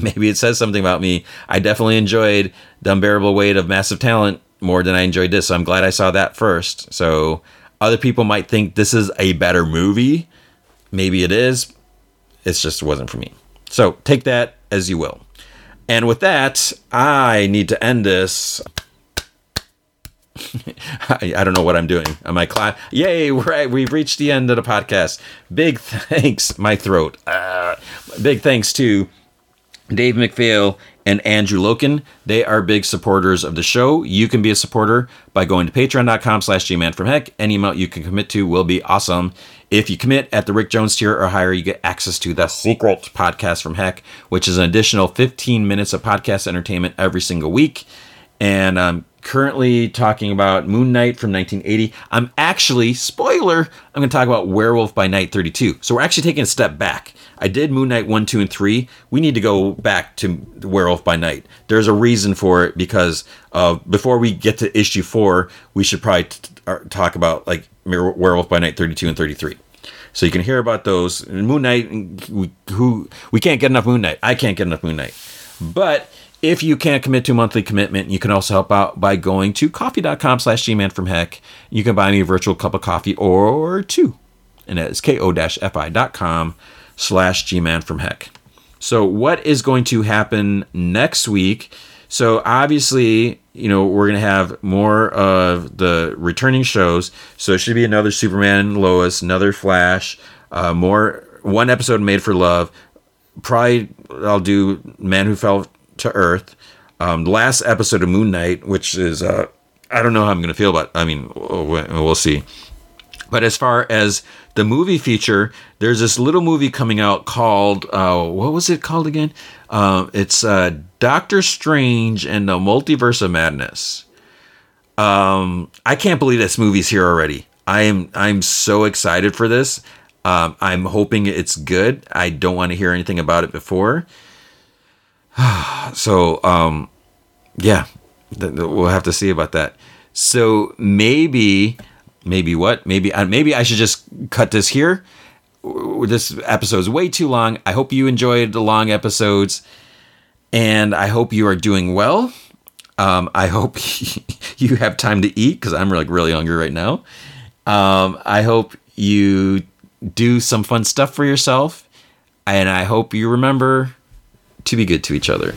Maybe it says something about me. I definitely enjoyed The Unbearable Weight of Massive Talent more than I enjoyed this. So I'm glad I saw that first. So other people might think this is a better movie. Maybe it is. It just wasn't for me. So take that as you will. And with that, I need to end this. I don't know what I'm doing. Am I clapping? Yay, we've reached the end of the podcast. Big thanks, my throat. Big thanks to Dave McPhail and Andrew Logan. They are big supporters of the show. You can be a supporter by going to patreon.com/gmanfromheck. Any amount you can commit to will be awesome. If you commit at the Rick Jones tier or higher, you get access to The Secret Podcast from Heck, which is an additional 15 minutes of podcast entertainment every single week. And I'm currently talking about Moon Knight from 1980. I'm actually, spoiler, I'm going to talk about Werewolf by Night 32. So we're actually taking a step back. I did Moon Knight 1, 2, and 3. We need to go back to Werewolf by Night. There's a reason for it because before we get to issue 4, we should probably talk about like Werewolf by Night 32 and 33. So you can hear about those. And Moon Knight, we can't get enough Moon Knight. I can't get enough Moon Knight. But if you can't commit to a monthly commitment, you can also help out by going to coffee.com/gmanfromheck. You can buy me a virtual cup of coffee or two. And that is ko-fi.com/gmanfromheck. So what is going to happen next week? So obviously, you know, we're going to have more of the returning shows. So it should be another Superman and Lois, another Flash, one episode Made for Love. Probably I'll do Man Who Fell to Earth. The last episode of Moon Knight, which is, I don't know how I'm going to feel about it. I mean, we'll see. But as far as the movie feature, there's this little movie coming out called, what was it called again? It's Doctor Strange and the Multiverse of Madness. I can't believe this movie's here already. I'm so excited for this. I'm hoping it's good. I don't want to hear anything about it before. So, yeah, we'll have to see about that. So maybe... Maybe what? Maybe I should just cut this here. This episode is way too long. I hope you enjoyed the long episodes, and I hope you are doing well. I hope you have time to eat because I'm like really hungry right now. I hope you do some fun stuff for yourself, and I hope you remember to be good to each other.